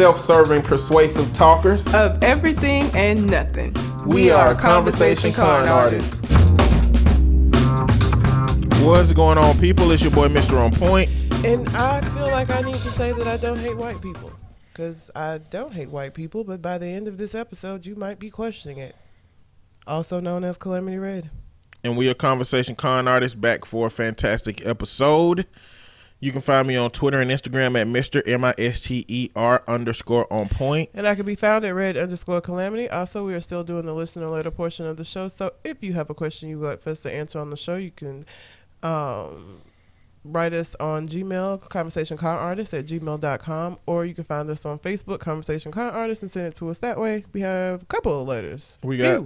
self-serving, persuasive talkers of everything and nothing. We are Conversation Con Artists. What's going on, people? It's your boy, Mr. On Point. And I feel like I need to say that I don't hate white people. Because I don't hate white people, but by the end of this episode, you might be questioning it. Also known as Calamity Red. And we are Conversation Con Artists, back for a fantastic episode. You can find me on Twitter and Instagram at Mr. MISTER_OnPoint. And I can be found at Red_Calamity. Also, we are still doing the listener letter portion of the show. So if you have a question you would like for us to answer on the show, you can write us on Gmail, conversationconartist@gmail.com, or you can find us on Facebook, Conversation Con Artist, and send it to us that way. We have a couple of letters. We got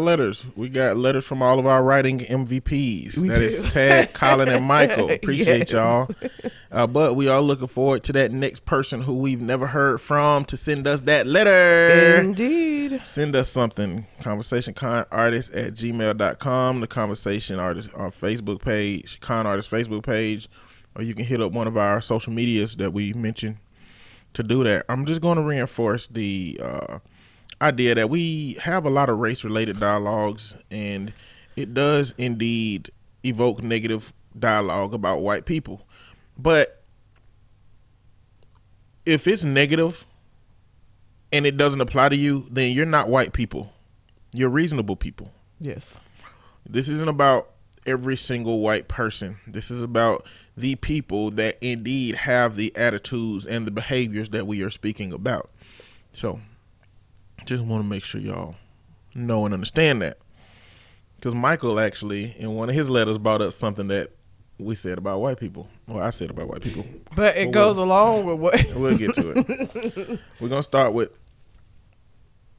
letters. We got letters from all of our writing MVPs. That is Tad, Colin, and Michael. Appreciate y'all. But we are looking forward to that next person who we've never heard from to send us that letter. Indeed. Send us something. ConversationConArtist@gmail.com, the Conversation Artist on Facebook page, Con Artist Facebook page. Or you can hit up one of our social medias that we mentioned to do that. I'm just going to reinforce the idea that we have a lot of race-related dialogues, and it does indeed evoke negative dialogue about white people. But if it's negative and it doesn't apply to you, then you're not white people. You're reasonable people. Yes. This isn't about every single white person. This is about the people that indeed have the attitudes and the behaviors that we are speaking about. So just want to make sure y'all know and understand that, because Michael actually in one of his letters brought up something that we said about white people. Well, I said about white people, but it goes along with what we'll get to it. We're going to start with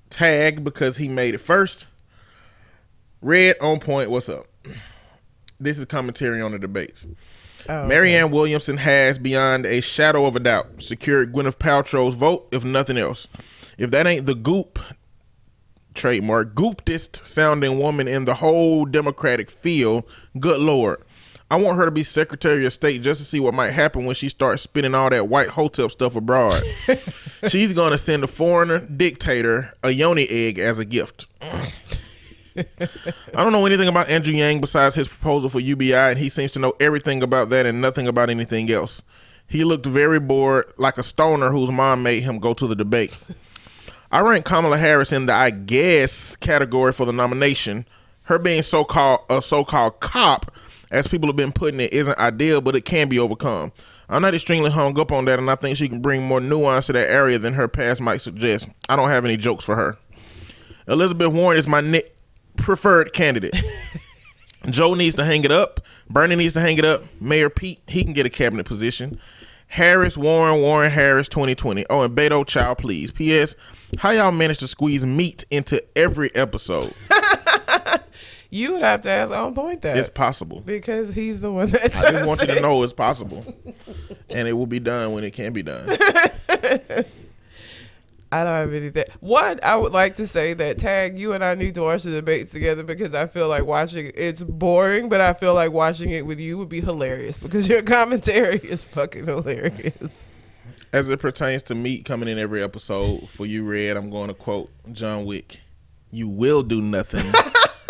Tag because he made it first. Red on point. What's up? This is commentary on the debates. Oh, Marianne Williamson has, beyond a shadow of a doubt, secured Gwyneth Paltrow's vote, if nothing else. If that ain't the goop, trademark, gooptest sounding woman in the whole Democratic field, good Lord. I want her to be Secretary of State just to see what might happen when she starts spinning all that white hotel stuff abroad. She's going to send a foreigner dictator a yoni egg as a gift. I don't know anything about Andrew Yang besides his proposal for UBI, and he seems to know everything about that and nothing about anything else. He looked very bored, like a stoner whose mom made him go to the debate. I rank Kamala Harris in the I guess category for the nomination. Her being so-called cop, as people have been putting it, isn't ideal, but it can be overcome. I'm not extremely hung up on that, and I think she can bring more nuance to that area than her past might suggest. I don't have any jokes for her. Elizabeth Warren is my preferred candidate. Joe needs to hang it up. Bernie needs to hang it up. Mayor Pete, he can get a cabinet position. Harris, Warren, Harris, 2020. Oh, and Beto, child, please. P.S. How y'all manage to squeeze meat into every episode? You would have to ask On Point that. It's possible. Because he's the one that I just want you to know it's possible. And it will be done when it can be done. I don't have anything. One, I would like to say that, Tag, you and I need to watch the debates together, because I feel like watching it's boring, but I feel like watching it with you would be hilarious, because your commentary is fucking hilarious. As it pertains to meat coming in every episode, for you, Red, I'm going to quote John Wick. You will do nothing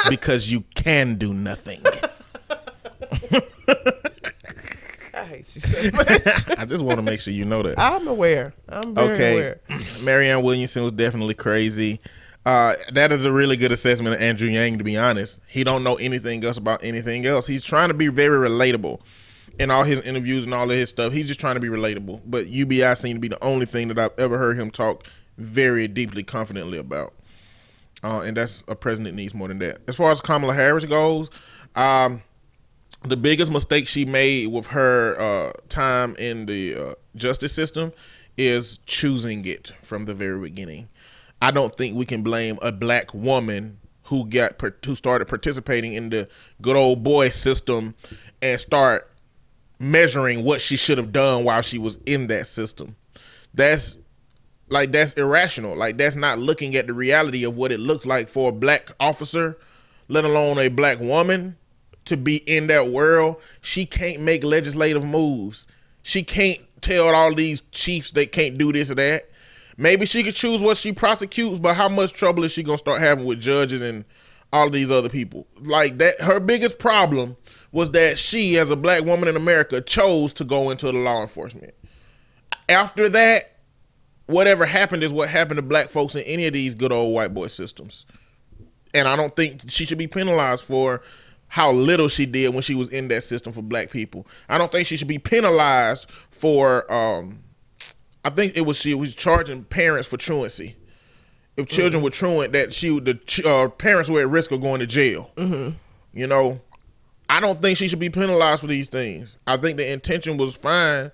because you can do nothing. I hate you so much. I just want to make sure you know that. I'm aware. I'm very aware. Marianne Williamson was definitely crazy. That is a really good assessment of Andrew Yang, to be honest. He don't know anything else about anything else. He's trying to be very relatable in all his interviews and all of his stuff. He's just trying to be relatable. But UBI seemed to be the only thing that I've ever heard him talk very deeply, confidently about. And that's a president needs more than that. As far as Kamala Harris goes, the biggest mistake she made with her time in the justice system is choosing it from the very beginning. I don't think we can blame a black woman who started participating in the good old boy system and start measuring what she should have done while she was in that system. That's irrational. Like, that's not looking at the reality of what it looks like for a black officer, let alone a black woman, to be in that world. She can't make legislative moves. She can't tell all these chiefs they can't do this or that. Maybe she could choose what she prosecutes, but how much trouble is she gonna start having with judges and all of these other people? Like, that her biggest problem was that she, as a black woman in America, chose to go into the law enforcement. After that, whatever happened is what happened to black folks in any of these good old white boy systems. And I don't think she should be penalized for how little she did when she was in that system for black people. I don't think she should be penalized for, I think it was, she was charging parents for truancy. If children were truant, that the parents were at risk of going to jail. Mm-hmm. You know, I don't think she should be penalized for these things. I think the intention was fine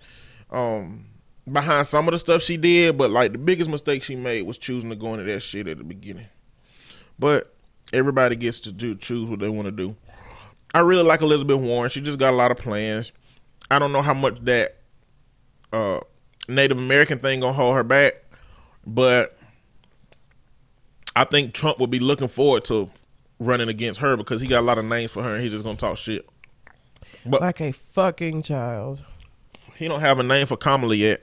behind some of the stuff she did, but like the biggest mistake she made was choosing to go into that shit at the beginning. But everybody gets to choose what they want to do. I really like Elizabeth Warren. She just got a lot of plans. I don't know how much that Native American thing gonna hold her back, but I think Trump would be looking forward to running against her because he got a lot of names for her and he's just gonna talk shit. But like a fucking child. He don't have a name for Kamala yet.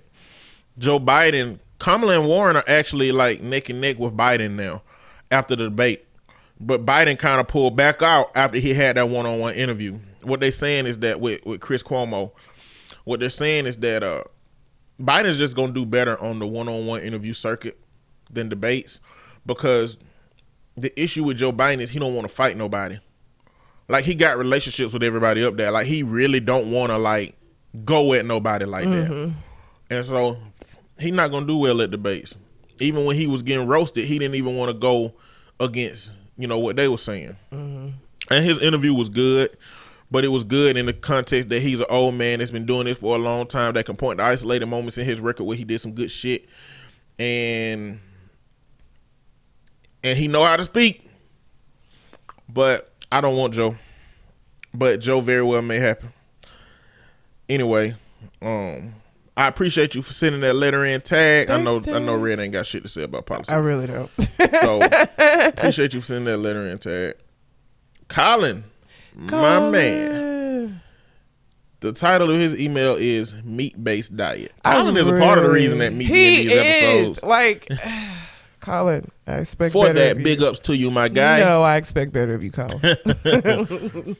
Joe Biden, Kamala and Warren are actually like neck and neck with Biden now after the debate. But Biden kind of pulled back out after he had that one-on-one interview. What they're saying is that with Chris Cuomo, what they're saying is that Biden's just going to do better on the one-on-one interview circuit than debates, because the issue with Joe Biden is he don't want to fight nobody. Like, he got relationships with everybody up there. Like, he really don't want to, like, go at nobody like that. And so he's not going to do well at debates. Even when he was getting roasted, he didn't even want to go against, you know, what they were saying. Mm-hmm. And his interview was good, but it was good in the context that he's an old man that's been doing this for a long time, that can point to isolated moments in his record where he did some good shit. And he know how to speak. But I don't want Joe. But Joe very well may happen. Anyway, I appreciate you for sending that letter in, Tag. I know Red ain't got shit to say about politics. I really don't. So appreciate you for sending that letter in, Tag. Colin, my man. The title of his email is Meat-Based Diet. Colin is a part of the reason that meat in these episodes. Like, Colin, I expect for better that. Of you. Big ups to you, my guy. No, I expect better of you, Colin.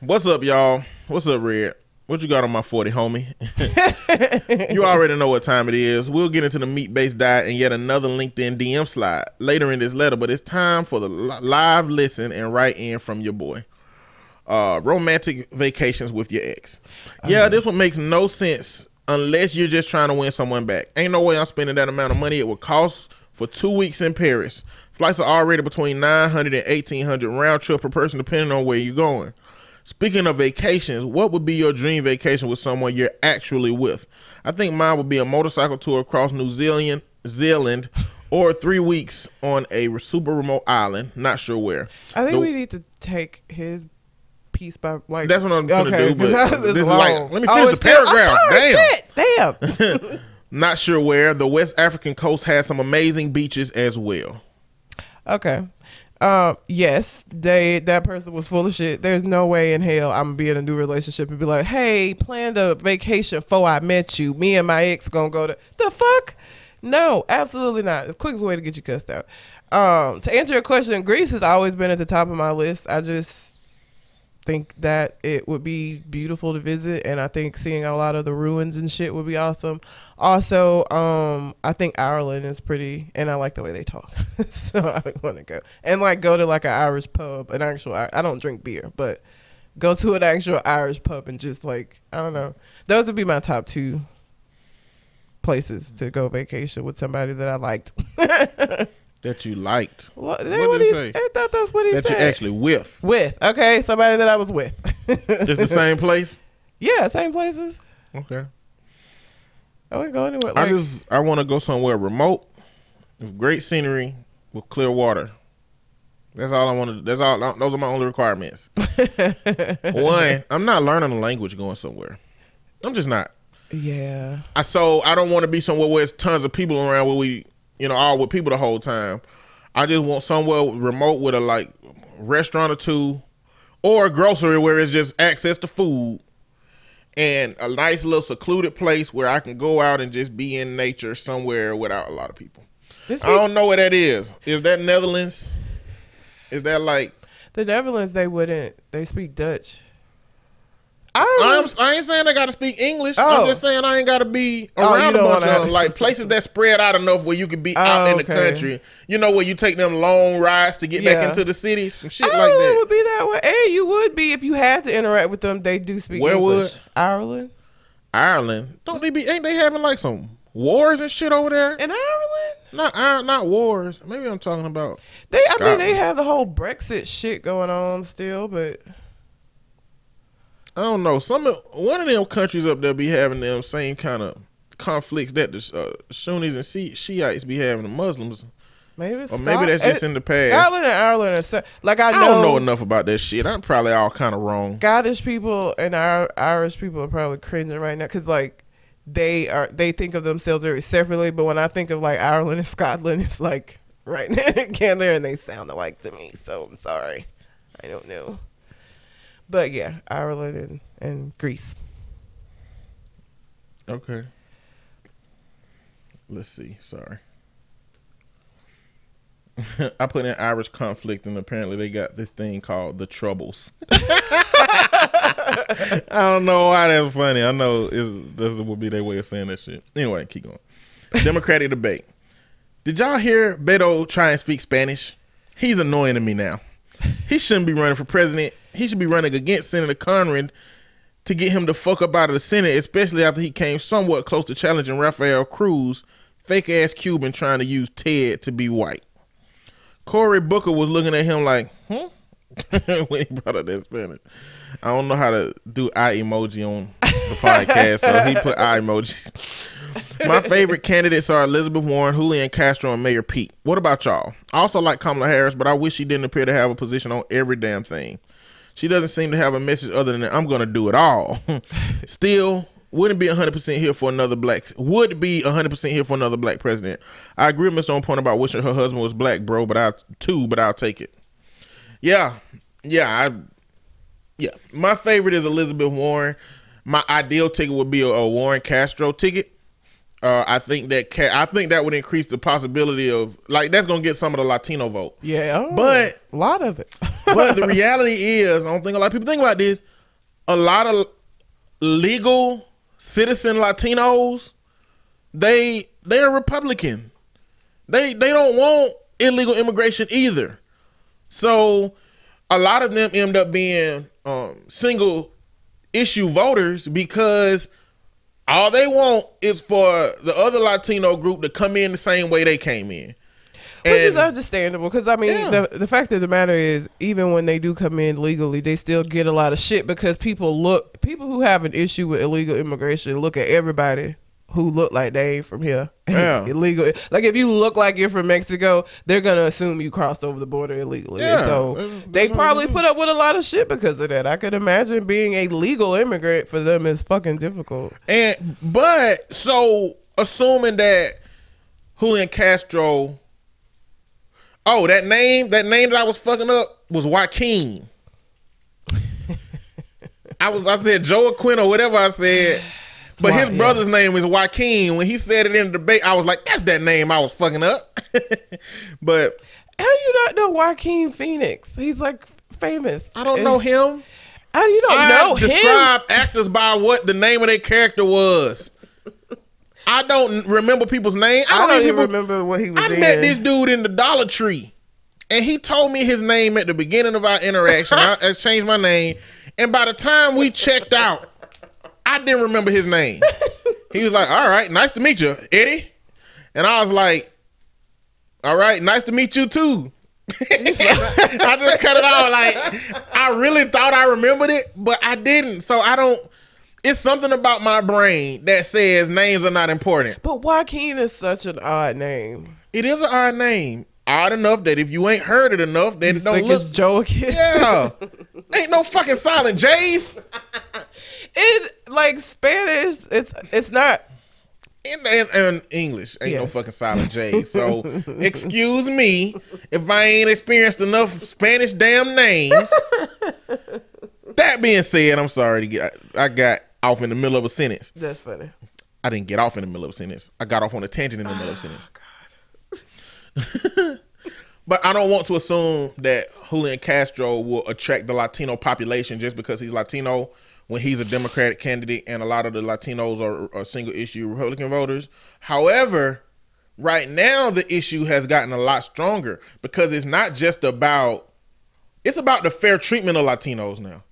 What's up, y'all? What's up, Red? What you got on my 40, homie? You already know what time it is. We'll get into the meat-based diet and yet another LinkedIn DM slide later in this letter, but it's time for the live listen and write in from your boy. Romantic vacations with your ex. Yeah, this one makes no sense unless you're just trying to win someone back. Ain't no way I'm spending that amount of money it would cost for 2 weeks in Paris. Flights are already between $900 and $1,800 round trip per person, depending on where you're going. Speaking of vacations, what would be your dream vacation with someone you're actually with? I think mine would be a motorcycle tour across New Zealand, or 3 weeks on a super remote island. Not sure where. I think we need to take his piece by, like, that's what I'm going to do. But this is like, let me finish the paragraph. Damn. Not sure where. The West African coast has some amazing beaches as well. Okay. Yes, that person was full of shit. There's no way in hell I'm gonna be in a new relationship and be like, hey, planned a vacation before I met you. Me and my ex gonna go to the fuck? No, absolutely not. It's the quickest way to get you cussed out. To answer your question, Greece has always been at the top of my list. I just think that it would be beautiful to visit, and I think seeing a lot of the ruins and shit would be awesome. Also, I think Ireland is pretty, and I like the way they talk. So I want to go and like go to like an Irish pub, an actual, I don't drink beer, but go to an actual Irish pub and just like, I don't know. Those would be my top two places to go vacation with somebody that I liked. That you liked. Well, what did he say? I thought that's what he said. That you actually with. With. Okay. Somebody that I was with. Just the same place? Yeah, same places. Okay. I wouldn't go anywhere. Like, I want to go somewhere remote with great scenery with clear water. That's all I want to do. Those are my only requirements. One, I'm not learning a language going somewhere. I'm just not. Yeah. I don't want to be somewhere where there's tons of people around where we, you know, all with people the whole time. I just want somewhere remote with a like restaurant or two, or a grocery where it's just access to food, and a nice little secluded place where I can go out and just be in nature somewhere without a lot of people. I don't know what that is. Is that Netherlands? Is that like the Netherlands? They wouldn't. They speak Dutch. I ain't saying I gotta speak English. Oh. I'm just saying I ain't gotta be around a bunch of like places that spread out enough where you can be out in the country. You know, where you take them long rides to get back into the city, some shit Ireland like that. Would be that way. Hey, you would be if you had to interact with them. They do speak English. Where would Ireland? Ireland? Don't they be? Ain't they having like some wars and shit over there in Ireland? Not wars. Maybe I'm talking about. I mean, they have the whole Brexit shit going on still, but. I don't know. One of them countries up there be having them same kind of conflicts that the Sunnis and Shiites be having, the Muslims. Maybe that's just in the past. Scotland and Ireland are I don't know enough about that shit. I'm probably all kind of wrong. Scottish people and Irish people are probably cringing right now because like they think of themselves very separately. But when I think of like Ireland and Scotland, it's like right together and they sound alike to me. So I'm sorry, I don't know. But yeah, Ireland and Greece. Okay. Let's see. Sorry. I put in Irish conflict and apparently they got this thing called the Troubles. I don't know why that's funny. I know this would be their way of saying that shit. Anyway, keep going. Democratic debate. Did y'all hear Beto try and speak Spanish? He's annoying to me now. He shouldn't be running for president. He should be running against Senator Conrad to get him the fuck up out of the Senate, especially after he came somewhat close to challenging Rafael Cruz, fake-ass Cuban trying to use Ted to be white. Cory Booker was looking at him like, when he brought up that Spanish. I don't know how to do eye emoji on the podcast, so he put eye emojis. My favorite candidates are Elizabeth Warren, Julian Castro, and Mayor Pete. What about y'all? I also like Kamala Harris, but I wish she didn't appear to have a position on every damn thing. She doesn't seem to have a message other than I'm going to do it all. Still, would be 100% here for another black president. I agree with Mr. On Point about wishing her husband was black, bro, but I'll take it. Yeah. My favorite is Elizabeth Warren. My ideal ticket would be a Warren Castro ticket. I think that would increase the possibility of like that's gonna get some of the Latino vote. Yeah, but a lot of it. But the reality is, I don't think a lot of people think about this. A lot of legal citizen Latinos, they're Republican. They don't want illegal immigration either. So a lot of them end up being single issue voters because. All they want is for the other Latino group to come in the same way they came in. Which is understandable because, I mean, the fact of the matter is, even when they do come in legally, they still get a lot of shit because people who have an issue with illegal immigration look at everybody who look like they ain't from here. Yeah. Illegal. Like, if you look like you're from Mexico, they're going to assume you crossed over the border illegally. Yeah, so they probably put up with a lot of shit because of that. I could imagine being a legal immigrant for them is fucking difficult. So assuming that Julian Castro, that name that I was fucking up was Joaquin. I said Joaquin or whatever I said. But his brother's name is Joaquin. When he said it in the debate, I was like, that's that name I was fucking up. But how you not know Joaquin Phoenix? He's like famous. I don't know him. How you don't know him? I describe actors by what the name of their character was. I don't remember people's name. I don't even remember what he was in. I met this dude in the Dollar Tree. And he told me his name at the beginning of our interaction. I changed my name. And by the time we checked out, I didn't remember his name. He was like, all right, nice to meet you, Eddie. And I was like, all right, nice to meet you too. I just cut it off. Like, I really thought I remembered it, but I didn't. So it's something about my brain that says names are not important. But Joaquin is such an odd name. It is an odd name. Odd enough that if you ain't heard it enough, then it don't look. It's Joaquin. Yeah. Ain't no fucking silent J's. It like Spanish. It's not. And English ain't no fucking silent J. So excuse me if I ain't experienced enough Spanish damn names. That being said, I'm sorry to get. I got off in the middle of a sentence. That's funny. I didn't get off in the middle of a sentence. I got off on a tangent in the middle of a sentence. God. But I don't want to assume that Julian Castro will attract the Latino population just because he's Latino when he's a Democratic candidate and a lot of the Latinos are single issue Republican voters. However, right now the issue has gotten a lot stronger because it's not just about, it's about the fair treatment of Latinos now.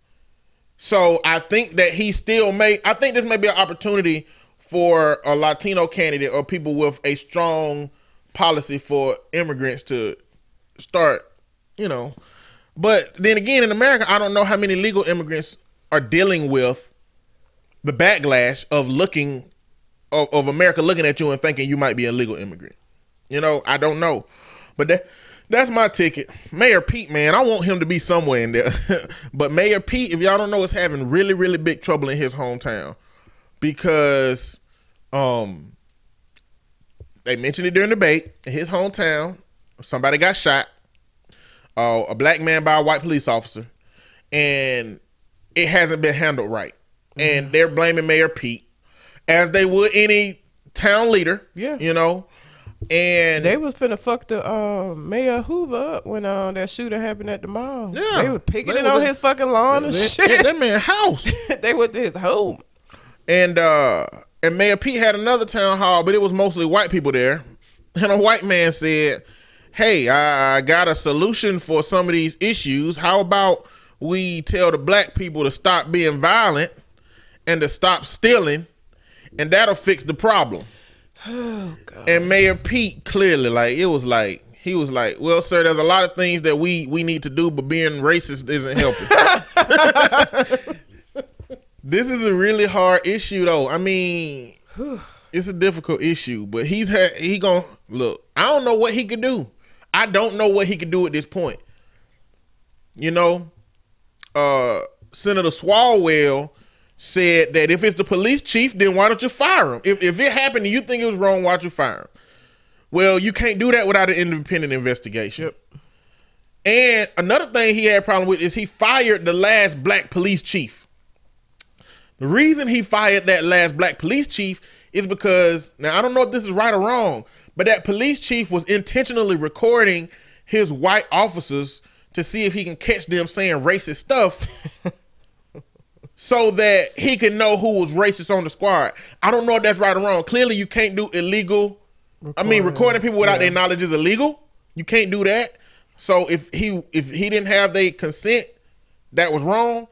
So I think that he still may, I think this may be an opportunity for a Latino candidate or people with a strong policy for immigrants to start, you know. But then again, in America, I don't know how many legal immigrants are dealing with the backlash of looking, of America looking at you and thinking you might be a legal immigrant. You know, I don't know. But that's my ticket. Mayor Pete, man, I want him to be somewhere in there. But Mayor Pete, if y'all don't know, is having really, really big trouble in his hometown because they mentioned it during the debate. In his hometown, somebody got shot, a black man by a white police officer, and it hasn't been handled right. Mm-hmm. And they're blaming Mayor Pete, as they would any town leader. Yeah, you know. And they was finna fuck the Mayor Hoover up when that shooting happened at the mall. Yeah, they were picking it on his fucking lawn and shit. That man's house. They went to his home. And Mayor Pete had another town hall, but it was mostly white people there. And a white man said, hey, I got a solution for some of these issues. How about we tell the black people to stop being violent and to stop stealing, and that'll fix the problem. Oh, God. And Mayor Pete clearly, he was like, well, sir, there's a lot of things that we need to do, but being racist isn't helping. This is a really hard issue, though. I mean, it's a difficult issue, but I don't know what he could do. I don't know what he could do at this point. You know, Senator Swalwell said that if it's the police chief, then why don't you fire him? If it happened and you think it was wrong, why don't you fire him? Well, you can't do that without an independent investigation. Yep. And another thing he had a problem with is he fired the last black police chief. The reason he fired that last black police chief is because, now I don't know if this is right or wrong, but that police chief was intentionally recording his white officers to see if he can catch them saying racist stuff so that he can know who was racist on the squad. I don't know if that's right or wrong. Clearly you can't do illegal. Recording people without their knowledge is illegal. You can't do that. So if he didn't have their consent, that was wrong.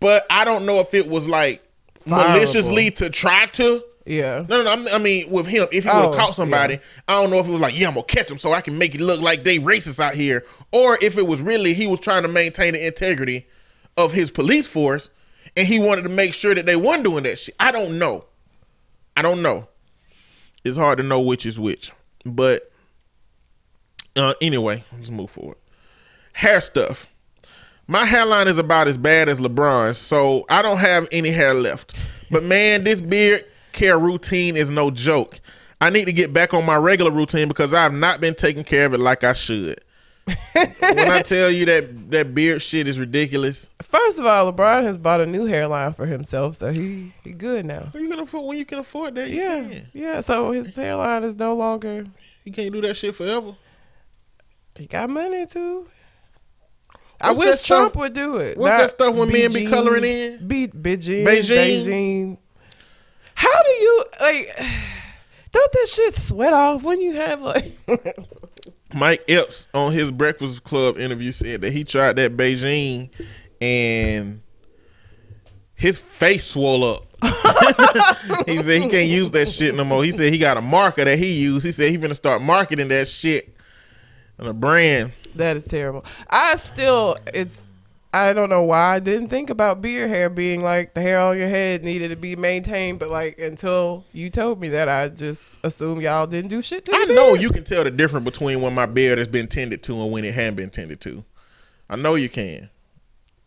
But I don't know if it was like fireable, maliciously to try to. Yeah. No. I mean, with him, if he would have caught somebody, yeah. I don't know if it was like, I'm going to catch him so I can make it look like they racist out here. Or if it was really he was trying to maintain the integrity of his police force and he wanted to make sure that they weren't doing that shit. I don't know. It's hard to know which is which. But anyway, let's move forward. Hair stuff. My hairline is about as bad as LeBron's, so I don't have any hair left. But man, this beard care routine is no joke. I need to get back on my regular routine because I have not been taking care of it like I should. When I tell you that beard shit is ridiculous. First of all, LeBron has bought a new hairline for himself, so he good now. When you can afford that, yeah. So his hairline is no longer. He can't do that shit forever. He got money too. I wish Trump would do it. What's that stuff when men be coloring in? Beijing. How do you, don't that shit sweat off when you have, Mike Epps on his Breakfast Club interview said that he tried that Beijing and his face swole up. He said he can't use that shit no more. He said he got a marker that he used. He said he finna start marketing that shit on a brand. That is terrible. I don't know why I didn't think about beard hair being the hair on your head needed to be maintained, but until you told me that, I just assumed y'all didn't do shit to know you can tell the difference between when my beard has been tended to and when it hadn't been tended to. I know you can.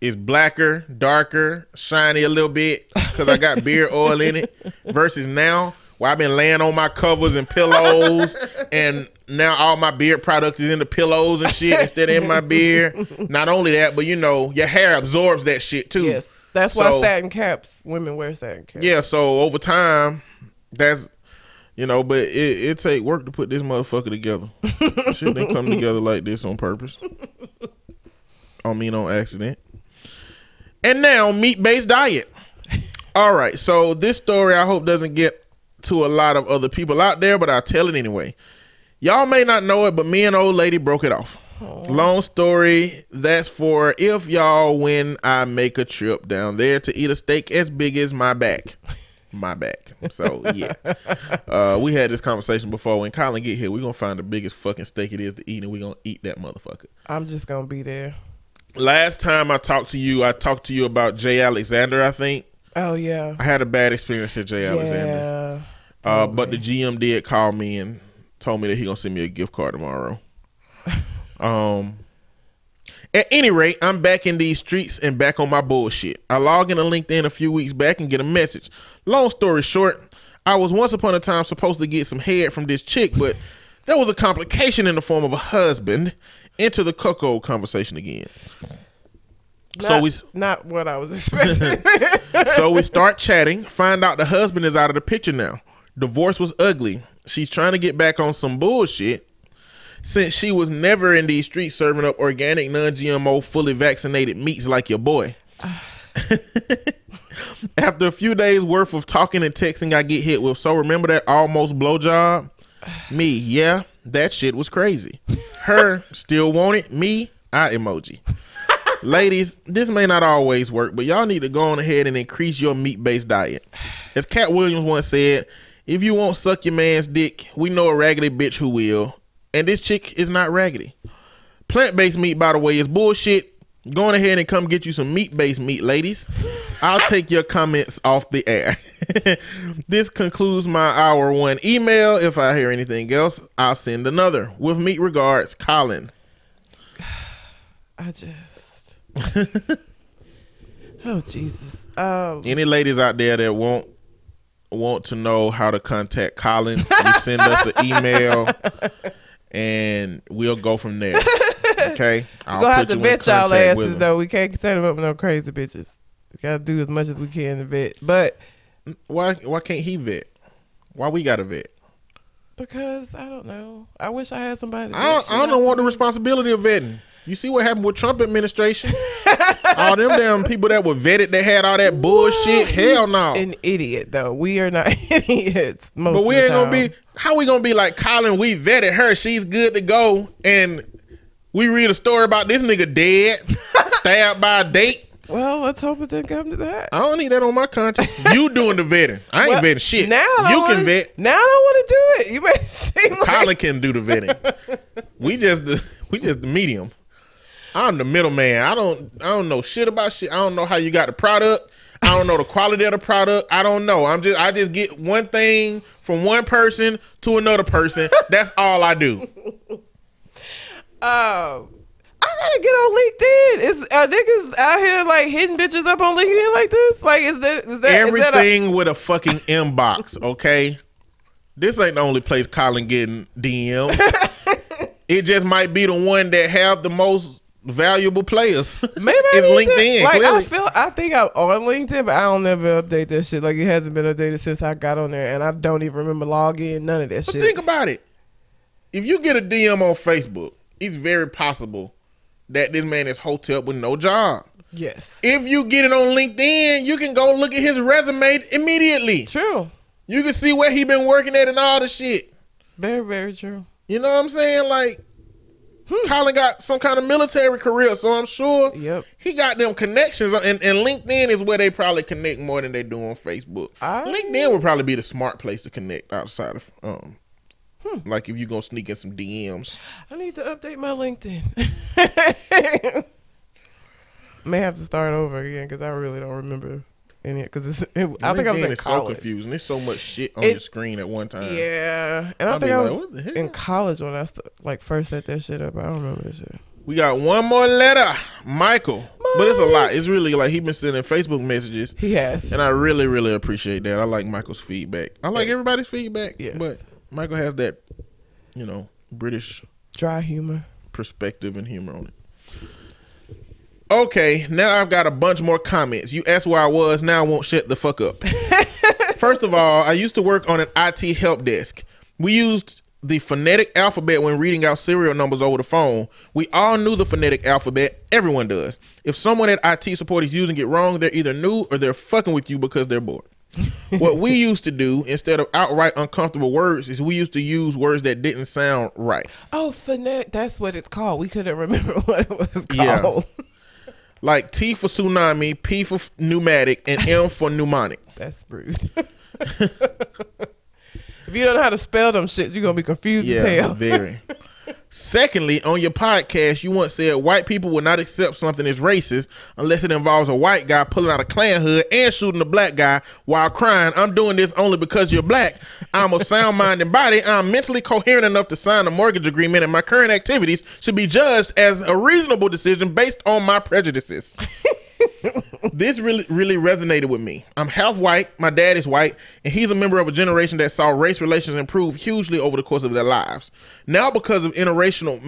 It's blacker, darker, shiny a little bit because I got beard oil in it versus now where I've been laying on my covers and pillows and now all my beard product is in the pillows and shit instead of in my beard. Not only that, but your hair absorbs that shit too. Yes. That's why satin caps, women wear satin caps. Yeah, so over time, that's, you know, but it take work to put this motherfucker together. Shit didn't come together like this on purpose. I mean, on accident. And now, meat-based diet. All right, so this story I hope doesn't get to a lot of other people out there, but I'll tell it anyway. Y'all may not know it, but me and old lady broke it off. Aww. Long story, that's for if y'all when I make a trip down there to eat a steak as big as my back. My back. So, yeah. We had this conversation before. When Colin get here, we're going to find the biggest fucking steak it is to eat, and we're going to eat that motherfucker. I'm just going to be there. Last time I talked to you about Jay Alexander, I think. Oh, yeah. I had a bad experience at Jay Alexander. Totally. But the GM did call me and told me that he going to send me a gift card tomorrow. At any rate, I'm back in these streets and back on my bullshit. I log into LinkedIn a few weeks back and get a message. Long story short, I was once upon a time supposed to get some head from this chick, but there was a complication in the form of a husband. Into the cuckold conversation again. Not what I was expecting. So we start chatting, find out the husband is out of the picture now. Divorce was ugly. She's trying to get back on some bullshit. Since she was never in these streets serving up organic, non-GMO, fully vaccinated meats like your boy. After a few days worth of talking and texting, I get hit with, so remember that almost blowjob? Me, yeah, that shit was crazy. Her, still want it. Me, I emoji. Ladies, this may not always work, but y'all need to go on ahead and increase your meat-based diet. As Cat Williams once said, if you won't suck your man's dick, we know a raggedy bitch who will. And this chick is not raggedy. Plant-based meat, by the way, is bullshit. Go on ahead and come get you some meat-based meat, ladies. I'll take your comments off the air. This concludes my hour one email. If I hear anything else, I'll send another. With meat regards, Colin. I just... Oh, Jesus. Any ladies out there that want to know how to contact Colin, you send us an email and we'll go from there. Okay, I'll gonna have to vet y'all asses though. We can't set them up with no crazy bitches. We gotta do as much as we can to vet. But why can't he vet? Why we gotta vet? Because I don't know. I wish I had somebody. I don't want the responsibility of vetting. You see what happened with Trump administration? All them damn people that were vetted, they had all that bullshit. Hell no. An idiot though. We are not idiots. Most but we ain't gonna be. How we gonna be like Colin? We vetted her. She's good to go and. We read a story about this nigga dead, stabbed by a date. Well, let's hope it didn't come to that. I don't need that on my conscience. You doing the vetting. I ain't vetting shit. Now you can vet. Now I don't want to do it. You better seem like... Colin can do the vetting. We just the medium. I'm the middleman. I don't know shit about shit. I don't know how you got the product. I don't know the quality of the product. I don't know. I just get one thing from one person to another person. That's all I do. I gotta get on LinkedIn. Are niggas out here like hitting bitches up on LinkedIn like this? Like, is that everything is that with a fucking inbox? Okay, this ain't the only place Colin getting DMs. It just might be the one that have the most valuable players. Maybe it's LinkedIn. Like clearly. I think I'm on LinkedIn, but I don't ever update that shit. Like it hasn't been updated since I got on there, and I don't even remember logging none of that shit. Think about it. If you get a DM on Facebook, it's very possible that this man is hotel with no job. Yes. If you get it on LinkedIn, you can go look at his resume immediately. True. You can see where he been working at and all the shit. Very, very true. You know what I'm saying? Like, Colin got some kind of military career, so I'm sure he got them connections. And LinkedIn is where they probably connect more than they do on Facebook. LinkedIn would probably be the smart place to connect outside of... Like if you gonna sneak in some DMs. I need to update my LinkedIn. May have to start over again because I really don't remember any. Because I think I was in college. So confusing. There's so much shit on your screen at one time. Yeah, and I think I was what the hell? In college when I first set that shit up. I don't remember that shit. We got one more letter, Michael. But it's a lot. It's really like he's been sending Facebook messages. He has, and I really, really appreciate that. I like Michael's feedback. I like everybody's feedback. Yes. But Michael has that, you know, British dry humor perspective and humor on it. Okay, now I've got a bunch more comments. You asked where I was, now I won't shut the fuck up. First of all, I used to work on an IT help desk. We used the phonetic alphabet when reading out serial numbers over the phone. We all knew the phonetic alphabet. Everyone does. If someone at IT support is using it wrong, they're either new or they're fucking with you because they're bored. What we used to do instead of outright uncomfortable words is we used to use words that didn't sound right. Oh, phonetic, that's what it's called. We couldn't remember what it was called. Yeah. Like T for tsunami, P for pneumatic, and M for mnemonic. That's rude. If you don't know how to spell them shit, you're going to be confused as hell. Yeah, very. Secondly, on your podcast, you once said white people will not accept something as racist unless it involves a white guy pulling out a Klan hood and shooting a black guy while crying, "I'm doing this only because you're black. I'm of sound mind and body. I'm mentally coherent enough to sign a mortgage agreement, and my current activities should be judged as a reasonable decision based on my prejudices." This really resonated with me. I'm half white, my dad is white, and he's a member of a generation that saw race relations improve hugely over the course of their lives. Now because interracial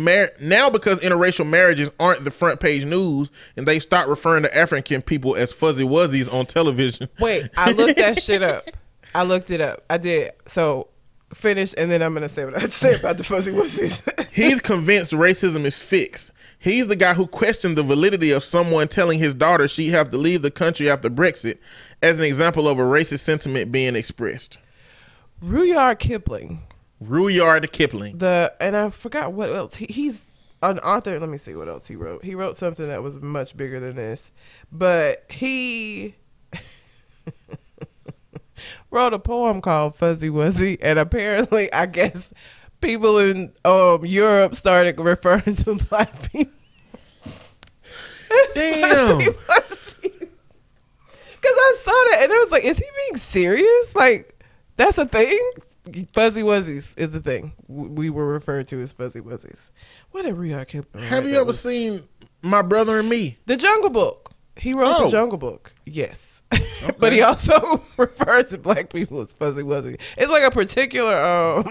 marriages aren't the front page news and they start referring to African people as fuzzy wuzzies on television. Wait, I looked that shit up. I looked it up. I did. So finish, and then I'm going to say what I had to say about the fuzzy wuzzies. He's convinced racism is fixed. He's the guy who questioned the validity of someone telling his daughter she'd have to leave the country after Brexit as an example of a racist sentiment being expressed. Rudyard Kipling. And I forgot what else. He's an author. Let me see what else he wrote. He wrote something that was much bigger than this. But he wrote a poem called Fuzzy Wuzzy. And apparently, I guess, people in Europe started referring to black people. Damn. Because I saw that and I was like, is he being serious? Like, that's a thing? Fuzzy Wuzzies is the thing. We were referred to as Fuzzy Wuzzies. What did Rudyard Kipling write? Have you ever seen My Brother and Me? The Jungle Book. He wrote The Jungle Book. Yes. Okay. But he also referred to black people as Fuzzy Wuzzy. It's like a particular...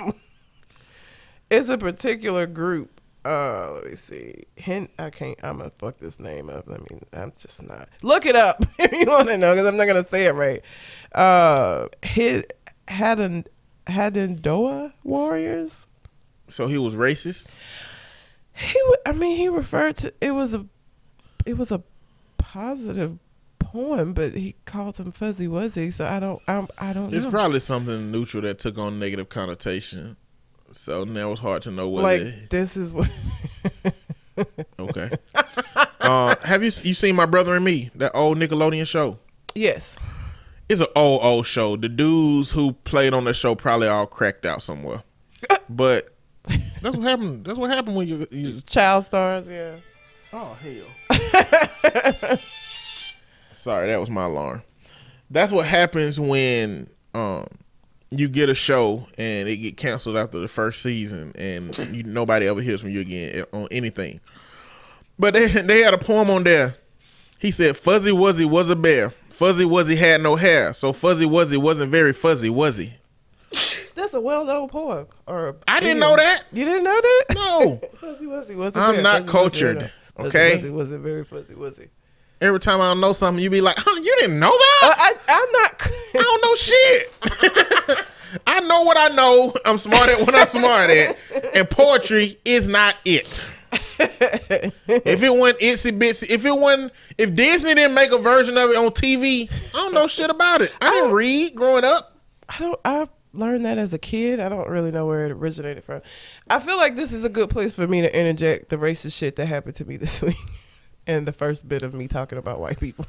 It's a particular group. Let me see. I'm going to fuck this name up. I mean, I'm just not. Look it up if you want to know, because I'm not going to say it right. Hadendoa warriors. So he was racist? He referred to, it was a positive poem, but he called them Fuzzy Wuzzy, so I don't know. It's probably something neutral that took on negative connotation. So now it's hard to know what. This is what. Okay. Have you seen My Brother and Me? That old Nickelodeon show. Yes. It's an old show. The dudes who played on the show probably all cracked out somewhere. But that's what happened. That's what happened when you child stars. Yeah. Oh hell. Sorry, that was my alarm. That's what happens when you get a show and it get canceled after the first season, and nobody ever hears from you again on anything. But they had a poem on there. He said, "Fuzzy Wuzzy was a bear. Fuzzy Wuzzy had no hair, so Fuzzy Wuzzy wasn't very fuzzy, was he?" That's a well-known poem. I didn't know that. You didn't know that? No. Fuzzy Wuzzy was a bear. I'm not fuzzy cultured. Wuzzy, okay. Fuzzy Wuzzy wasn't very fuzzy, was he? Every time I don't know something, you be like, "Huh, you didn't know that?" I'm not. I don't know shit. I know what I know. I'm smart at what I'm smart at. And poetry is not it. If it wasn't itsy bitsy, if Disney didn't make a version of it on TV, I don't know shit about it. I didn't read growing up. I learned that as a kid. I don't really know where it originated from. I feel like this is a good place for me to interject the racist shit that happened to me this week. And the first bit of me talking about white people.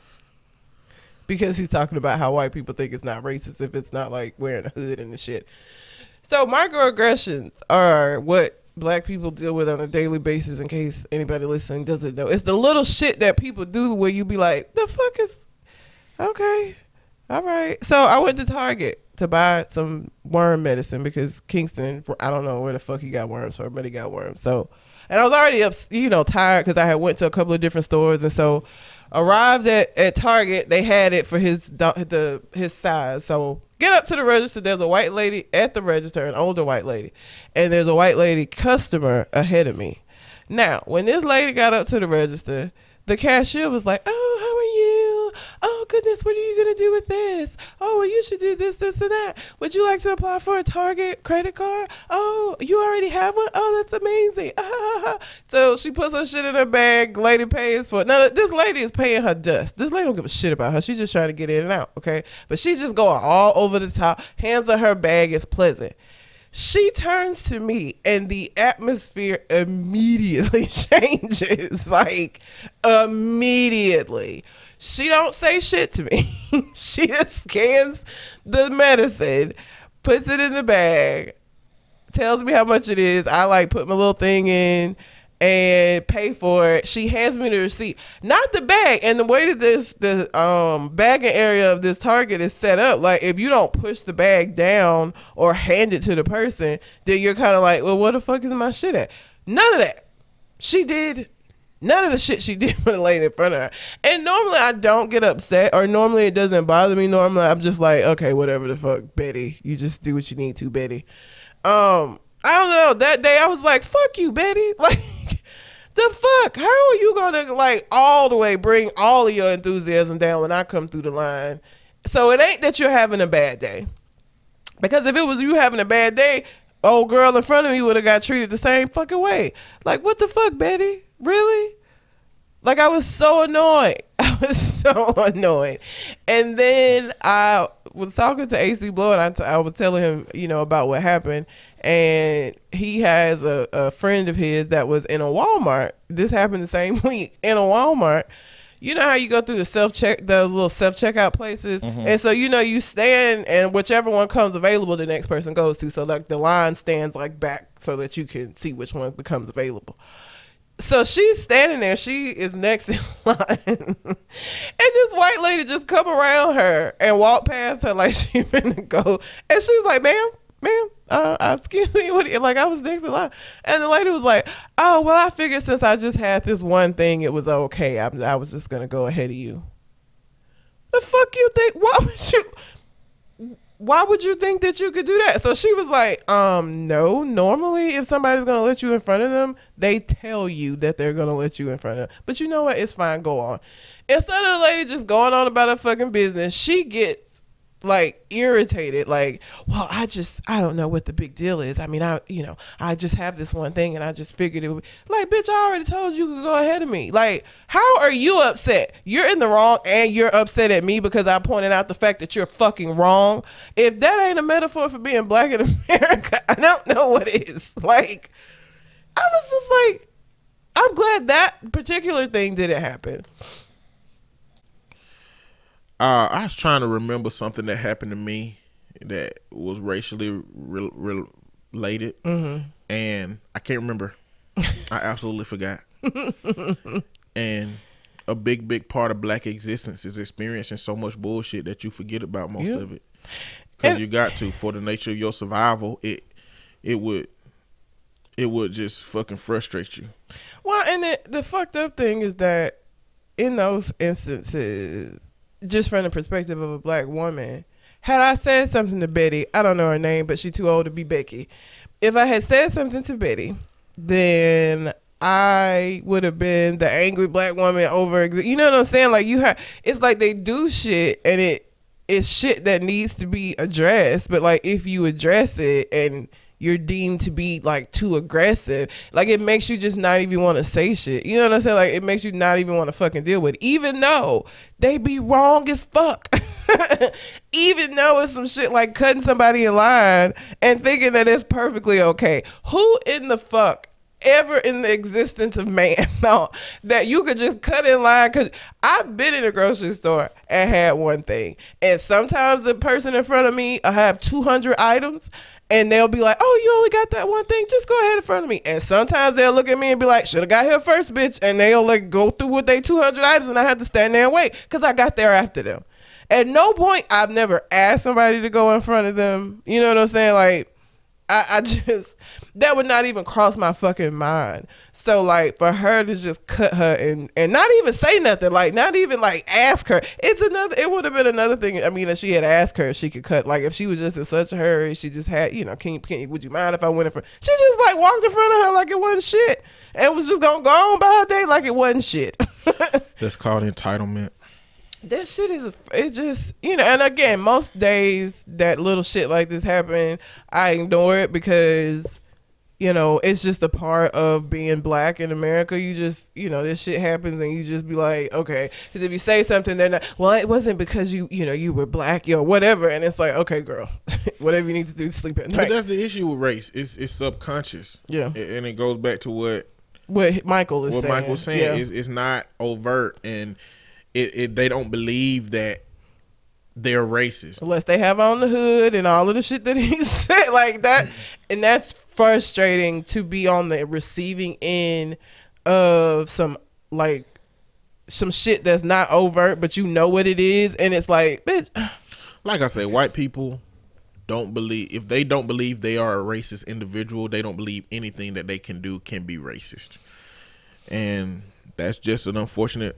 Because he's talking about how white people think it's not racist if it's not like wearing a hood and the shit. So microaggressions are what black people deal with on a daily basis, in case anybody listening doesn't know. It's the little shit that people do where you be like, the fuck is... Okay. All right. So I went to Target to buy some worm medicine because Kingston, I don't know where the fuck he got worms from, but he got worms. So... And I was already up, tired because I had went to a couple of different stores, and so arrived at Target. They had it for his size. So get up to the register. There's a white lady at the register, an older white lady, and there's a white lady customer ahead of me. Now, when this lady got up to the register, the cashier was like, oh, how are you? Oh, goodness, what are you going to do with this? Oh, well, you should do this, this, and that. Would you like to apply for a Target credit card? Oh, you already have one? Oh, that's amazing. So she puts her shit in her bag. Lady pays for it. Now, this lady is paying her dust. This lady don't give a shit about her. She's just trying to get in and out, okay? But she's just going all over the top. Hands on her bag is pleasant. She turns to me and the atmosphere immediately changes, like immediately. She don't say shit to me. She just scans the medicine, puts it in the bag, tells me how much it is. I like put my little thing in and pay for it. She hands me the receipt, not the bag. And the way that the bagging area of this Target is set up, like if you don't push the bag down or hand it to the person, then you're kind of like, well, where the fuck is my shit at? None of that. She did none of the shit she did for the lady in front of her. And normally I don't get upset, or normally it doesn't bother me. Normally I'm just like, okay, whatever the fuck, Betty, you just do what you need to, Betty. I don't know, that day I was like, fuck you, Betty. Like, the fuck? How are you gonna like all the way bring all of your enthusiasm down when I come through the line? So it ain't that you're having a bad day, because if it was you having a bad day, old girl in front of me would have got treated the same fucking way. Like, what the fuck, Betty? Really? Like, I was so annoyed. I was so annoyed. And then I was talking to AC Blow, and I was telling him, you know, about what happened. And he has a friend of his that was in a Walmart. This happened the same week in a Walmart. You know how you go through the those little self-checkout places? Mm-hmm. And so, you know, you stand and whichever one comes available, the next person goes to. So, like, the line stands, like, back so that you can see which one becomes available. So she's standing there. She is next in line. And this white lady just come around her and walk past her like she finna go. And she was like, ma'am, excuse me, what? Like, I was next in line. And the lady was like, oh, well, I figured since I just had this one thing, it was okay. I was just going to go ahead of you. The fuck you think? Why would you think that you could do that? So she was like, no, normally if somebody's going to let you in front of them, they tell you that they're going to let you in front of them. But you know what? It's fine. Go on. Instead of the lady just going on about her fucking business, she gets like irritated. Like, well, I don't know what the big deal is. I mean, I just have this one thing and I just figured it would be like, bitch, I already told you could go ahead of me. Like, how are you upset? You're in the wrong and you're upset at me because I pointed out the fact that you're fucking wrong. If that ain't a metaphor for being black in America, I don't know what is. Like, I was just like, I'm glad that particular thing didn't happen. I was trying to remember something that happened to me that was racially related, mm-hmm. and I can't remember. I absolutely forgot. And a big part of black existence is experiencing so much bullshit that you forget about most of it, because you got to, for the nature of your survival, it would just fucking frustrate you. Well, and the fucked up thing is that in those instances, just from the perspective of a black woman, had I said something to Betty, I don't know her name, but she's too old to be Becky. If I had said something to Betty, then I would have been the angry black woman over, you know what I'm saying? Like, it's like they do shit and it's shit that needs to be addressed. But like, if you address it and you're deemed to be like too aggressive, like it makes you just not even want to say shit. You know what I'm saying? Like, it makes you not even want to fucking deal with it, even though they be wrong as fuck. Even though it's some shit like cutting somebody in line and thinking that it's perfectly okay. Who in the fuck ever in the existence of man thought that you could just cut in line? Because I've been in a grocery store and had one thing, and sometimes the person in front of me I have 200 items. And they'll be like, oh, you only got that one thing? Just go ahead in front of me. And sometimes they'll look at me and be like, should have got here first, bitch. And they'll like go through with their 200 items, and I have to stand there and wait because I got there after them. At no point, I've never asked somebody to go in front of them. You know what I'm saying? Like, I just, that would not even cross my fucking mind. So like, for her to just cut her and not even say nothing, like not even like ask her, it would have been another thing. I mean, if she had asked her if she could cut, like if she was just in such a hurry, she just had, you know, would you mind if I went in front? She just like walked in front of her like it wasn't shit and was just gonna go on by her day like it wasn't shit. That's called entitlement. That shit is, it just, you know, and again, most days that little shit like this happen, I ignore it because, you know, it's just a part of being black in America. You just, you know, this shit happens and you just be like, okay. Because if you say something, they're not, well, it wasn't because you know, you were black, or whatever. And it's like, okay, girl, whatever you need to do to sleep at night. But that's the issue with race. It's subconscious. Yeah. And it goes back to what Michael is saying. What Michael's saying, yeah, is it's not overt, and they don't believe that they're racist unless they have on the hood and all of the shit that he said like that, and that's frustrating to be on the receiving end of some shit that's not overt, but you know what it is, and it's like, bitch. Like I say, white people don't believe, if they don't believe they are a racist individual, they don't believe anything that they can do can be racist, and that's just an unfortunate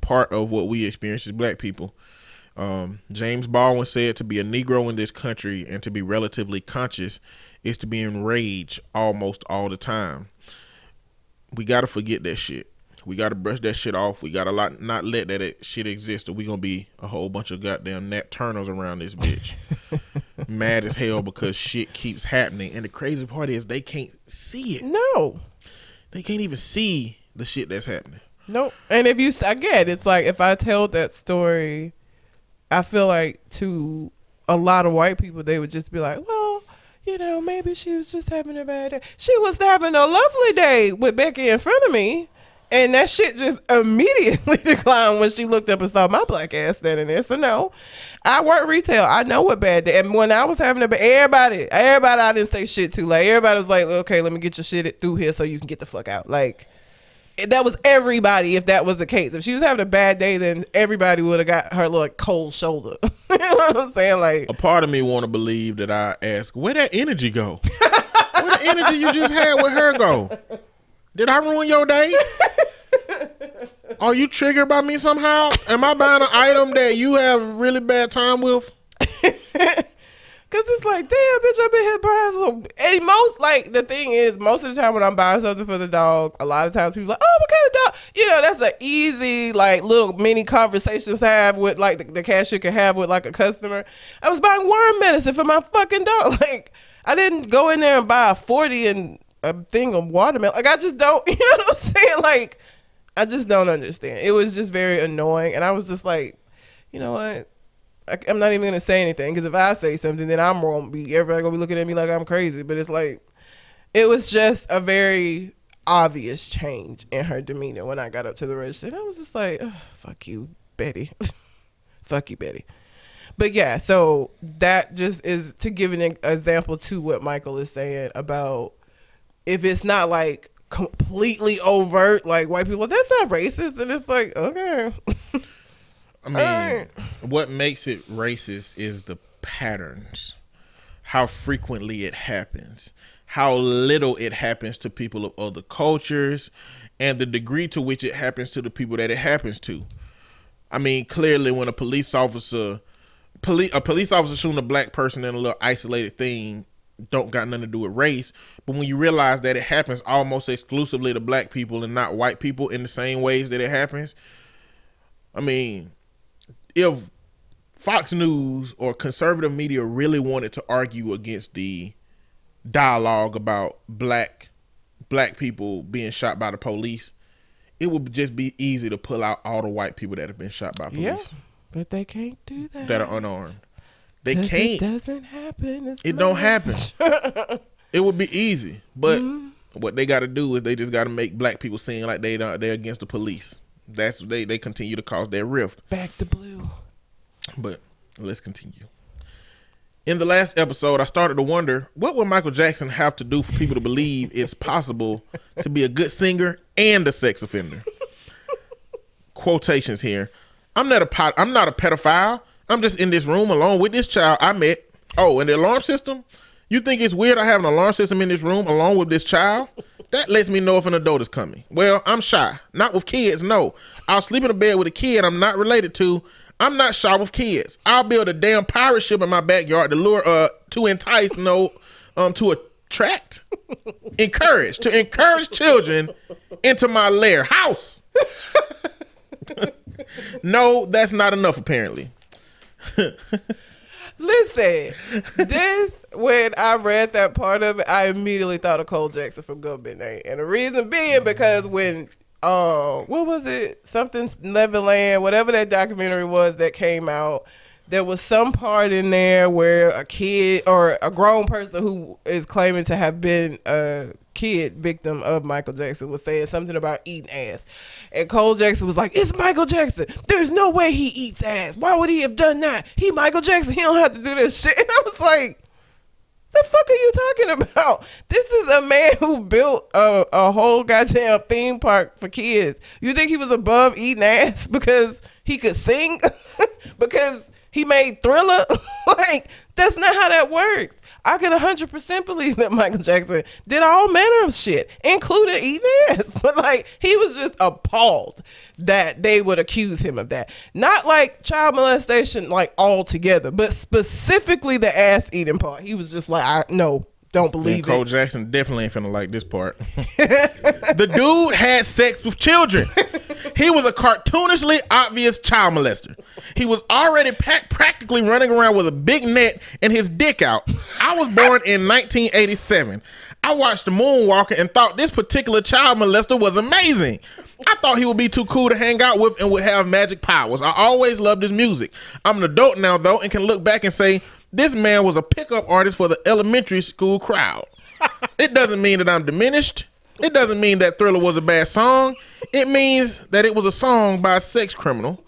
part of what we experience as black people. James Baldwin said, to be a Negro in this country and to be relatively conscious is to be enraged almost all the time. We gotta forget that shit. We gotta brush that shit off. We gotta not let that shit exist, or we gonna be a whole bunch of goddamn Nat Turners around this bitch, mad as hell because shit keeps happening. And the crazy part is they can't see it. No, they can't even see the shit that's happening. Nope. And if you, again, it's like, if I tell that story, I feel like to a lot of white people, they would just be like, well, you know, maybe she was just having a bad day. She was having a lovely day with Becky in front of me. And that shit just immediately declined when she looked up and saw my black ass standing there. So no, I work retail. I know what bad day. And when I was having a bad, everybody I didn't say shit to. Like, everybody was like, okay, let me get your shit through here so you can get the fuck out. Like, that was everybody. If that was the case, if she was having a bad day, then everybody would have got her little cold shoulder. You know what I'm saying? Like, a part of me want to believe that I ask, where that energy go? Where the energy you just had with her go? Did I ruin your day? Are you triggered by me somehow? Am I buying an item that you have a really bad time with? Cause it's like, damn, bitch, I've been here buying some. And most, like, the thing is, most of the time when I'm buying something for the dog, a lot of times people are like, oh, what kind of dog? You know, that's an easy, like, little mini conversations to have with, like, the cashier can have with, like, a customer. I was buying worm medicine for my fucking dog. Like, I didn't go in there and buy a 40 and a thing of watermelon. Like, I just don't, you know what I'm saying? Like, I just don't understand. It was just very annoying. And I was just like, you know what? I'm not even going to say anything, because if I say something, then I'm wrong. Everybody going to be looking at me like I'm crazy. But it's like, it was just a very obvious change in her demeanor when I got up to the register. And I was just like, oh, fuck you, Betty. Fuck you, Betty. But yeah, so that just is to give an example to what Michael is saying about, if it's not like completely overt, like white people, that's not racist. And it's like, okay. I mean, What makes it racist is the patterns, how frequently it happens, how little it happens to people of other cultures, and the degree to which it happens to the people that it happens to. I mean, clearly when a police officer shooting a black person in a little isolated thing don't got nothing to do with race. But when you realize that it happens almost exclusively to black people and not white people in the same ways that it happens, I mean, if Fox News or conservative media really wanted to argue against the dialogue about black people being shot by the police, it would just be easy to pull out all the white people that have been shot by police. Yeah, but they can't do that. That are unarmed. They can't. It doesn't happen. It don't happen. It would be easy. But what they got to do is they just got to make black people seem like they're against the police. That's they continue to cause their rift. Back to blue. But let's continue. In the last episode, I started to wonder, what would Michael Jackson have to do for people to believe it's possible to be a good singer and a sex offender? Quotations here. I'm not a pedophile. I'm just in this room alone with this child I met. Oh, and the alarm system? You think it's weird I have an alarm system in this room along with this child? That lets me know if an adult is coming. Well, I'm shy. Not with kids, no. I'll sleep in a bed with a kid I'm not related to. I'm not shy with kids. I'll build a damn pirate ship in my backyard to lure, to entice, no, to attract, encourage children into my lair house. No, that's not enough, apparently. Listen, this, when I read that part of it, I immediately thought of Cole Jackson from Good Midnight. And the reason being because when, what was it? Something Neverland, whatever that documentary was that came out, there was some part in there where a kid or a grown person who is claiming to have been a kid victim of Michael Jackson was saying something about eating ass. And Cole Jackson was like, it's Michael Jackson. There's no way he eats ass. Why would he have done that? He Michael Jackson. He don't have to do this shit. And I was like, the fuck are you talking about? This is a man who built a whole goddamn theme park for kids. You think he was above eating ass because he could sing? Because... he made Thriller. Like, that's not how that works. I can 100% believe that Michael Jackson did all manner of shit, including eating ass. But, like, he was just appalled that they would accuse him of that. Not, like, child molestation, like, altogether, but specifically the ass-eating part. He was just like, no, don't believe it. Cole Jackson definitely ain't finna like this part. The dude had sex with children. He was a cartoonishly obvious child molester. He was already practically running around with a big net and his dick out. I was born in 1987. I watched The Moonwalker and thought this particular child molester was amazing. I thought he would be too cool to hang out with and would have magic powers. I always loved his music. I'm an adult now, though, and can look back and say, this man was a pickup artist for the elementary school crowd. It doesn't mean that I'm diminished. It doesn't mean that Thriller was a bad song. It means that it was a song by a sex criminal.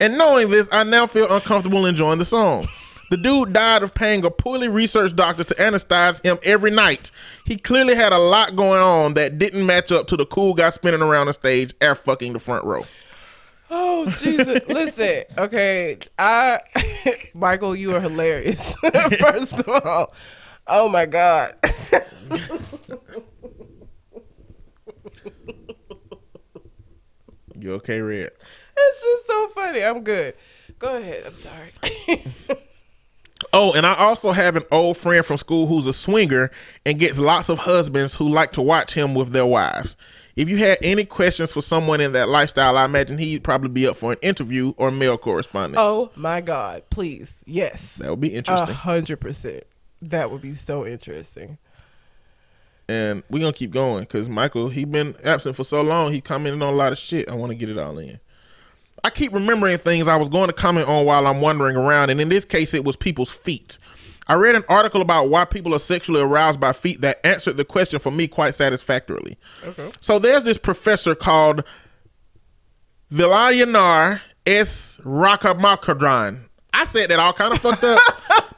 And knowing this, I now feel uncomfortable enjoying the song. The dude died of paying a poorly researched doctor to anesthetize him every night. He clearly had a lot going on that didn't match up to the cool guy spinning around the stage air fucking the front row. Oh, Jesus. Listen, okay. Michael, you are hilarious. First of all. Oh, my God. You okay, Red? It's just so funny. I'm good. Go ahead. I'm sorry. Oh, and I also have an old friend from school who's a swinger and gets lots of husbands who like to watch him with their wives. If you had any questions for someone in that lifestyle, I imagine he'd probably be up for an interview or mail correspondence. Oh, my God. Please. Yes. That would be interesting. 100%. That would be so interesting. And we're going to keep going because Michael, he's been absent for so long. He commented on a lot of shit. I want to get it all in. I keep remembering things I was going to comment on while I'm wandering around. And in this case, it was people's feet. I read an article about why people are sexually aroused by feet that answered the question for me quite satisfactorily. Okay. So there's this professor called Vilayanar S. Rakamakadran. I said that all kind of fucked up,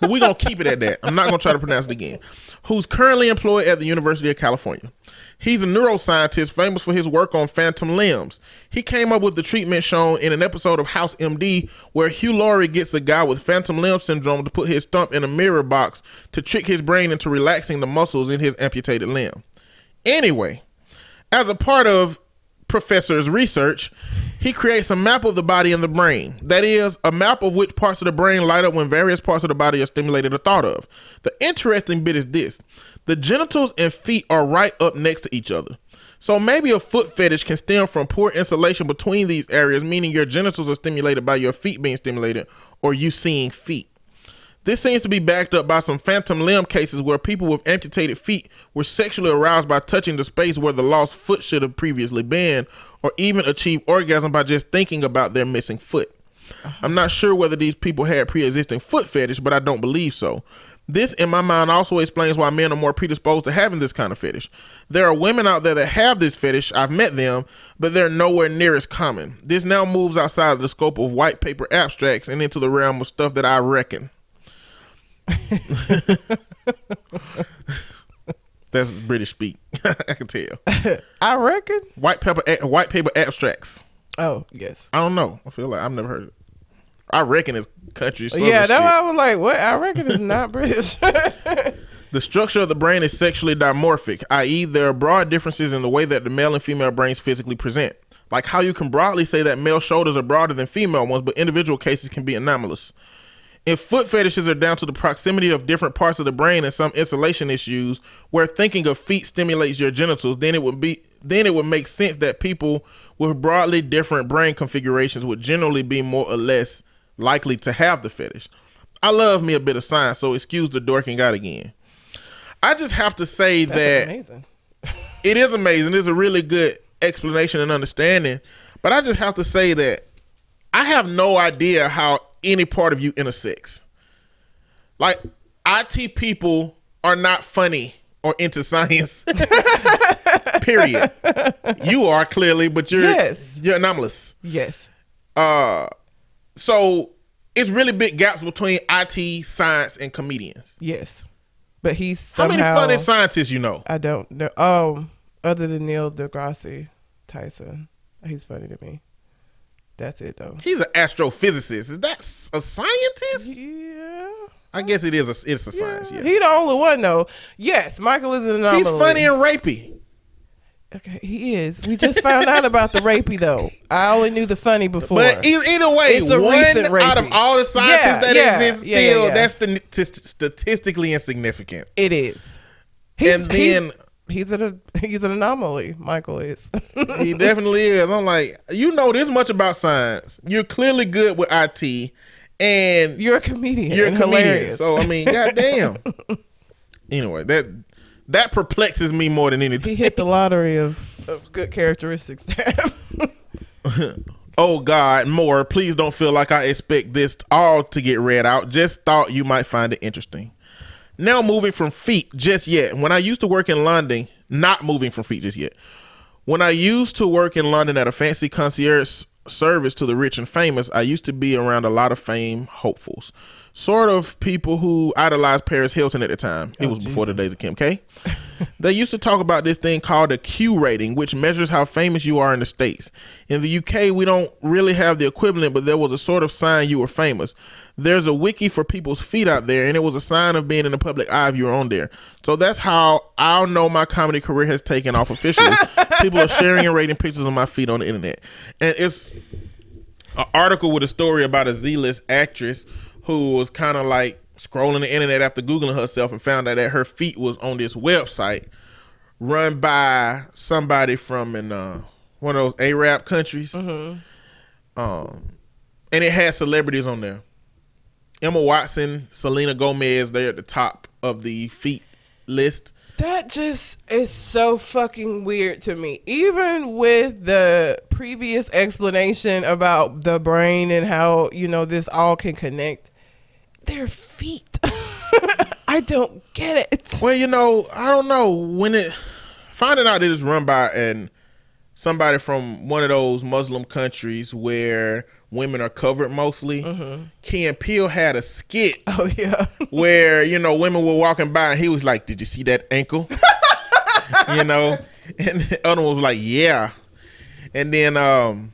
but we're going to keep it at that. I'm not going to try to pronounce it again. Who's currently employed at the University of California. He's a neuroscientist famous for his work on phantom limbs. He came up with the treatment shown in an episode of House MD where Hugh Laurie gets a guy with phantom limb syndrome to put his stump in a mirror box to trick his brain into relaxing the muscles in his amputated limb. Anyway, as a part of Professor's research, he creates a map of the body and the brain. That is, a map of which parts of the brain light up when various parts of the body are stimulated or thought of. The interesting bit is this. The genitals and feet are right up next to each other. So maybe a foot fetish can stem from poor insulation between these areas, meaning your genitals are stimulated by your feet being stimulated or you seeing feet. This seems to be backed up by some phantom limb cases where people with amputated feet were sexually aroused by touching the space where the lost foot should have previously been, or even achieve orgasm by just thinking about their missing foot. I'm not sure whether these people had pre-existing foot fetish, but I don't believe so. This, in my mind, also explains why men are more predisposed to having this kind of fetish. There are women out there that have this fetish. I've met them, but they're nowhere near as common. This now moves outside of the scope of white paper abstracts and into the realm of stuff that I reckon. That's British speak. I can tell. I reckon white paper abstracts. Oh yes. I don't know. I feel like I've never heard it. I reckon it's country. Yeah, that's why I was like, what? I reckon it's not British. The structure of the brain is sexually dimorphic, i.e., there are broad differences in the way that the male and female brains physically present. Like how you can broadly say that male shoulders are broader than female ones, but individual cases can be anomalous. If foot fetishes are down to the proximity of different parts of the brain and some insulation issues where thinking of feet stimulates your genitals, then it would make sense that people with broadly different brain configurations would generally be more or less likely to have the fetish. I love me a bit of science, so excuse the dorking out again. I just have to say that amazing. It is amazing. It's a really good explanation and understanding, but I just have to say that I have no idea how any part of you intersects. Like, IT people are not funny or into science. Period. You are clearly, but you're anomalous. Yes. So it's really big gaps between IT, science, and comedians. Yes. But he's somehow... How many funny scientists you know? I don't know. Oh, other than Neil deGrasse Tyson. He's funny to me. That's it, though. He's an astrophysicist. Is that a scientist? Yeah. I guess it is. It's a science. Yeah. He's the only one, though. Yes, Michael is an anomaly. He's funny and rapey. Okay, he is. We just found out about the rapey, though. I only knew the funny before. But either way, one out of all the scientists exists, that's statistically insignificant. It is. He's an anomaly. Michael is. He definitely is. I'm like, you know this much about science. You're clearly good with IT. And you're a comedian. You're a comedian. Hilarious. So I mean, goddamn. Anyway, that perplexes me more than anything. He hit the lottery of good characteristics. Oh God, more. Please don't feel like I expect this all to get read out. Just thought you might find it interesting. Now moving from feet just yet. When I used to work in London, not moving from feet just yet. When I used to work in London at a fancy concierge service to the rich and famous, I used to be around a lot of fame hopefuls, sort of people who idolized Paris Hilton at the time. It was before the days of Kim K. They used to talk about this thing called a Q rating, which measures how famous you are in the States. In the UK, we don't really have the equivalent, but there was a sort of sign you were famous. There's a wiki for people's feet out there, and it was a sign of being in the public eye if you were on there. So that's how I'll know my comedy career has taken off officially. People are sharing and rating pictures of my feet on the internet. And it's an article with a story about a Z-list actress who was kind of like scrolling the internet after Googling herself and found out that her feet was on this website run by somebody from one of those Arab countries. Mm-hmm. And it had celebrities on there. Emma Watson, Selena Gomez, they're at the top of the feet list. That just is so fucking weird to me. Even with the previous explanation about the brain and how, this all can connect, their feet. I don't get it. Well, I don't know. Finding out it is run by somebody from one of those Muslim countries where women are covered mostly. Mm-hmm. Ken Peele had a skit where, women were walking by and he was like, "Did you see that ankle?" And the other one was like, "Yeah." And then, and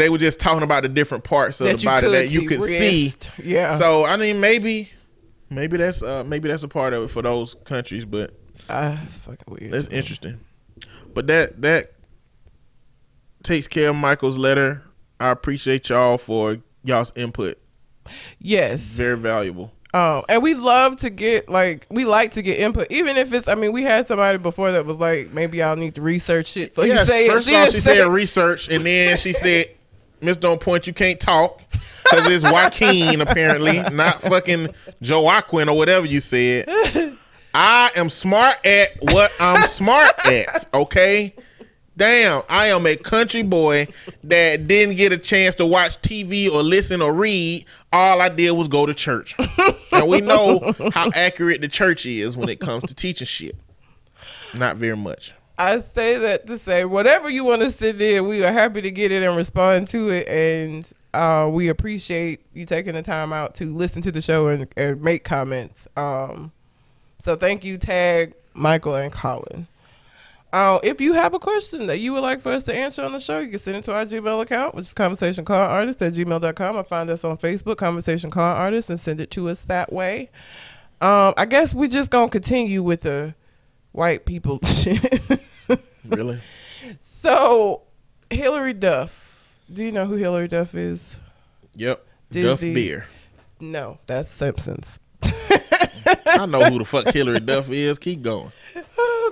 they were just talking about the different parts of the body that you could see. Yeah. So, I mean, maybe that's a part of it for those countries, but that's fucking weird. That's interesting. But that takes care of Michael's letter. I appreciate y'all for y'all's input. Yes. Very valuable. And we love to get we like to get input, even if it's, we had somebody before that was like, maybe y'all need to research shit. So yes, first off, she said research, and then she said, "Miss, don't point, you can't talk," because it's Joaquin apparently, not fucking Joaquin or whatever you said. I am smart at what I'm smart at, okay? Damn, I am a country boy that didn't get a chance to watch TV or listen or read. All I did was go to church. And we know how accurate the church is when it comes to teaching shit. Not very much. I say that to say, whatever you want to sit there, we are happy to get it and respond to it. And we appreciate you taking the time out to listen to the show and make comments. So thank you, Tag, Michael, and Colin. If you have a question that you would like for us to answer on the show, you can send it to our Gmail account, which is conversationcallartist@gmail.com, or find us on Facebook, Conversation Call Artist, and send it to us that way. I guess we're just going to continue with the white people shit. Really? So, Hilary Duff. Do you know who Hilary Duff is? Yep. Disney. Duff Beer. No, that's Simpsons. I know who the fuck Hilary Duff is. Keep going.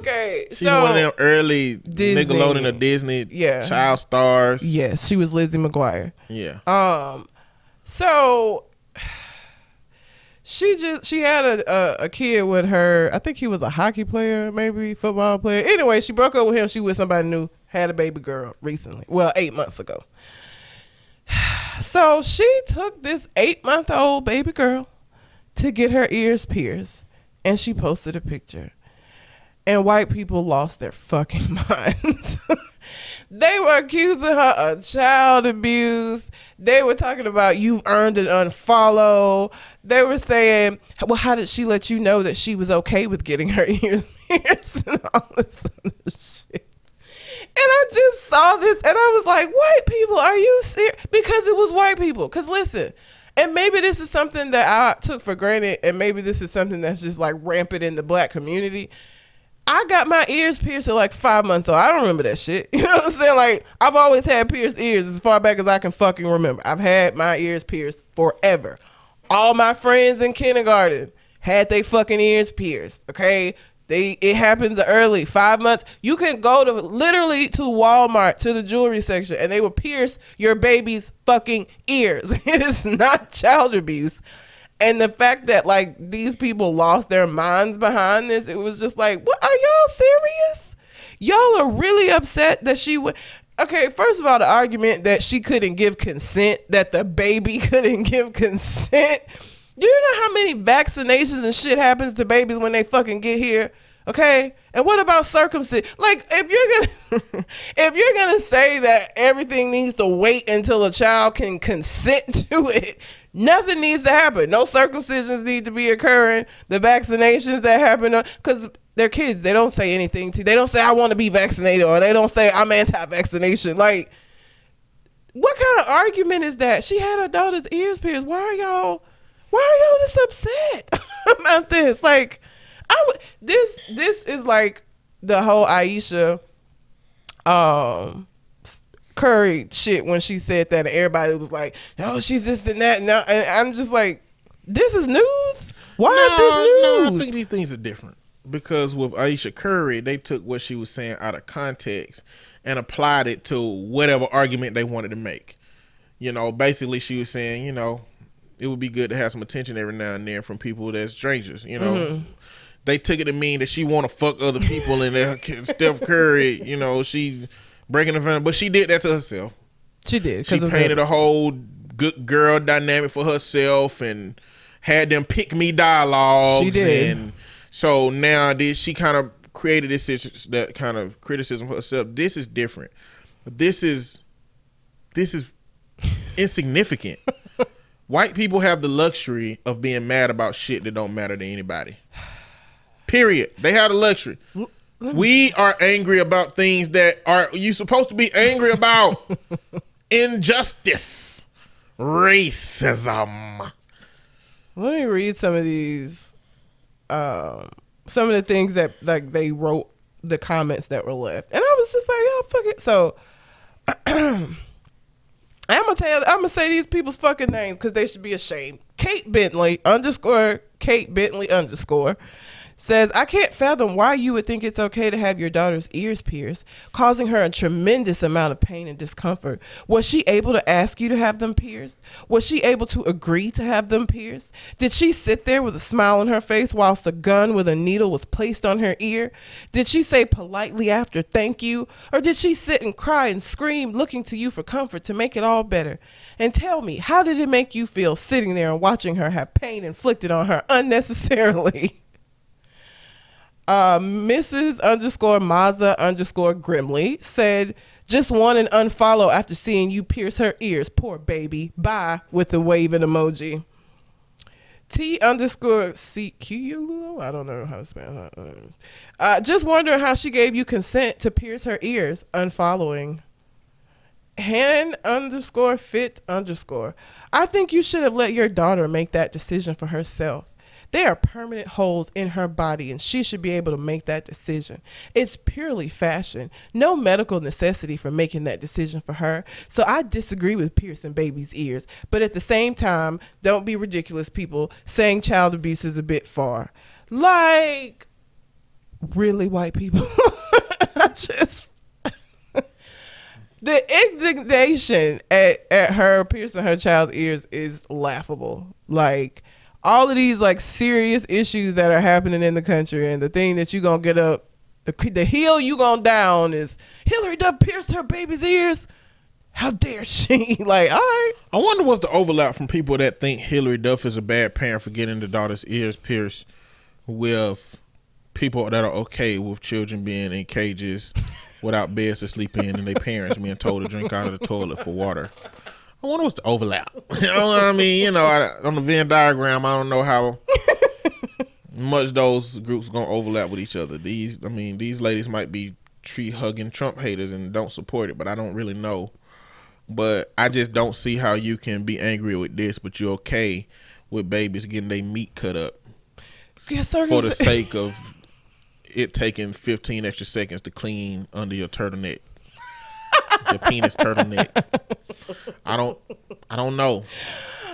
Okay. She's so, one of them early Disney, Nickelodeon or Disney child stars. Yes, she was Lizzie McGuire. Yeah. So she had a kid with her. I think he was a hockey player, maybe football player. Anyway, she broke up with him. She with somebody new. Had a baby girl recently. Well, 8 months ago. So she took this 8-month-old baby girl to get her ears pierced, and she posted a picture. And white people lost their fucking minds. They were accusing her of child abuse. They were talking about you've earned an unfollow. They were saying, well, how did she let you know that she was okay with getting her ears pierced and all this other shit? And I just saw this and I was like, white people, are you serious? Because it was white people. Because listen, and maybe this is something that I took for granted, and maybe this is something that's just like rampant in the black community. I got my ears pierced at like 5 months old. I don't remember that shit. You know what I'm saying? Like, I've always had pierced ears as far back as I can fucking remember. I've had my ears pierced forever. All my friends in kindergarten had they fucking ears pierced, okay? It happens early, 5 months. You can go to literally to Walmart, to the jewelry section, and they will pierce your baby's fucking ears. It is not child abuse. And the fact that like these people lost their minds behind this, it was just like, what, are y'all serious? Y'all are really upset that she would. Okay, first of all, the argument that she couldn't give consent, that the baby couldn't give consent. Do you know how many vaccinations and shit happens to babies when they fucking get here? Okay? And what about circumcision? Like, if you're gonna say that everything needs to wait until a child can consent to it, nothing needs to happen. No circumcisions need to be occurring. The vaccinations that happen, because they're kids, they don't say anything to. They don't say I want to be vaccinated, or they don't say I'm anti-vaccination. Like, what kind of argument is that? She had her daughter's ears pierced. Why are y'all this upset about this? Like, this is like the whole Aisha Curry shit when she said that, and everybody was like, "No, she's this and that." No, and I'm just like, "This is news. Why is this news?" No, I think these things are different because with Aisha Curry, they took what she was saying out of context and applied it to whatever argument they wanted to make. You know, basically, she was saying, you know, it would be good to have some attention every now and then from people that's strangers, you know. Mm-hmm. They took it to mean that she want to fuck other people and that Steph Curry, you know, she breaking the family. But she did that to herself. She did. She painted a whole good girl dynamic for herself and had them pick me dialogues. She did. And so now she kind of created that kind of criticism for herself. This is different. This is insignificant. White people have the luxury of being mad about shit that don't matter to anybody. Period. They have the luxury. We are angry about things that are you supposed to be angry about. Injustice. Racism. Let me read some of these. Some of the things that like they wrote, the comments that were left. And I was just like, oh, fuck it. So... I'm gonna say these people's fucking names because they should be ashamed. Kate Bentley_, says, I can't fathom why you would think it's okay to have your daughter's ears pierced, causing her a tremendous amount of pain and discomfort. Was she able to ask you to have them pierced? Was she able to agree to have them pierced? Did she sit there with a smile on her face whilst a gun with a needle was placed on her ear? Did she say politely after thank you? Or did she sit and cry and scream looking to you for comfort to make it all better? And tell me, how did it make you feel sitting there and watching her have pain inflicted on her unnecessarily? Mrs_Maza_Grimley said, just want an unfollow after seeing you pierce her ears. Poor baby. Bye, with a waving emoji. T_CQ, I don't know how to spell that. Just wondering how she gave you consent to pierce her ears. Unfollowing. Hand_fit_. I think you should have let your daughter make that decision for herself. There are permanent holes in her body, and she should be able to make that decision. It's purely fashion. No medical necessity for making that decision for her. So I disagree with piercing babies' ears. But at the same time, don't be ridiculous, people. Saying child abuse is a bit far. Like, really white people. I just the indignation at her piercing her child's ears is laughable. Like, all of these like serious issues that are happening in the country, and the thing that you gonna get up, the hill you gonna down is Hilary Duff pierced her baby's ears. How dare she? Like, all right. I wonder what's the overlap from people that think Hilary Duff is a bad parent for getting the daughter's ears pierced with people that are okay with children being in cages without beds to sleep in and their parents being told to drink out of the toilet for water. I wonder what's the overlap. You know what I mean? You know, on the Venn diagram, I don't know how much those groups are going to overlap with each other. These ladies might be tree-hugging Trump haters and don't support it, but I don't really know. But I just don't see how you can be angry with this, but you're okay with babies getting their meat cut up for the sake of it taking 15 extra seconds to clean under your turtleneck, your penis turtleneck. I don't know.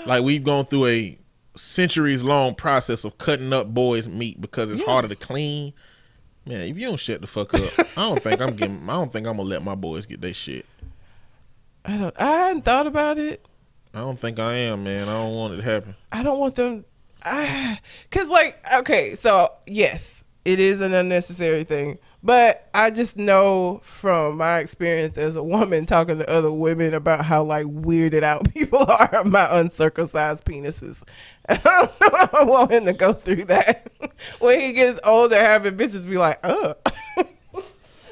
Like, we've gone through a centuries-long process of cutting up boys' meat because it's harder to clean. Man, if you don't shut the fuck up, I don't think I'm gonna let my boys get their shit. I hadn't thought about it. I don't think I am, man. I don't want it to happen. I don't want them. Cause like, okay, so yes, it is an unnecessary thing, but I just know from my experience as a woman talking to other women about how like weirded out people are about uncircumcised penises. And I don't know if I want him to go through that. When he gets older, having bitches be like, oh.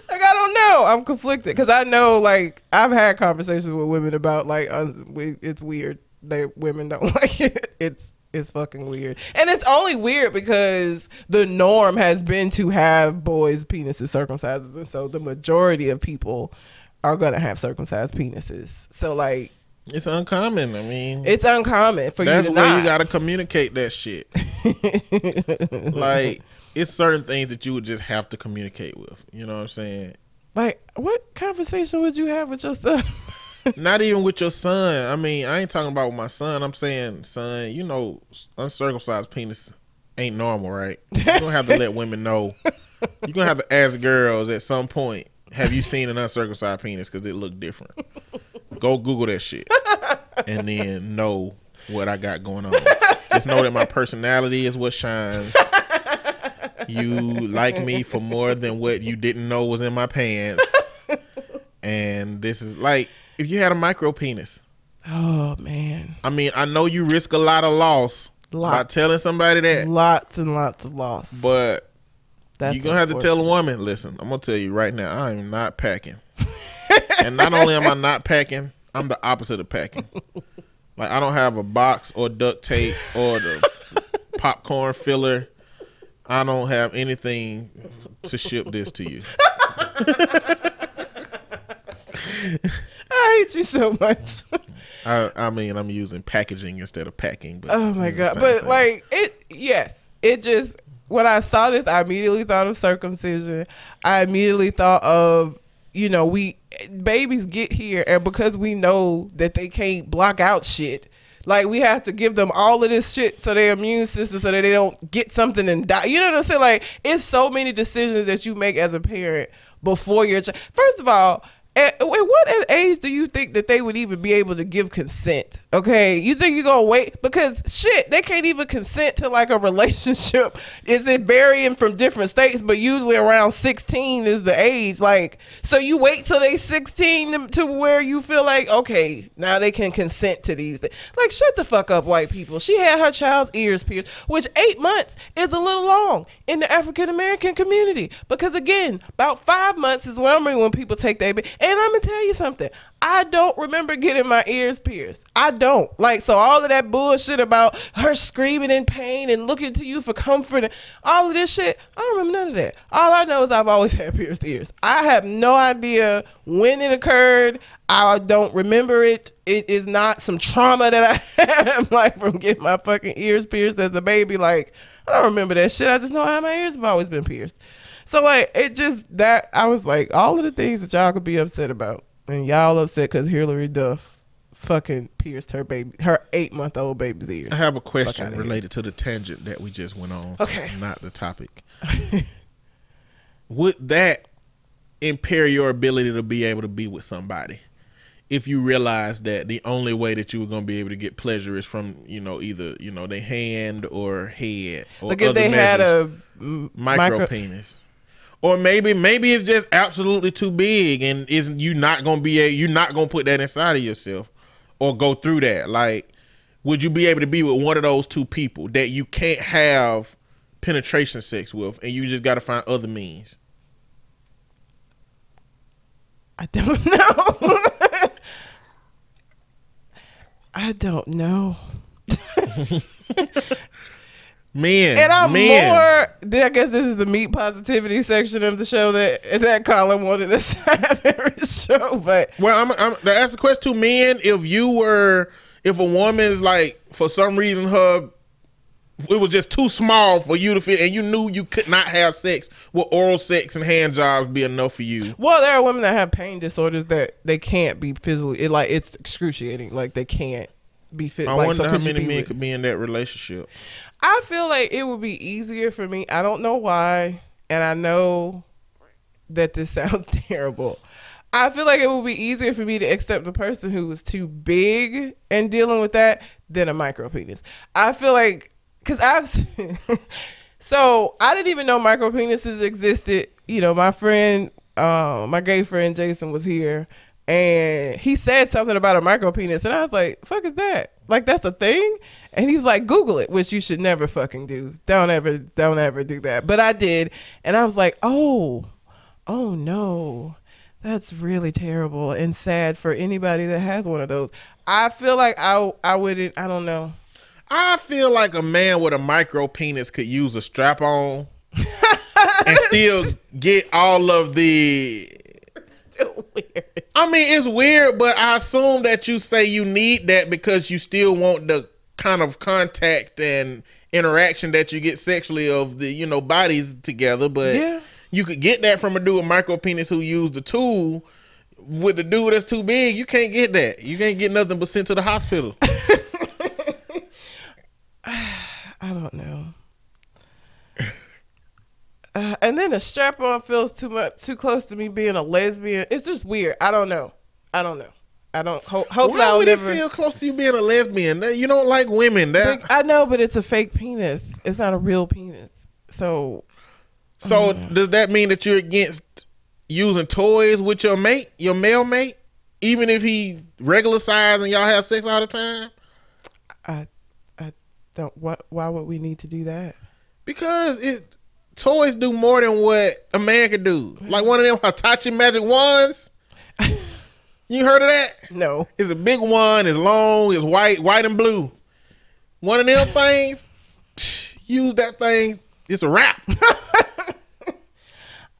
Like, I don't know. I'm conflicted because I know, like, I've had conversations with women about, like, it's weird that women don't like it. It's fucking weird. And it's only weird because the norm has been to have boys' penises circumcised. And so the majority of people are going to have circumcised penises. So, like. It's uncommon. I mean. It's uncommon for you to not. That's where you got to communicate that shit. Like. It's certain things that you would just have to communicate with. You know what I'm saying? Like, what conversation would you have with your son? Not even with your son. I mean, I ain't talking about with my son. I'm saying, son, you know, uncircumcised penis ain't normal, right? You're going to have to let women know. You're going to have to ask girls at some point, have you seen an uncircumcised penis? Because it looked different. Go Google that shit. And then know what I got going on. Just know that my personality is what shines. You like me for more than what you didn't know was in my pants. And this is like, if you had a micro penis. Oh, man. I mean, I know you risk a lot of loss by telling somebody that. Lots and lots of loss. But you're going to have to tell a woman, listen, I'm going to tell you right now, I am not packing. And not only am I not packing, I'm the opposite of packing. Like, I don't have a box or duct tape or the popcorn filler. I don't have anything to ship this to you. I hate you so much. I mean, I'm using packaging instead of packing. But oh my God. But thing. Like, it, yes, it just, when I saw this, I immediately thought of circumcision. I immediately thought of, you know, babies get here, and because we know that they can't block out shit, like, we have to give them all of this shit so their immune system, so that they don't get something and die. You know what I'm saying? Like, it's so many decisions that you make as a parent before your child. First of all, at what age do you think that they would even be able to give consent? Okay, you think you're gonna wait? Because shit, they can't even consent to like a relationship. Is it varying from different states? But usually around 16 is the age. Like, so you wait till they 16 to where you feel like, okay, now they can consent to these things. Like, shut the fuck up, white people. She had her child's ears pierced, which 8 months is a little long in the African American community, because again, about 5 months is when people take their baby. And I'm going to tell you something. I don't remember getting my ears pierced. I don't. Like, so all of that bullshit about her screaming in pain and looking to you for comfort and all of this shit, I don't remember none of that. All I know is I've always had pierced ears. I have no idea when it occurred. I don't remember it. It is not some trauma that I have, like, from getting my fucking ears pierced as a baby. Like, I don't remember that shit. I just know how my ears have always been pierced. So, like, it just, that, I was like, all of the things that y'all could be upset about, and y'all upset because Hilary Duff fucking pierced her baby, her 8-month-old baby's ears. I have a question related to the tangent that we just went on. Okay. Not the topic. would that impair your ability to be able to be with somebody if you realize that the only way that you were going to be able to get pleasure is from, you know, either, you know, their hand or head or look, other if they measures, had a micro penis. Or maybe it's just absolutely too big, and isn't you not gonna be you're not gonna put that inside of yourself, or go through that. Like, would you be able to be with one of those two people that you can't have penetration sex with, and you just gotta find other means? I don't know. I don't know. Men, and I'm more, I guess this is the meat positivity section of the show that Colin wanted us to have every show. But well, I'm to ask the question to men: if a woman's like, for some reason it was just too small for you to fit, and you knew you could not have sex, will oral sex and hand jobs be enough for you? Well, there are women that have pain disorders that they can't be physically. It's excruciating. Like, they can't be fit. I wonder how many men could be in that relationship. I feel like it would be easier for me. I don't know why, and I know that this sounds terrible. I feel like it would be easier for me to accept a person who was too big and dealing with that than a micro penis. I feel like, because so I didn't even know micro penises existed. You know, my friend, my gay friend Jason was here, and he said something about a micro penis, and I was like, fuck is that? Like, that's a thing? And he was like, Google it, which you should never fucking do. Don't ever do that. But I did, and I was like, oh no, that's really terrible and sad for anybody that has one of those. I feel like I wouldn't. I don't know. I feel like a man with a micro penis could use a strap on and still get all of the. Still weird. I mean, it's weird, but I assume that you say you need that because you still want the kind of contact and interaction that you get sexually of the, you know, bodies together. But yeah, you could get that from a dude with micro penis who used the tool. With the dude that's too big, you can't get that. You can't get nothing but sent to the hospital. I don't know. And then the strap-on feels too close to me being a lesbian. It's just weird. I don't know. I don't. Hopefully, why would it feel close to you being a lesbian? You don't like women. That I know, but it's a fake penis. It's not a real penis. So does that mean that you're against using toys with your mate, your male mate, even if he regular size and y'all have sex all the time? I don't. Why would we need to do that? Because toys do more than what a man could do. Like one of them Hitachi magic wands. You heard of that? No. It's a big one. It's long. It's white and blue. One of them things. Use that thing. It's a wrap.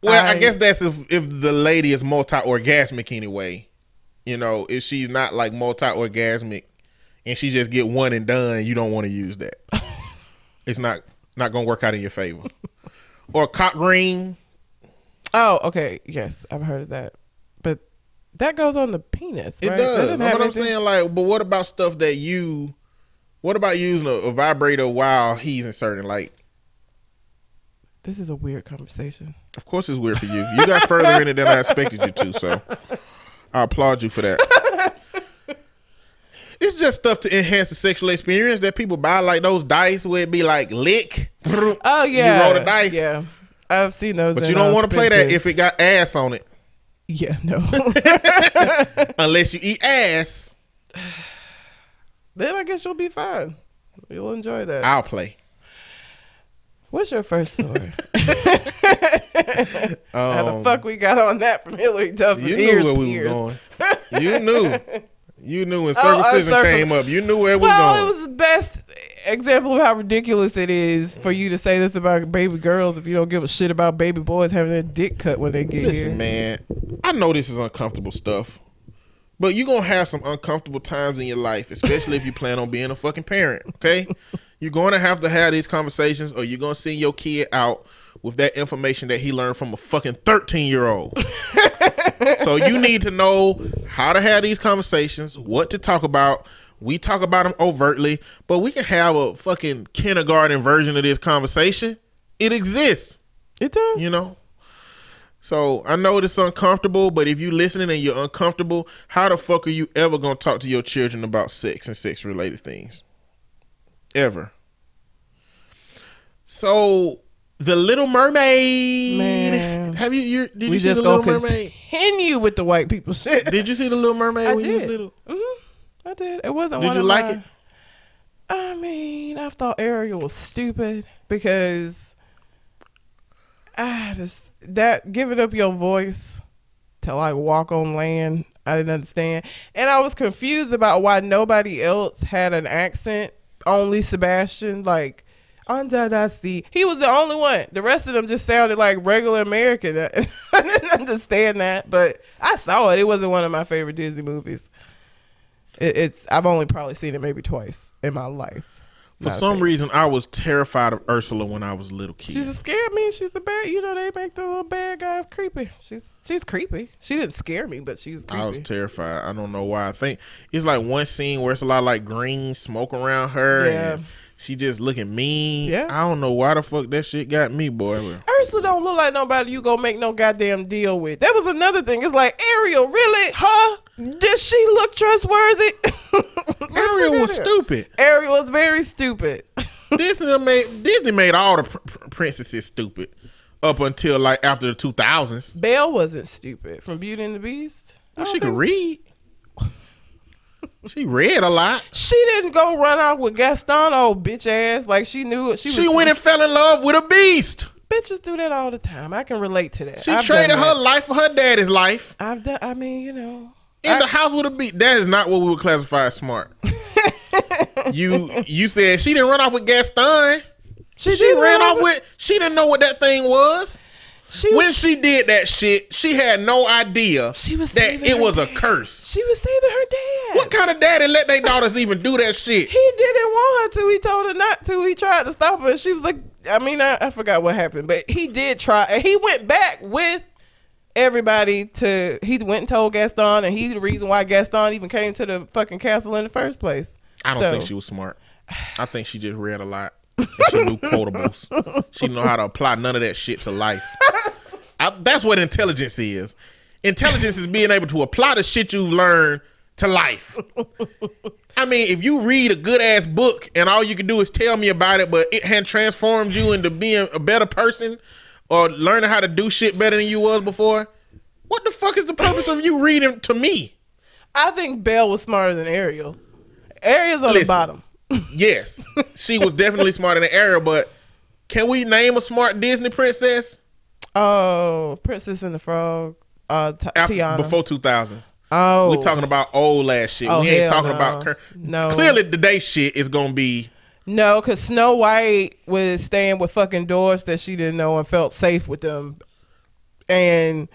Well, I guess that's if the lady is multi-orgasmic anyway. You know, if she's not like multi-orgasmic and she just get one and done, you don't want to use that. It's not gonna work out in your favor. Or a cock ring. Oh, okay. Yes, I've heard of that. But that goes on the penis, right? It does. What I'm saying, like, but what about stuff that you... What about using a vibrator while he's inserting, like... This is a weird conversation. Of course it's weird for you. You got further in it than I expected you to, so I applaud you for that. It's just stuff to enhance the sexual experience that people buy, like those dice where it be like lick. Oh yeah, you roll the dice. Yeah, I've seen those. But you don't want to play that if it got ass on it. Yeah, no. Unless you eat ass, then I guess you'll be fine. You'll enjoy that. I'll play. What's your first story? How the fuck we got on that from Hilary Duff? You knew where we was going. You knew. You knew when circumcision came up. You knew where it was going. Well, it was the best example of how ridiculous it is for you to say this about baby girls if you don't give a shit about baby boys having their dick cut when they get here. Listen, man, I know this is uncomfortable stuff, but you're going to have some uncomfortable times in your life, especially if you plan on being a fucking parent, okay? You're going to have these conversations, or you're going to send your kid out with that information that he learned from a fucking 13-year-old. So you need to know how to have these conversations, what to talk about. We talk about them overtly, but we can have a fucking kindergarten version of this conversation. It exists. It does. You know? So I know it's uncomfortable, but if you're listening and you're uncomfortable, how the fuck are you ever going to talk to your children about sex and sex-related things? Ever. So The Little Mermaid. Man. Did you see The Little Mermaid? Continue with the white people shit. Did you see The Little Mermaid you was little? Mm-hmm. I did. It wasn't. Did you like it? I mean, I thought Ariel was stupid because giving up your voice to like walk on land, I didn't understand. And I was confused about why nobody else had an accent. Only Sebastian, like, under the sea. He was the only one. The rest of them just sounded like regular American. I didn't understand that, but I saw it. It wasn't one of my favorite Disney movies. I've only probably seen it maybe twice in my life. For some reason, I was terrified of Ursula when I was a little kid. She's a scared me. She's a bad. You know, they make the little bad guys creepy. She's creepy. She didn't scare me, but she was creepy. I was terrified. I don't know why. I think it's like one scene where it's a lot of like green smoke around her. Yeah. And she just looking mean. Yeah. I don't know why the fuck that shit got me, boy. Ursula don't look like nobody you gonna make no goddamn deal with. That was another thing. It's like, Ariel, really? Huh? Did she look trustworthy? Ariel was stupid. Ariel was very stupid. Disney made all the princesses stupid up until like after the 2000s. Belle wasn't stupid from Beauty and the Beast. Well, she could read. She read a lot. She didn't go run out with Gaston, old bitch ass. Like she knew it. She went and fell in love with a beast. Bitches do that all the time. I can relate to that. She traded her life for her daddy's life. I mean, you know. The house with a beast. That is not what we would classify as smart. You said she didn't run off with Gaston. She didn't know what that thing was. She did that shit, she had no idea that it was a curse. She was saving her dad. What kind of daddy let their daughters even do that shit? He didn't want her to. He told her not to. He tried to stop her. She was like, I mean, I forgot what happened, but he did try. And he went back with everybody he went and told Gaston, and he's the reason why Gaston even came to the fucking castle in the first place. I don't think she was smart. I think she just read a lot. She knew quotables. She didn't know how to apply none of that shit to life. That's what intelligence is. Intelligence is being able to apply the shit you learn to life. I mean, if you read a good ass book and all you can do is tell me about it, but it had transformed you into being a better person or learning how to do shit better than you was before, what the fuck is the purpose of you reading to me? I think Belle was smarter than Ariel. Ariel's on the bottom. Yes, she was definitely smarter than Ariel, but can we name a smart Disney princess? Oh, Princess and the Frog, Tiana. Before 2000s. Oh. We're talking about old ass shit. Oh, we ain't talking about her. No. Clearly today's shit is going to be. No, because Snow White was staying with fucking doors that she didn't know and felt safe with them. And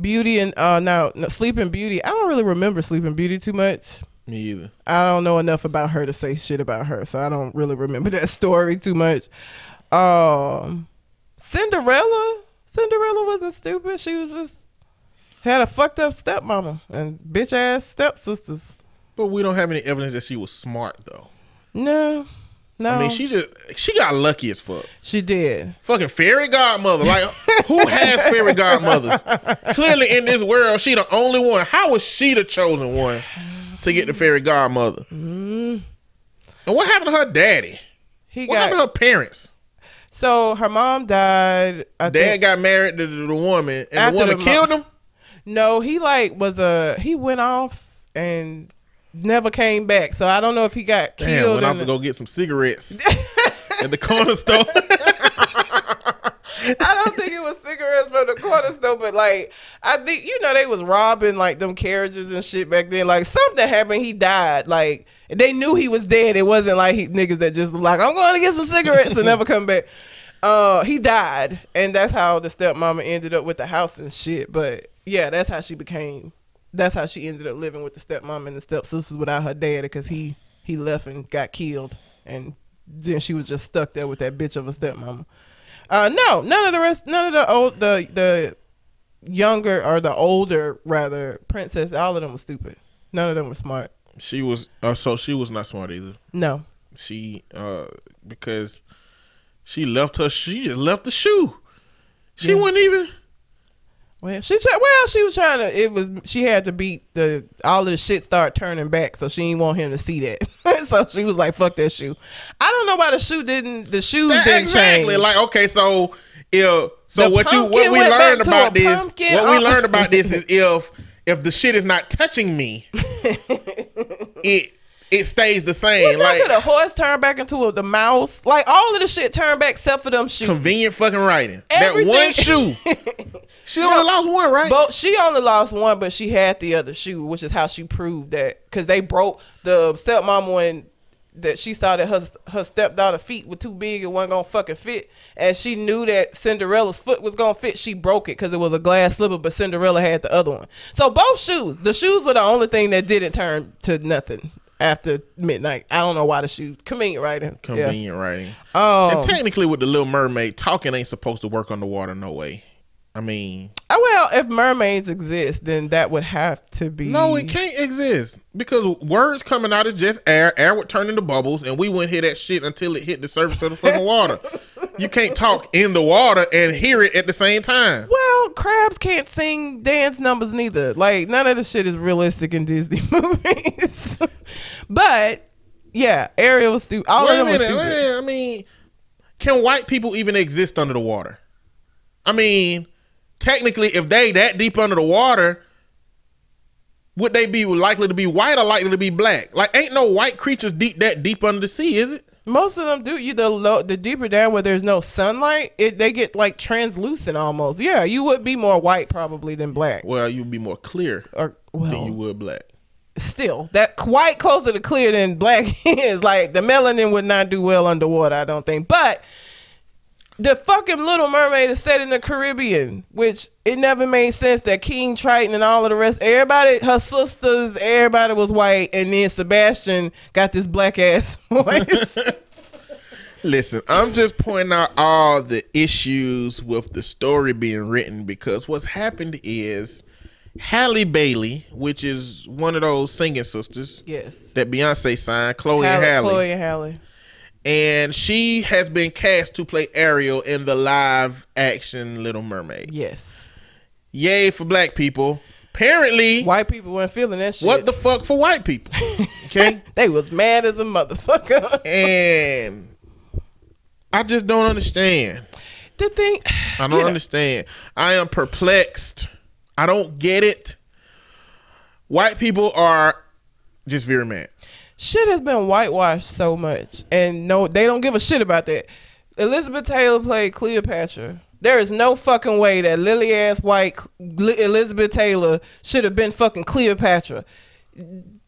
Beauty and, Sleeping Beauty. I don't really remember Sleeping Beauty too much. Me either. I don't know enough about her to say shit about her, so I don't really remember that story too much. Cinderella wasn't stupid. She was just had a fucked up stepmama and bitch ass stepsisters. But we don't have any evidence that she was smart though. No. I mean, she got lucky as fuck. She did. Fucking fairy godmother. Like, who has fairy godmothers? Clearly in this world, she the only one. How was she the chosen one to get the fairy godmother? Mm. And what happened to her daddy? What happened to her parents? So her mom died. Dad got married to the woman, and the woman killed him? No, he went off and never came back. So I don't know if he got killed. Damn, went off to go get some cigarettes at the corner store. I don't think it was cigarettes from the corner store, but like, I think, you know, they was robbing like them carriages and shit back then. Like something happened, he died. Like they knew he was dead. It wasn't like niggas that just like, I'm going to get some cigarettes and never come back. He died. And that's how the stepmama ended up with the house and shit. But yeah, that's how she ended up living with the stepmom and the stepsisters without her dad, because he left and got killed. And then she was just stuck there with that bitch of a stepmama. No, none of the old, the younger or the older rather princess, all of them were stupid. None of them were smart. She was, so she was not smart either. No, she, because she left her, she just left the shoe. She wasn't even. Well, she was trying to. She had to beat the all of the shit start turning back, so she didn't want him to see that. So she was like, "Fuck that shoe." I don't know why the shoes didn't change. Exactly. Like, okay, so if so, what we learned about this is if the shit is not touching me, it stays the same. Like the horse turned back into the mouse. Like all of the shit turned back except for them shoes. Convenient fucking writing. Everything. That one shoe. She only lost one, right? She only lost one, but she had the other shoe, which is how she proved that. Because they broke the stepmama when that she saw that her stepdaughter's feet were too big and wasn't going to fucking fit. And she knew that Cinderella's foot was going to fit. She broke it because it was a glass slipper, but Cinderella had the other one. So both shoes. The shoes were the only thing that didn't turn to nothing after midnight. I don't know why the shoes. Convenient writing. Oh. And technically with the Little Mermaid, talking ain't supposed to work on the water, no way. I mean, if mermaids exist, then that would have to be. No, it can't exist because words coming out is just air. Air would turn into bubbles, and we wouldn't hear that shit until it hit the surface of the fucking water. You can't talk in the water and hear it at the same time. Well, crabs can't sing dance numbers neither. Like none of the shit is realistic in Disney movies. But yeah, Ariel was stupid. All of them were stupid. I mean, can white people even exist under the water? I mean. Technically, if they that deep under the water, would they be likely to be white or likely to be black? Like, ain't no white creatures that deep under the sea, is it? Most of them do. The deeper down where there's no sunlight, they get like translucent almost. Yeah, you would be more white probably than black. Well, you'd be more clear than you would black. Still, that white closer to clear than black is. Like, the melanin would not do well underwater, I don't think. But the fucking Little Mermaid is set in the Caribbean, which it never made sense that King Triton and all of the rest, everybody, her sisters, everybody was white, and then Sebastian got this black ass voice. Listen, I'm just pointing out all the issues with the story being written because what's happened is Halle Bailey, which is one of those singing sisters, yes, that Beyonce signed, Chloe and Halle. And she has been cast to play Ariel in the live action Little Mermaid. Yes. Yay for black people. Apparently white people weren't feeling that shit. What the fuck for white people? Okay. They was mad as a motherfucker. And I just don't understand. I don't understand. I am perplexed. I don't get it. White people are just very mad. Shit has been whitewashed so much, and no, they don't give a shit about that. Elizabeth Taylor played Cleopatra. There is no fucking way that lily ass white Elizabeth Taylor should have been fucking Cleopatra.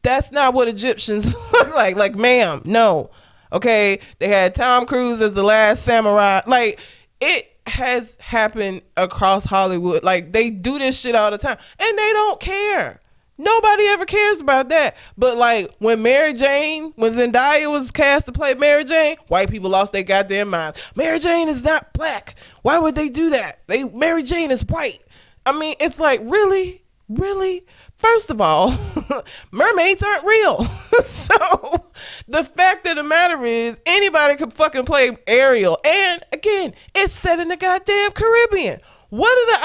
That's not what Egyptians look like. Like, ma'am, no. Okay, they had Tom Cruise as the last samurai. Like, it has happened across Hollywood. Like, they do this shit all the time, and they don't care. Nobody ever cares about that. But like when Zendaya was cast to play Mary Jane, white people lost their goddamn minds. Mary Jane is not black. Why would they do that? Mary Jane is white. I mean, it's like, really? Really? First of all, mermaids aren't real. So the fact of the matter is anybody could fucking play Ariel. And again, it's set in the goddamn Caribbean. What are the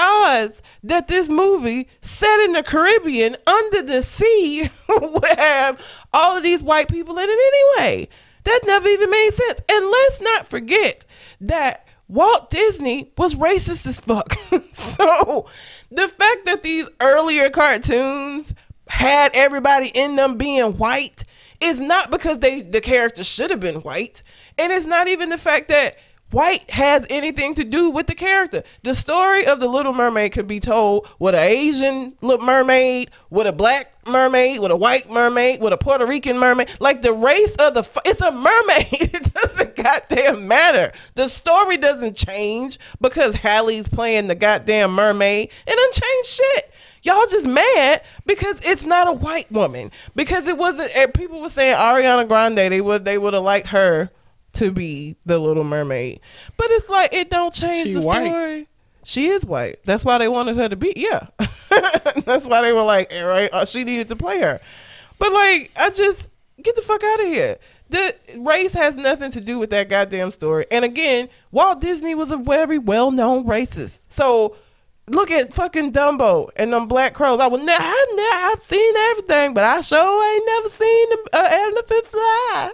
odds that this movie set in the Caribbean under the sea would have all of these white people in it anyway? That never even made sense. And let's not forget that Walt Disney was racist as fuck. So the fact that these earlier cartoons had everybody in them being white is not because the character should have been white. And it's not even the fact that white has anything to do with the character. The story of the Little Mermaid could be told with an Asian mermaid, with a black mermaid, with a white mermaid, with a Puerto Rican mermaid. Like, the race of it's a mermaid. It doesn't goddamn matter. The story doesn't change because Halle's playing the goddamn mermaid. It doesn't change shit. Y'all just mad because it's not a white woman. Because it wasn't. People were saying Ariana Grande. They would have liked her to be the Little Mermaid, but it's like it don't change the story. White. She is white. That's why they wanted her to be. Yeah, that's why they were like, right, she needed to play her. But like, I just get the fuck out of here. The race has nothing to do with that goddamn story. And again, Walt Disney was a very well-known racist. So Look at fucking Dumbo and them black crows. I've seen everything, but I sure ain't never seen an elephant fly.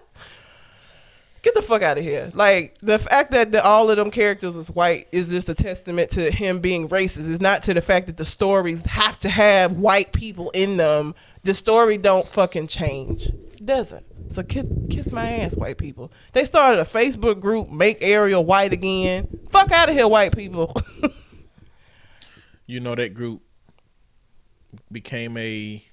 Get the fuck out of here. Like, the fact that all of them characters is white is just a testament to him being racist. It's not to the fact that the stories have to have white people in them. The story don't fucking change. It doesn't. So kiss my ass, white people. They started a Facebook group, Make Ariel White Again. Fuck out of here, white people. You know, that group became a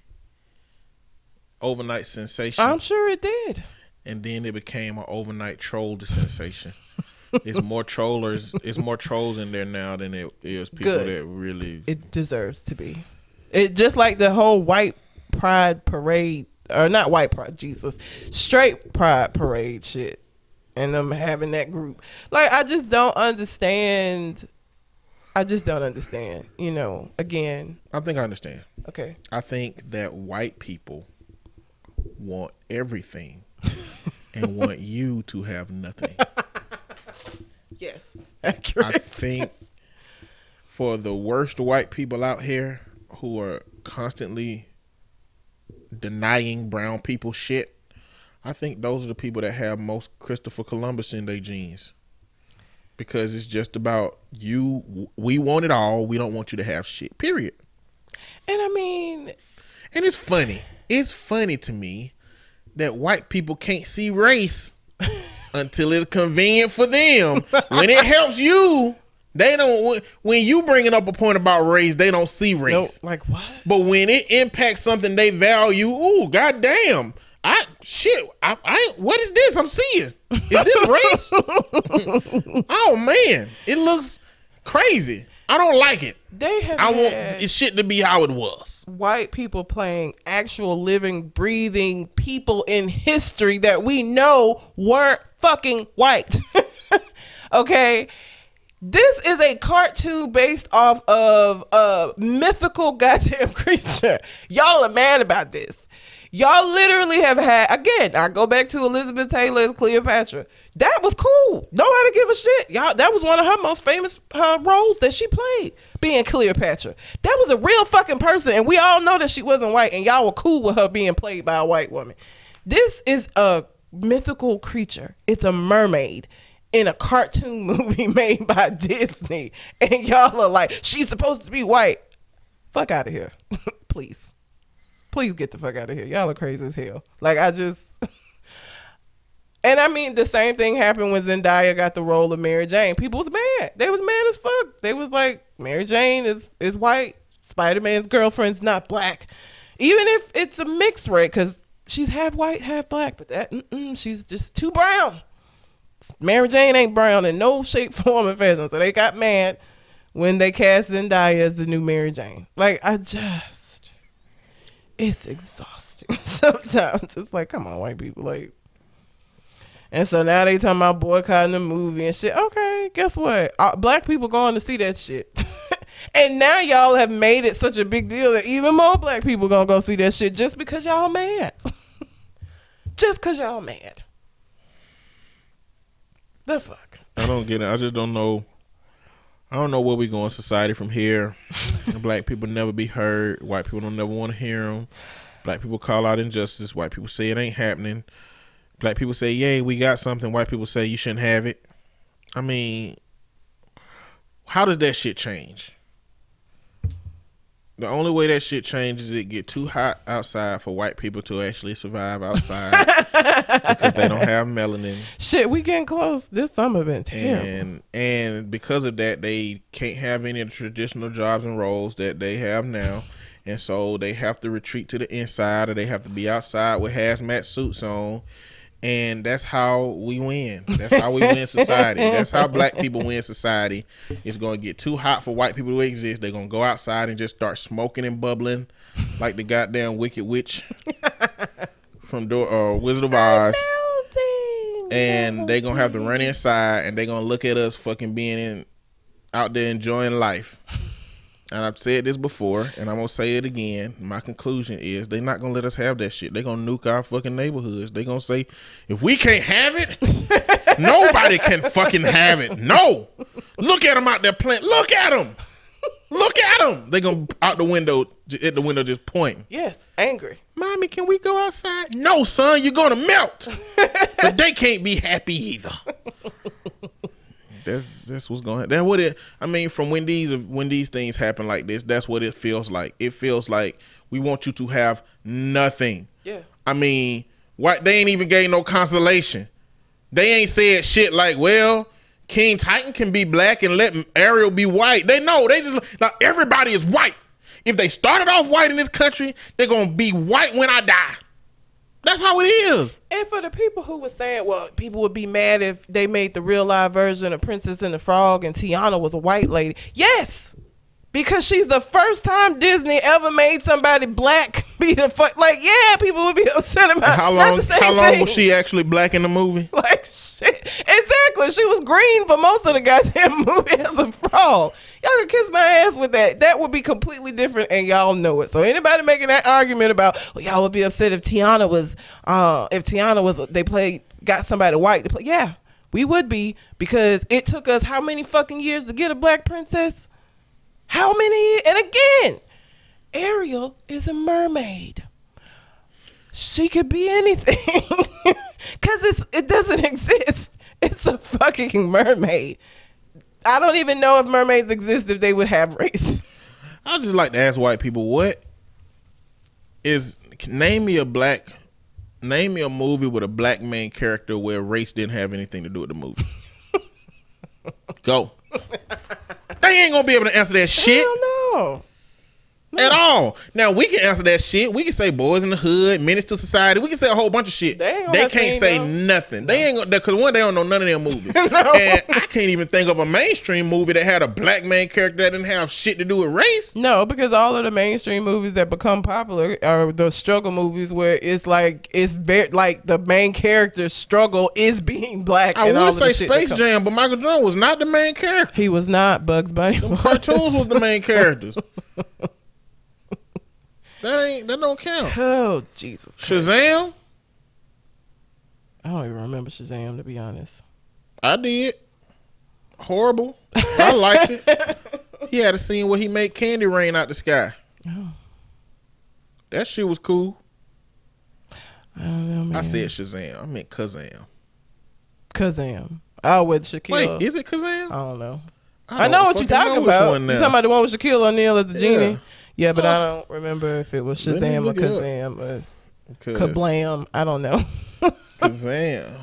overnight sensation. I'm sure it did. And then it became an overnight trolled sensation. It's more trolls in there now than it is people that really. It deserves to be. It just like the whole white pride parade, or not white pride, Jesus, straight pride parade shit, and them having that group. Like, I just don't understand. You know, again. I think I understand. Okay. I think that white people want everything. And want you to have nothing. Yes. Accurate. I think for the worst white people out here who are constantly denying brown people shit, I think those are the people that have most Christopher Columbus in their genes. Because it's just about you. We want it all. We don't want you to have shit. Period. And I mean. And it's funny. It's funny to me that white people can't see race until it's convenient for them. When it helps you, they don't. When you bringing up a point about race, they don't see race. Nope. Like what? But when it impacts something they value, ooh, goddamn! What is this I'm seeing? Is this race? Oh man, it looks crazy. I don't like it. I want shit to be how it was. White people playing actual living, breathing people in history that we know weren't fucking white. Okay? This is a cartoon based off of a mythical goddamn creature. Y'all are mad about this. Y'all literally have had, again, I go back to Elizabeth Taylor as Cleopatra. That was cool. Nobody give a shit. Y'all, that was one of her most famous roles that she played, being Cleopatra. That was a real fucking person, and we all know that she wasn't white, and y'all were cool with her being played by a white woman. This is a mythical creature. It's a mermaid in a cartoon movie made by Disney, and y'all are like, she's supposed to be white. Fuck out of here. Please. Please get the fuck out of here. Y'all are crazy as hell. Like, I just... And I mean, the same thing happened when Zendaya got the role of Mary Jane. People was mad. They was mad as fuck. They was like, Mary Jane is white. Spider-Man's girlfriend's not black. Even if it's a mixed race, because she's half white, half black. But she's just too brown. Mary Jane ain't brown in no shape, form, or fashion. So they got mad when they cast Zendaya as the new Mary Jane. Like, I just... It's exhausting. Sometimes it's like, come on, white people, like. And so now they talking about boycotting the movie and shit. Okay, guess what? Black people going to see that shit. And now y'all have made it such a big deal that even more black people gonna go see that shit just because y'all mad. Just because y'all mad. The fuck? I don't get it. I just don't know. I don't know where we go in society from here. Black people never be heard. White people don't never want to hear them. Black people call out injustice. White people say it ain't happening. Black people say, yay, we got something. White people say you shouldn't have it. I mean, how does that shit change? The only way that shit changes is it get too hot outside for white people to actually survive outside because they don't have melanin. Shit, we getting close. This summer been terrible. And because of that, they can't have any of the traditional jobs and roles that they have now. And so they have to retreat to the inside, or they have to be outside with hazmat suits on. And that's how we win. That's how we win society. That's how black people win society. It's going to get too hot for white people to exist. They're going to go outside and just start smoking and bubbling like the goddamn Wicked Witch from Wizard of Oz. And they're going to have to run inside, and they're going to look at us fucking being out there enjoying life. And I've said this before, and I'm going to say it again. My conclusion is they're not going to let us have that shit. They're going to nuke our fucking neighborhoods. They're going to say, if we can't have it, nobody can fucking have it. No. Look at them out there playing. Look at them. Look got him. They gonna out the window, at the window, just pointing. Yes, angry. Mommy, can we go outside? No, son, you're gonna melt. But they can't be happy either. That's what's going on. That's what it. I mean, from when these things happen like this, that's what it feels like. It feels like we want you to have nothing. Yeah. I mean, why they ain't even gave no consolation? They ain't said shit like, well, King Titan can be black and let Ariel be white. They know. They just now everybody is white. If they started off white in this country, they're gonna be white when I die. That's how it is. And for the people who were saying, well, people would be mad if they made the real live version of Princess and the Frog and Tiana was a white lady. Yes, because she's the first time Disney ever made somebody black be the fuck. Like, yeah, people would be upset about. How long was she actually black in the movie? Like, shit. Exactly. She was green for most of the goddamn movie as a frog. Y'all can kiss my ass with that. That would be completely different, and y'all know it. So anybody making that argument about, well, y'all would be upset if Tiana was, got somebody white to play. Yeah, we would be, because it took us how many fucking years to get a black princess? How many? And again, Ariel is a mermaid. She could be anything, because it doesn't exist. It's a fucking mermaid. I don't even know if mermaids exist, if they would have race. I just like to ask white people, name me a movie with a black main character where race didn't have anything to do with the movie. Go. They ain't gonna be able to answer that shit. Hell no. At all. Now we can answer that shit. We can say Boys in the Hood, Menace to Society. We can say a whole bunch of shit. They can't say nothing. They ain't gonna, because one, they don't know none of their movies. No. And I can't even think of a mainstream movie that had a black man character that didn't have shit to do with race. No, because all of the mainstream movies that become popular are the struggle movies where it's like the main character's struggle is being black. I would say Space Jam, but Michael Jordan was not the main character. He was not. Bugs Bunny. The cartoons was the main characters. That don't count. Oh, Jesus Christ. Shazam? I don't even remember Shazam, to be honest. I did. Horrible. I liked it. He had a scene where he made candy rain out the sky. Oh. That shit was cool. I don't know, man. I said Shazam. I meant Kazam. Kazam. Oh, with Shaquille. Wait, is it Kazam? I don't know. I know what you're talking about. You're talking about the one with Shaquille O'Neal as the genie? Yeah, but I don't remember if it was Shazam or Kazam or Kablam. I don't know. Kazam.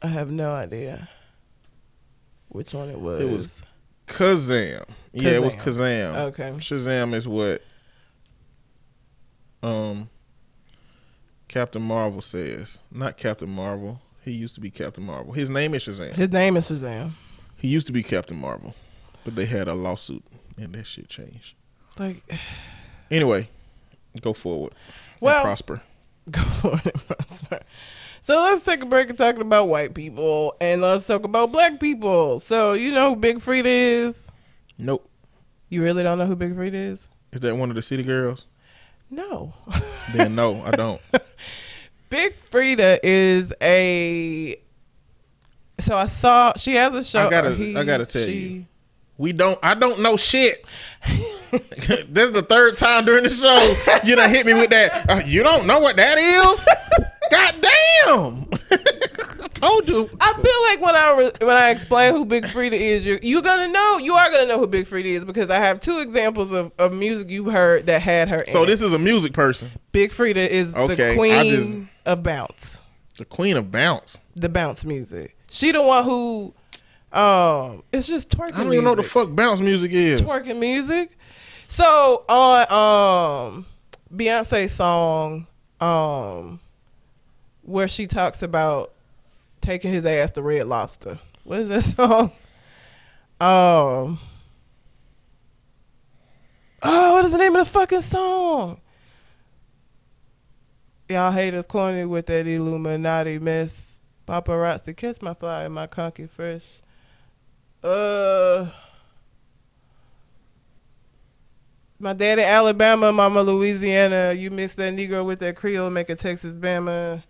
I have no idea which one it was. It was Kazam. Yeah, it was Kazam. Okay. Shazam is what Captain Marvel says. Not Captain Marvel. He used to be Captain Marvel. His name is Shazam. His name is Shazam. He used to be Captain Marvel, but they had a lawsuit and that shit changed. Like, anyway, go forward. Well, and prosper. Go forward and prosper. So let's take a break and talking about white people, and let's talk about black people. So you know who Big Freedia is? Nope. You really don't know who Big Freedia is? Is that one of the city girls? No. Then no, I don't. Big Freedia is a. So I saw she has a show. I gotta tell you. I don't know shit. This is the third time during the show you done hit me with that. You don't know what that is? God damn! I told you. I feel like when I explain who Big Freedia is, you're gonna know. You are gonna know who Big Freedia is, because I have two examples of music you've heard that had her. So this is a music person. Big Freedia is the queen of bounce. The queen of bounce. The bounce music. She the one who. It's just twerking music. I don't even know what the fuck bounce music is. Twerking music. So on Beyonce's song where she talks about taking his ass to Red Lobster. What is that song? What is the name of the fucking song? Y'all haters corny with that Illuminati mess. Paparazzi catch my fly and my conky fresh. My daddy Alabama, mama Louisiana. You miss that Negro with that Creole, make a Texas Bama.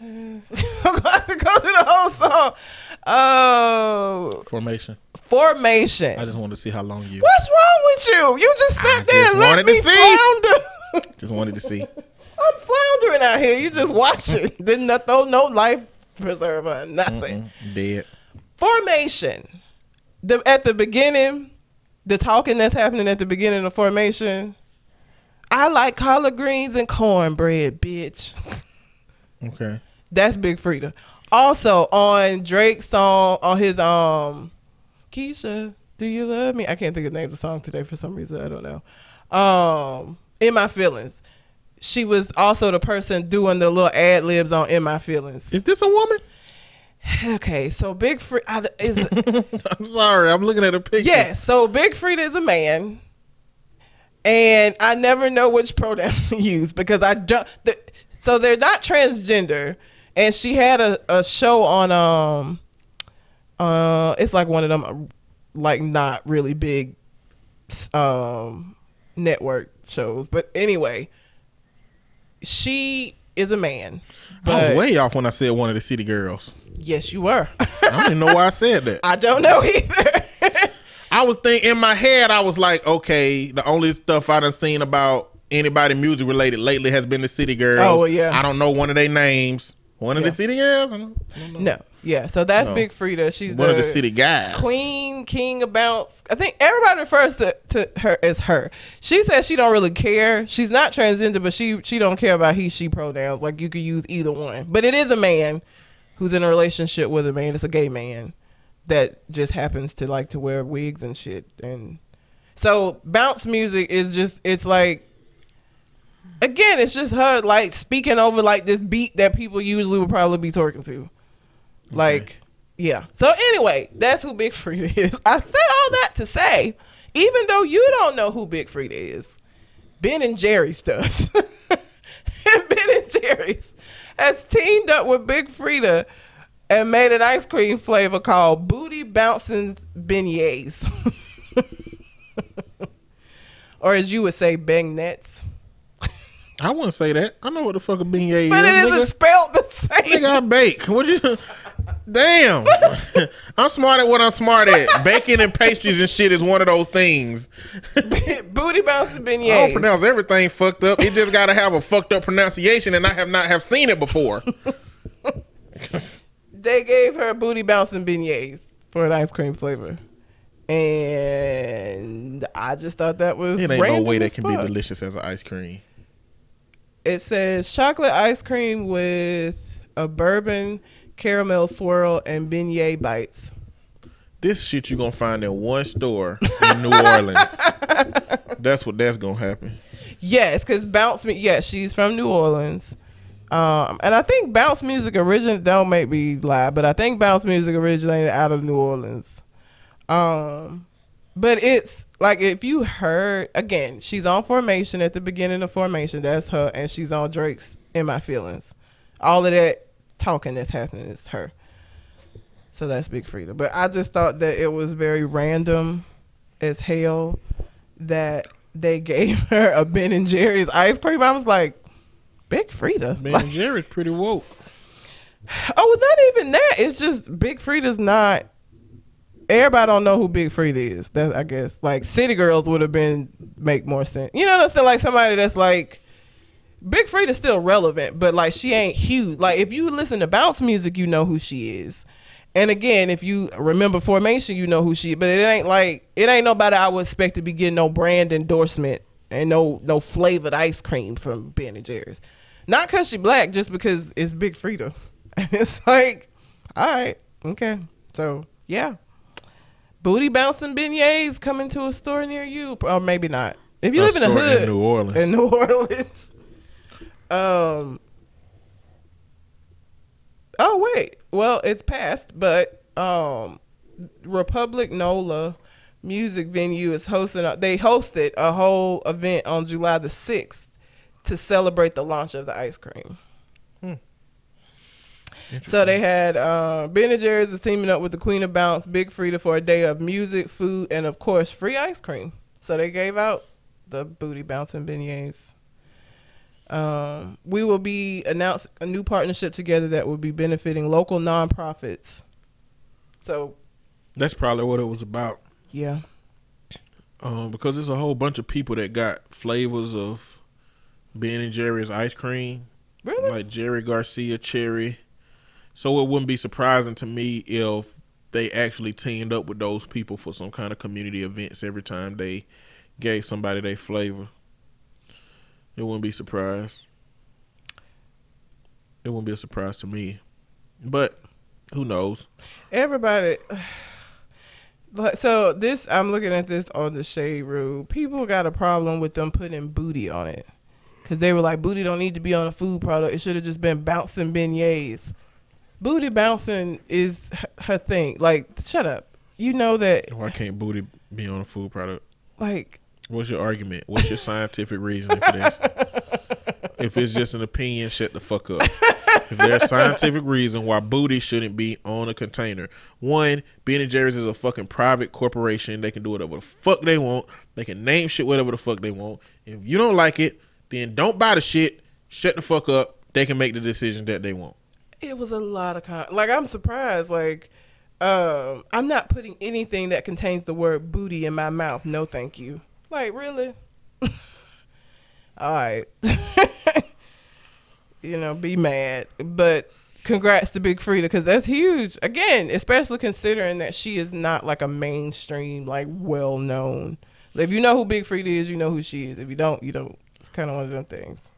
I'm going to have to go through the whole song. Oh. Formation. I just wanted to see how long you. What's wrong with you? You just sat there and let me flounder. Just wanted to see. I'm floundering out here. You just watching. Didn't throw no life preserver or nothing. Mm-mm, dead. Formation. At the beginning, the talking that's happening at the beginning of Formation. I like collard greens and cornbread, bitch. Okay. That's Big Freedia. Also on Drake's song, on his Keisha, Do You Love Me? I can't think of the name of the song today for some reason. I don't know. In My Feelings. She was also the person doing the little ad libs on In My Feelings. Is this a woman? Okay, so Big Freedia is. I'm sorry, I'm looking at a picture. Yeah, so Big Freedia is a man. And I never know which pronoun to use because I don't. So they're not transgender. And she had a show on, it's like one of them, like not really big network shows. But anyway, she is a man. I was way off when I said one of the city girls. Yes, you were. I don't even know why I said that. I don't know either. I was thinking in my head, I was like, okay, the only stuff I done seen about anybody music related lately has been the City Girls. Oh, well, yeah. I don't know one of their names. One of the City Girls? I don't know. No. Yeah, so that's Big Freedia. She's one of the city guys. Queen, king of bounce. I think everybody refers to her as her. She says she don't really care. She's not transgender, but she don't care about he, she pronouns. Like, you could use either one. But it is a man who's in a relationship with a man. It's a gay man that just happens to like to wear wigs and shit. And so bounce music is just, it's like, again, it's just her like speaking over like this beat that people usually would probably be talking to. Like, okay. Yeah. So anyway, that's who Big Freedia is. I said all that to say, even though you don't know who Big Freedia is, Ben and Jerry's does. And Ben and Jerry's has teamed up with Big Freedia and made an ice cream flavor called Booty Bouncing Beignets. Or as you would say, beignets. I wouldn't say that. I know what the fuck a beignet is. But it isn't spelled the same. Nigga, I bake. What you? Damn. I'm smart at what I'm smart at. Baking and pastries and shit is one of those things. Booty Bouncing Beignets. I don't pronounce everything fucked up. It just gotta have a fucked up pronunciation, and I have not have seen it before. They gave her Booty Bouncing Beignets for an ice cream flavor. And I just thought that was random. It ain't no way that can be delicious as an ice cream. It says chocolate ice cream with a bourbon caramel swirl and beignet bites. This shit you gonna find in one store in New Orleans. That's gonna happen. Yes, because Bounce Me. Yeah, she's from New Orleans. And I think bounce music originated, don't make me lie, but I think bounce music originated out of New Orleans. But it's like, if you heard, again, she's on Formation at the beginning of Formation. That's her. And she's on Drake's In My Feelings. All of that talking that's happening is her. So that's Big Freedia. But I just thought that it was very random as hell that they gave her a Ben and Jerry's ice cream. I was like, Big Freedia. Ben and Jerry's pretty woke. Oh, not even that. It's just Big Freida's not. Everybody don't know who Big Freedia is. That I guess like City Girls would have been make more sense. You know what I'm saying? Like somebody that's like Big Freida's still relevant, but like she ain't huge. Like if you listen to bounce music, you know who she is. And again, if you remember Formation, you know who she is. But it ain't nobody I would expect to be getting no brand endorsement and no flavored ice cream from Ben and Jerry's. Not because she black, just because it's Big Freedia. And it's like, all right, okay. So, yeah. Booty Bouncing Beignets coming to a store near you. Or maybe not. If you live in a hood. In New Orleans. Oh, wait. Well, it's past, but Republic NOLA music venue is hosted a whole event on July the 6th to celebrate the launch of the ice cream. So they had Ben & Jerry's is teaming up with the Queen of Bounce, Big Freedia, for a day of music, food, and of course free ice cream. So they gave out the Booty Bouncing Beignets We will be announcing a new partnership together that will be benefiting local nonprofits. So that's probably what it was about. Yeah. Because there's a whole bunch of people that got flavors of Ben & Jerry's ice cream. Really? Like Jerry Garcia Cherry. So it wouldn't be surprising to me if they actually teamed up with those people for some kind of community events every time they gave somebody their flavor. It wouldn't be a surprise. It wouldn't be a surprise to me. But who knows? Everybody. So this, I'm looking at this on the Shade Room. People got a problem with them putting booty on it. Because they were like, booty don't need to be on a food product. It should have just been bouncing beignets. Booty bouncing is her thing. Like, shut up. You know that. Why can't booty be on a food product? Like. What's your argument? What's your scientific reasoning for this? If it's just an opinion, shut the fuck up. If there's a scientific reason why booty shouldn't be on a container. One, Ben & Jerry's is a fucking private corporation. They can do whatever the fuck they want. They can name shit whatever the fuck they want. If you don't like it, then don't buy the shit. Shut the fuck up. They can make the decisions that they want. It was a lot of... I'm surprised. Like, I'm not putting anything that contains the word booty in my mouth. No, thank you. Like, really? All right. You know, be mad. But congrats to Big Freedia, because that's huge. Again, especially considering that she is not like a mainstream, like, well-known. If you know who Big Freedia is, you know who she is. If you don't, you don't. It's kind of one of them things.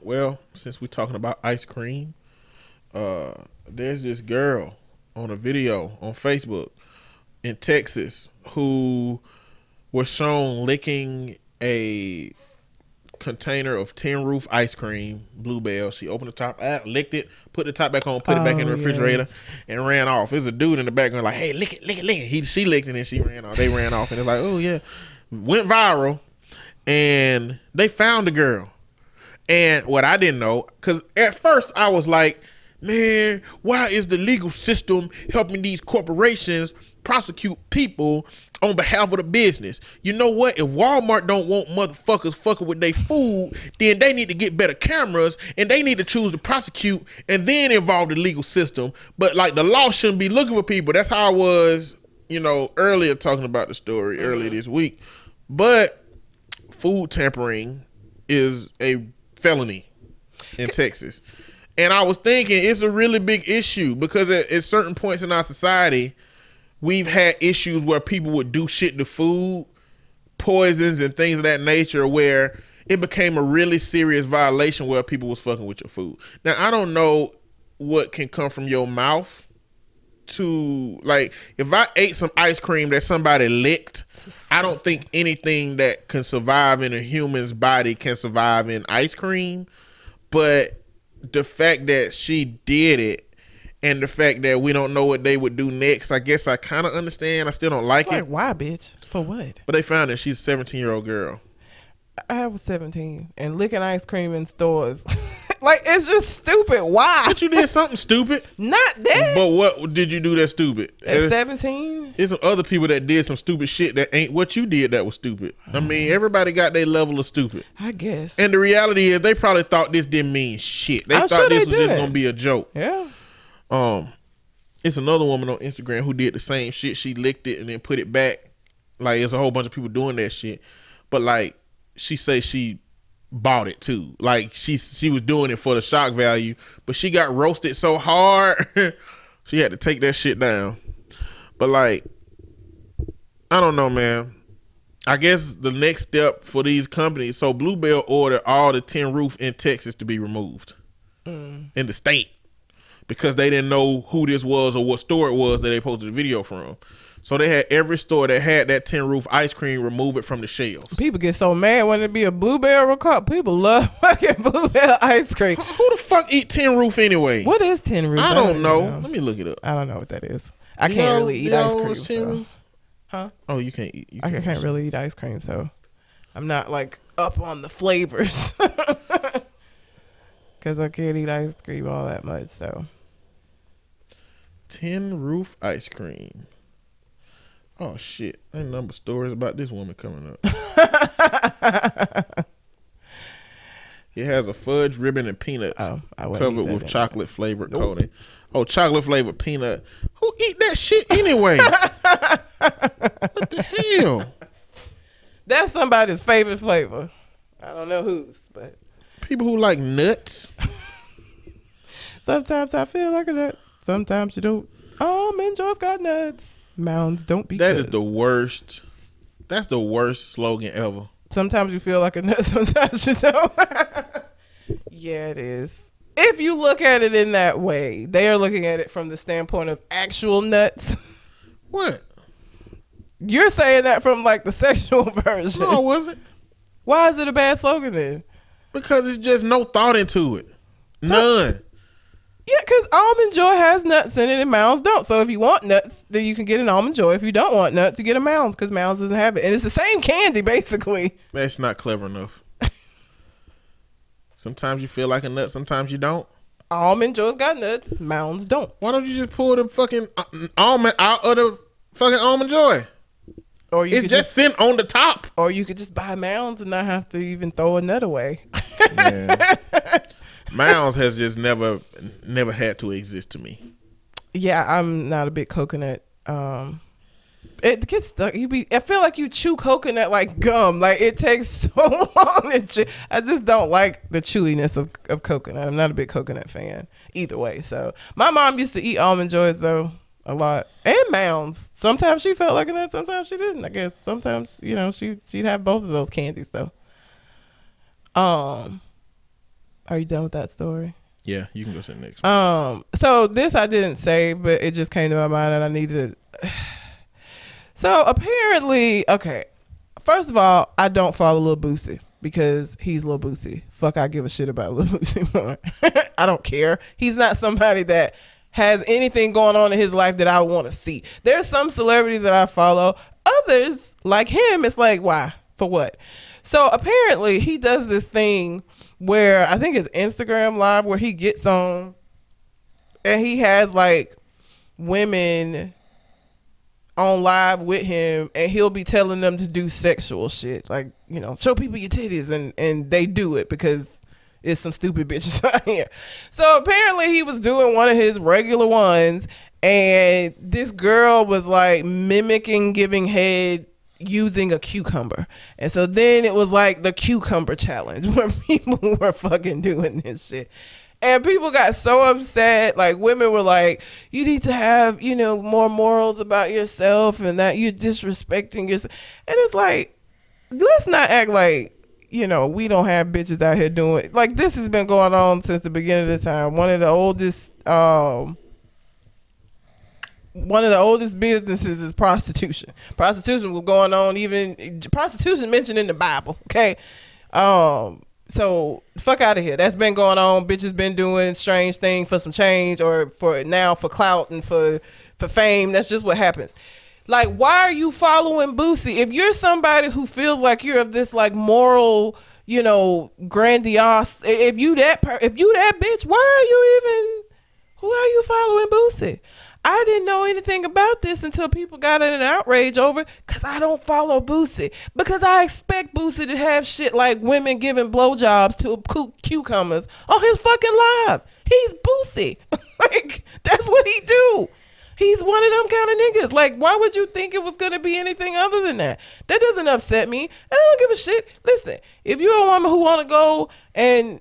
Well, since we're talking about ice cream, there's this girl on a video on Facebook in Texas who... was shown licking a container of Tin Roof ice cream, Blue Bell. She opened the top, licked it, put the top back on, put it back in the refrigerator, and ran off. There's a dude in the background like, hey, lick it, lick it, lick it. She licked it and she ran off. They ran off and it's like, oh yeah. Went viral and they found the girl. And what I didn't know, because at first I was like, man, why is the legal system helping these corporations prosecute people on behalf of the business? You know what? If Walmart don't want motherfuckers fucking with their food, then they need to get better cameras and they need to choose to prosecute and then involve the legal system. But like the law shouldn't be looking for people. That's how I was, you know, earlier talking about the story earlier this week. But food tampering is a felony in Texas. And I was thinking it's a really big issue because at certain points in our society, we've had issues where people would do shit to food, poisons and things of that nature where it became a really serious violation where people was fucking with your food. Now, I don't know what can come from your mouth to, like, if I ate some ice cream that somebody licked, I don't think anything that can survive in a human's body can survive in ice cream. But the fact that she did it and the fact that we don't know what they would do next, I guess I kind of understand. I still don't like it. Why, bitch? For what? But they found that she's a 17-year-old girl. I was 17 and licking ice cream in stores. Like, it's just stupid. Why? But you did something stupid. Not that. But what did you do that stupid? At 17? There's some other people that did some stupid shit that ain't what you did that was stupid. I mean, everybody got their level of stupid, I guess. And the reality is they probably thought this didn't mean shit. They thought this was just going to be a joke. Yeah. It's another woman on Instagram who did the same shit. She licked it and then put it back. Like, there's a whole bunch of people doing that shit. But, like, she say she bought it too. Like she was doing it for the shock value, but she got roasted so hard she had to take that shit down. But like, I don't know, man. I guess the next step for these companies, so Blue Bell ordered all the Tin Roof in Texas to be removed in the state because they didn't know who this was or what store it was that they posted the video from. So they had every store that had that Tin Roof ice cream remove it from the shelves. People get so mad when it be a Blue Bell recall. People love fucking Blue Bell ice cream. Who the fuck eat Tin Roof anyway? What is Tin Roof? I don't know. Let me look it up. I don't know what that is. I can't really eat ice cream. Huh? Oh, you can't eat. I can't really eat ice cream, so I'm not like up on the flavors because I can't eat ice cream all that much. So Tin Roof ice cream. Oh, shit. Ain't a number of stories about this woman coming up. It has a fudge ribbon and peanuts covered with chocolate flavored coating. Oh, chocolate flavored peanut. Who eat that shit anyway? What the hell? That's somebody's favorite flavor. I don't know whose, but people who like nuts. Sometimes I feel like a nut. Sometimes you don't. Oh, man, Joy's got nuts. Mounds don't be. That is the worst. That's the worst slogan ever. Sometimes you feel like a nut. Sometimes you don't. Yeah, it is. If you look at it in that way, they are looking at it from the standpoint of actual nuts. What? You're saying that from like the sexual version. No, was it? Why is it a bad slogan then? Because it's just no thought into it. None. Yeah, because Almond Joy has nuts in it and Mounds don't. So if you want nuts, then you can get an Almond Joy. If you don't want nuts, you get a Mounds because Mounds doesn't have it. And it's the same candy, basically. That's not clever enough. Sometimes you feel like a nut, sometimes you don't. Almond Joy's got nuts, Mounds don't. Why don't you just pull the fucking almond out of the fucking Almond Joy? Or you it's just sent on the top. Or you could just buy Mounds and not have to even throw a nut away. Yeah. Mounds has just never had to exist to me. Yeah, I'm not a big coconut. It gets stuck. I feel like you chew coconut like gum. Like it takes so long to chew. I just don't like the chewiness of coconut. I'm not a big coconut fan either way. So my mom used to eat Almond Joys though a lot, and Mounds. Sometimes she felt like that. Sometimes she didn't. I guess sometimes she'd have both of those candies though. Are you done with that story? Yeah, you can go to the next one. So this I didn't say, but it just came to my mind and I needed it. So apparently, okay, first of all, I don't follow Lil Boosie because he's Lil Boosie. Fuck, I give a shit about Lil Boosie more. I don't care. He's not somebody that has anything going on in his life that I want to see. There's some celebrities that I follow. Others, like him, it's like, why? For what? So apparently he does this thing where I think it's Instagram Live where he gets on and he has like women on live with him and he'll be telling them to do sexual shit. Like, show people your titties and they do it because it's some stupid bitches out here. So apparently he was doing one of his regular ones and this girl was like mimicking giving head using a cucumber. And so then it was like the cucumber challenge where people were fucking doing this shit. And people got so upset. Like women were like, you need to have, more morals about yourself and that you're disrespecting yourself. And it's like, let's not act like, we don't have bitches out here doing it. Like this has been going on since the beginning of the time. One of the oldest businesses is prostitution. Prostitution was going on prostitution mentioned in the Bible, okay? So fuck out of here. That's been going on. Bitches been doing strange things for some change or for clout and for fame. That's just what happens. Like, why are you following Boosie? If you're somebody who feels like you're of this like moral, grandiose, if you that bitch, why are you following Boosie? I didn't know anything about this until people got in an outrage over it because I don't follow Boosie. Because I expect Boosie to have shit like women giving blowjobs to cucumbers on his fucking live. He's Boosie. Like, that's what he do. He's one of them kind of niggas. Like, why would you think it was going to be anything other than that? That doesn't upset me. I don't give a shit. Listen, if you're a woman who want to go and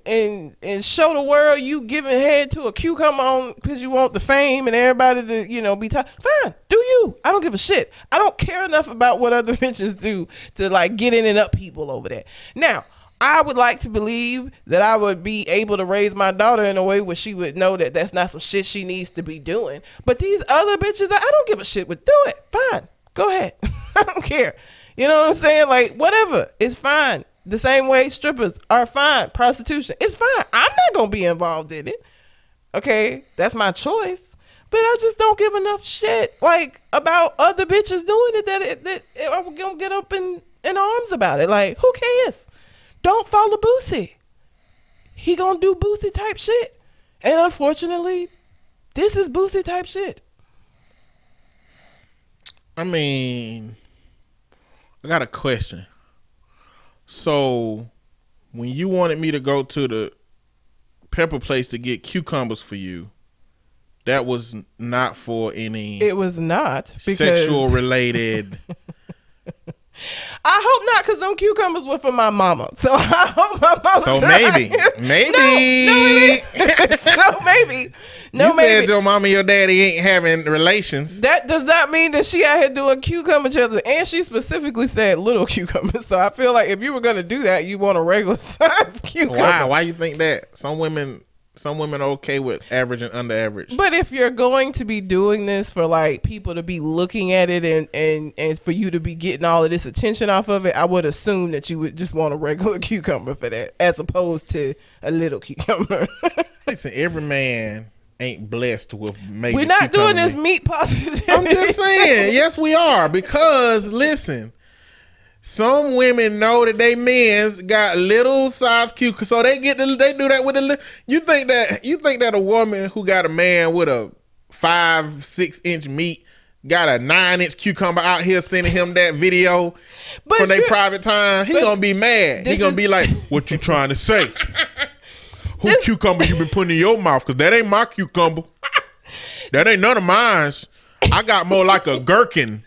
show the world you giving head to a cucumber on because you want the fame and everybody to, be tired, fine, do you. I don't give a shit. I don't care enough about what other bitches do to, like, get in and up people over that. Now, I would like to believe that I would be able to raise my daughter in a way where she would know that that's not some shit she needs to be doing. But these other bitches, I don't give a shit. Would do it. Fine. Go ahead. I don't care. You know what I'm saying? Like, whatever. It's fine. The same way strippers are fine. Prostitution. It's fine. I'm not going to be involved in it. Okay? That's my choice. But I just don't give enough shit, like, about other bitches doing it that I'm going to get up in arms about it. Like, who cares? Don't follow Boosie. He gonna do Boosie type shit. And unfortunately, this is Boosie type shit. I mean, I got a question. So when you wanted me to go to the pepper place to get cucumbers for you, that was not for any. It was not because... sexual related. I hope not, because them cucumbers were for my mama. So I hope my mama. So maybe. You said your mama and your daddy ain't having relations. That does not mean that she out here doing cucumber children. And she specifically said little cucumbers. So I feel like if you were going to do that, you want a regular size cucumber. Why? Why you think that? Some women are okay with average and under average. But if you're going to be doing this for like people to be looking at it and for you to be getting all of this attention off of it, I would assume that you would just want a regular cucumber for that as opposed to a little cucumber. Listen, every man ain't blessed with major. We're not doing this meat positivity. I'm just saying, yes we are, because listen, some women know that they men's got little size cucumbers, so they do that with the. You think that a woman who got a man with a 5-6 inch meat got a 9-inch cucumber out here sending him that video but from their private time? He gonna be mad. He gonna be like, "What you trying to say? Who cucumber you been putting in your mouth? Because that ain't my cucumber. That ain't none of mine's. I got more like a gherkin."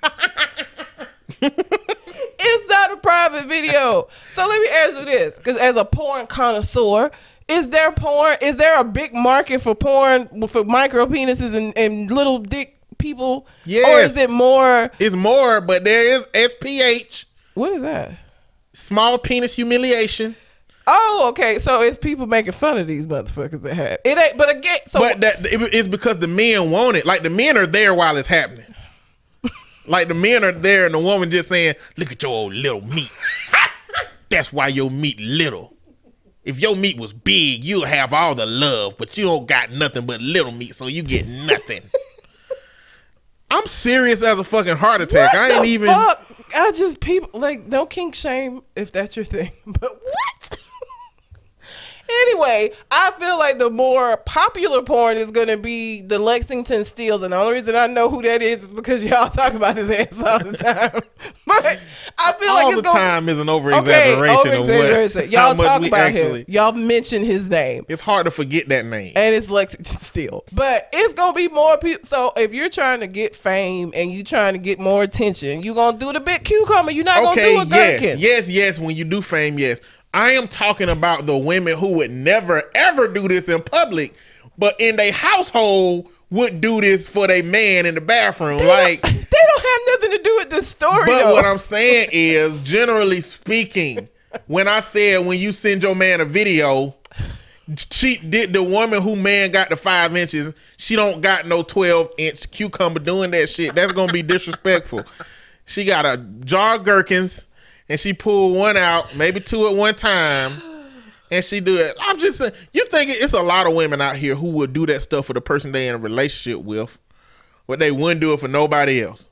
It's not a private video. So let me ask you this, because as a porn connoisseur, is there a big market for porn for micro penises and little dick people? Yes. Or is it more? It's more, but there is SPH. What is that? Small penis humiliation. Oh, okay. So it's people making fun of these motherfuckers that have it. Ain't, but again, so but that it's because the men want it. Like the men are there while it's happening. Like the men are there and the woman just saying, "Look at your old little meat. That's why your meat little. If your meat was big, you'll have all the love, but you don't got nothing but little meat, so you get nothing." I'm serious as a fucking heart attack. What I ain't the even. Fuck? I just people like no kink shame if that's your thing, but what? Anyway, I feel like the more popular porn is going to be the Lexington Steels. And the only reason I know who that is because y'all talk about his ass all the time. But I feel all like it's all the time is an over-exaggeration of what. Y'all talk about him. Y'all mention his name. It's hard to forget that name. And it's Lexington Steel. But it's going to be more people. So if you're trying to get fame and you're trying to get more attention, you're going to do the big cucumber. You're not going to do a gherkin. Yes. When you do fame, yes. I am talking about the women who would never, ever do this in public, but in their household would do this for their man in the bathroom. They don't have nothing to do with this story. But though. What I'm saying is, generally speaking, when I said when you send your man a video, she did the woman who man got the 5 inches, she don't got no 12-inch cucumber doing that shit. That's going to be disrespectful. She got a jar of gherkins. And she pulled one out, maybe two at one time, and she do it. I'm just saying, you think it's a lot of women out here who would do that stuff for the person they in a relationship with, but they wouldn't do it for nobody else.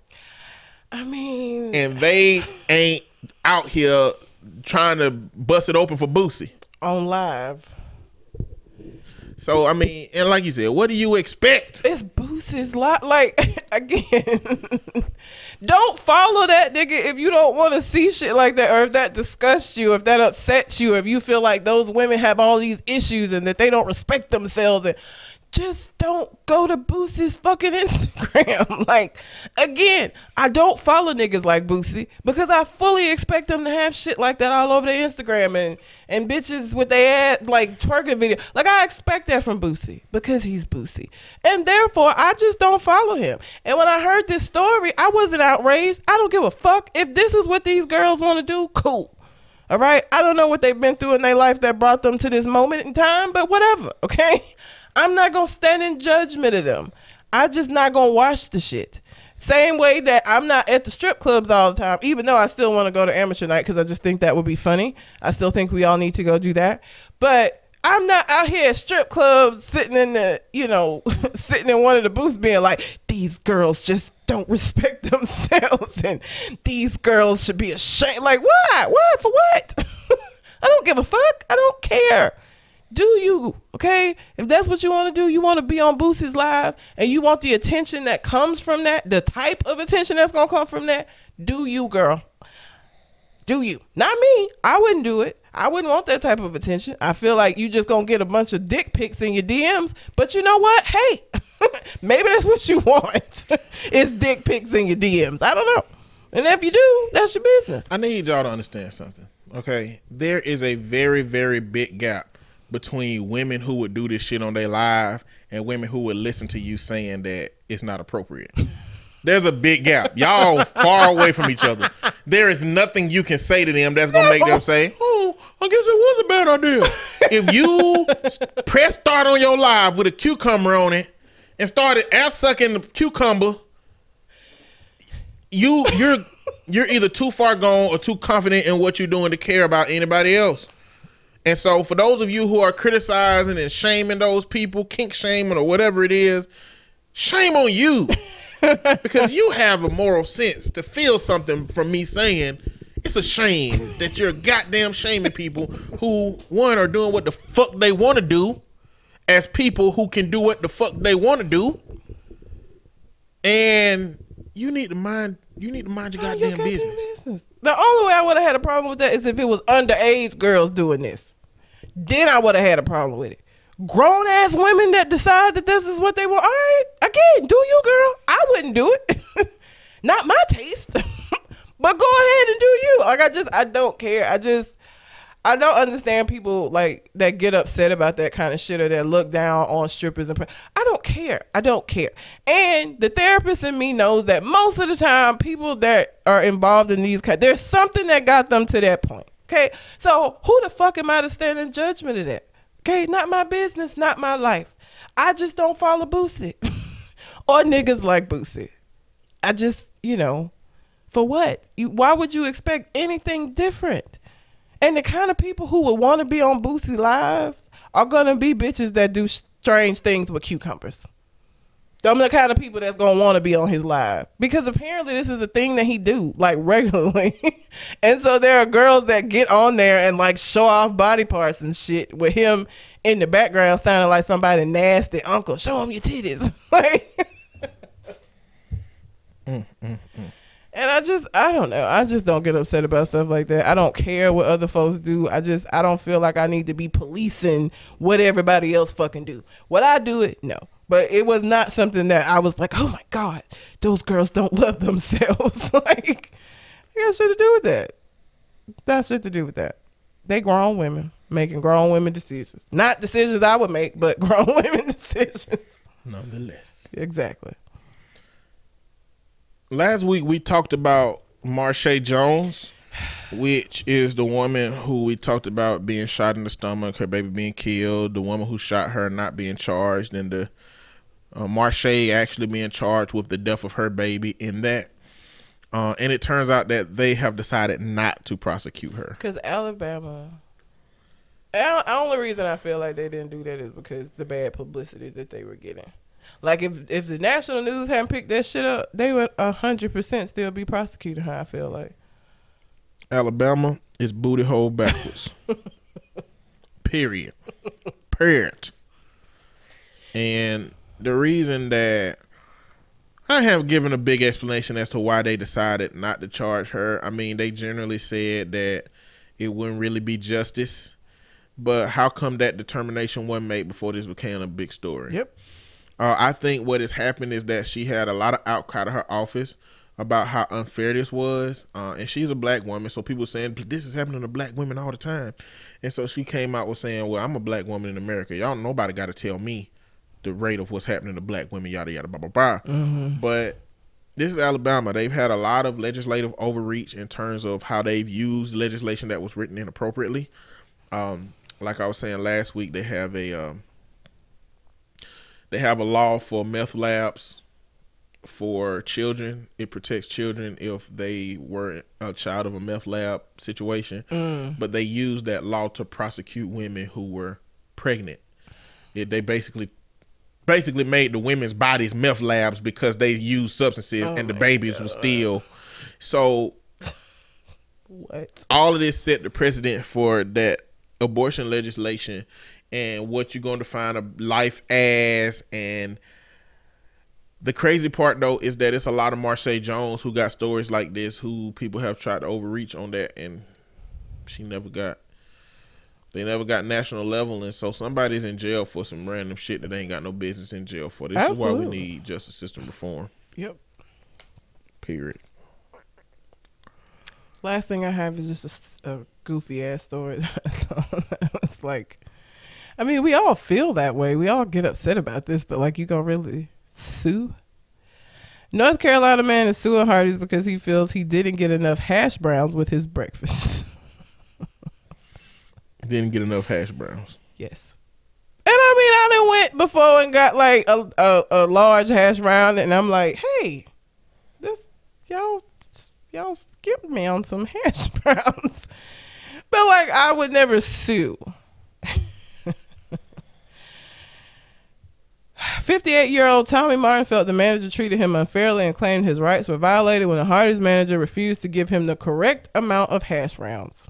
I mean... And they ain't out here trying to bust it open for Boosie. On live. So, I mean, and like you said, what do you expect? It's Boosie's lot. Like, again, don't follow that nigga if you don't want to see shit like that, or if that disgusts you, if that upsets you, if you feel like those women have all these issues and that they don't respect themselves. And just don't go to Boosie's fucking Instagram. Like, again, I don't follow niggas like Boosie because I fully expect them to have shit like that all over their Instagram and bitches with their ass, like twerking video. Like, I expect that from Boosie because he's Boosie. And therefore, I just don't follow him. And when I heard this story, I wasn't outraged. I don't give a fuck. If this is what these girls want to do, cool. All right? I don't know what they've been through in their life that brought them to this moment in time, but whatever, okay? I'm not going to stand in judgment of them. I just not going to watch the shit. Same way that I'm not at the strip clubs all the time, even though I still want to go to amateur night because I just think that would be funny. I still think we all need to go do that. But I'm not out here at strip clubs sitting in the, sitting in one of the booths being like, these girls just don't respect themselves and these girls should be ashamed. Like, why? What? For what? I don't give a fuck. I don't care. Do you, okay? If that's what you want to do, you want to be on Boosie's Live and you want the attention that comes from that, the type of attention that's going to come from that, do you, girl. Do you. Not me. I wouldn't do it. I wouldn't want that type of attention. I feel like you just gonna get a bunch of dick pics in your DMs, but you know what? Hey, maybe that's what you want. It's dick pics in your DMs. I don't know. And if you do, that's your business. I need y'all to understand something, okay? There is a very, very big gap between women who would do this shit on their live and women who would listen to you saying that it's not appropriate. There's a big gap. Y'all far away from each other. There is nothing you can say to them that's going to make them say, oh, I guess it was a bad idea. If you press start on your live with a cucumber on it and started ass-sucking the cucumber, you're either too far gone or too confident in what you're doing to care about anybody else. And so for those of you who are criticizing and shaming those people, kink shaming or whatever it is, shame on you. Because you have a moral sense to feel something from me saying it's a shame that you're goddamn shaming people who, one, are doing what the fuck they want to do as people who can do what the fuck they want to do. And you need to mind your goddamn business. The only way I would have had a problem with that is if it was underage girls doing this. Then I would have had a problem with it. Grown ass women that decide that this is what they want. All right, again, do you, girl? I wouldn't do it. Not my taste. But go ahead and do you. Like I don't care. I don't understand people like that get upset about that kind of shit or that look down on strippers and I don't care. I don't care. And the therapist in me knows that most of the time people that are involved in these kind, there's something that got them to that point. Okay, so who the fuck am I to stand in judgment of that? Okay, not my business, not my life. I just don't follow Boosie or niggas like Boosie. I just, for what? Why would you expect anything different? And the kind of people who would want to be on Boosie Live are going to be bitches that do strange things with cucumbers. Them the kind of people that's going to want to be on his live. Because apparently this is a thing that he do, like, regularly. And so there are girls that get on there and, like, show off body parts and shit with him in the background sounding like somebody nasty uncle. Show him your titties. Like, And I don't know. I just don't get upset about stuff like that. I don't care what other folks do. I don't feel like I need to be policing what everybody else fucking do. What I do it, no. But it was not something that I was like, oh my God, those girls don't love themselves. Like, I got shit to do with that. That's shit to do with that. They grown women making grown women decisions. Not decisions I would make, but grown women decisions. Nonetheless. Exactly. Last week we talked about Marshae Jones, which is the woman who we talked about being shot in the stomach, her baby being killed, the woman who shot her not being charged, and the Marshae actually being charged with the death of her baby in that. And it turns out that they have decided not to prosecute her. Because Alabama, the only reason I feel like they didn't do that is because the bad publicity that they were getting. Like, if the national news hadn't picked that shit up, they would 100% still be prosecuting her, I feel like. Alabama is booty hole backwards. Period. And the reason that I have given a big explanation as to why they decided not to charge her. I mean, they generally said that it wouldn't really be justice. But how come that determination wasn't made before this became a big story? Yep. I think what has happened is that she had a lot of outcry to her office about how unfair this was. And she's a black woman, so people saying, this is happening to black women all the time. And so she came out with saying, well, I'm a black woman in America. Y'all, nobody got to tell me the rate of what's happening to black women, yada, yada, blah, blah, blah. Mm-hmm. But this is Alabama. They've had a lot of legislative overreach in terms of how they've used legislation that was written inappropriately. Like I was saying last week, they have a law for meth labs for children. It protects children if they were a child of a meth lab situation. Mm. But they used that law to prosecute women who were pregnant. They basically made the women's bodies meth labs because they used substances and the babies were still. So what? All of this set the precedent for that abortion legislation and what you're going to find a life as. And the crazy part, though, is that it's a lot of Marshae Jones who got stories like this, who people have tried to overreach on that, and she never got They never got national level, and so somebody's in jail for some random shit that they ain't got no business in jail for. This Absolutely. Is why we need justice system reform. Yep. Period. Last thing I have is just a goofy-ass story. It's like, I mean, we all feel that way. We all get upset about this, but, like, you gonna really sue? North Carolina man is suing Hardee's because he feels he didn't get enough hash browns with his breakfast. Didn't get enough hash browns. Yes. And, I mean, I done went before and got, like, a large hash brown, and I'm like, hey, this, y'all skipped me on some hash browns. But, like, I would never sue. 58-year-old Tommy Martin felt the manager treated him unfairly and claimed his rights were violated when the Hardee's manager refused to give him the correct amount of hash browns.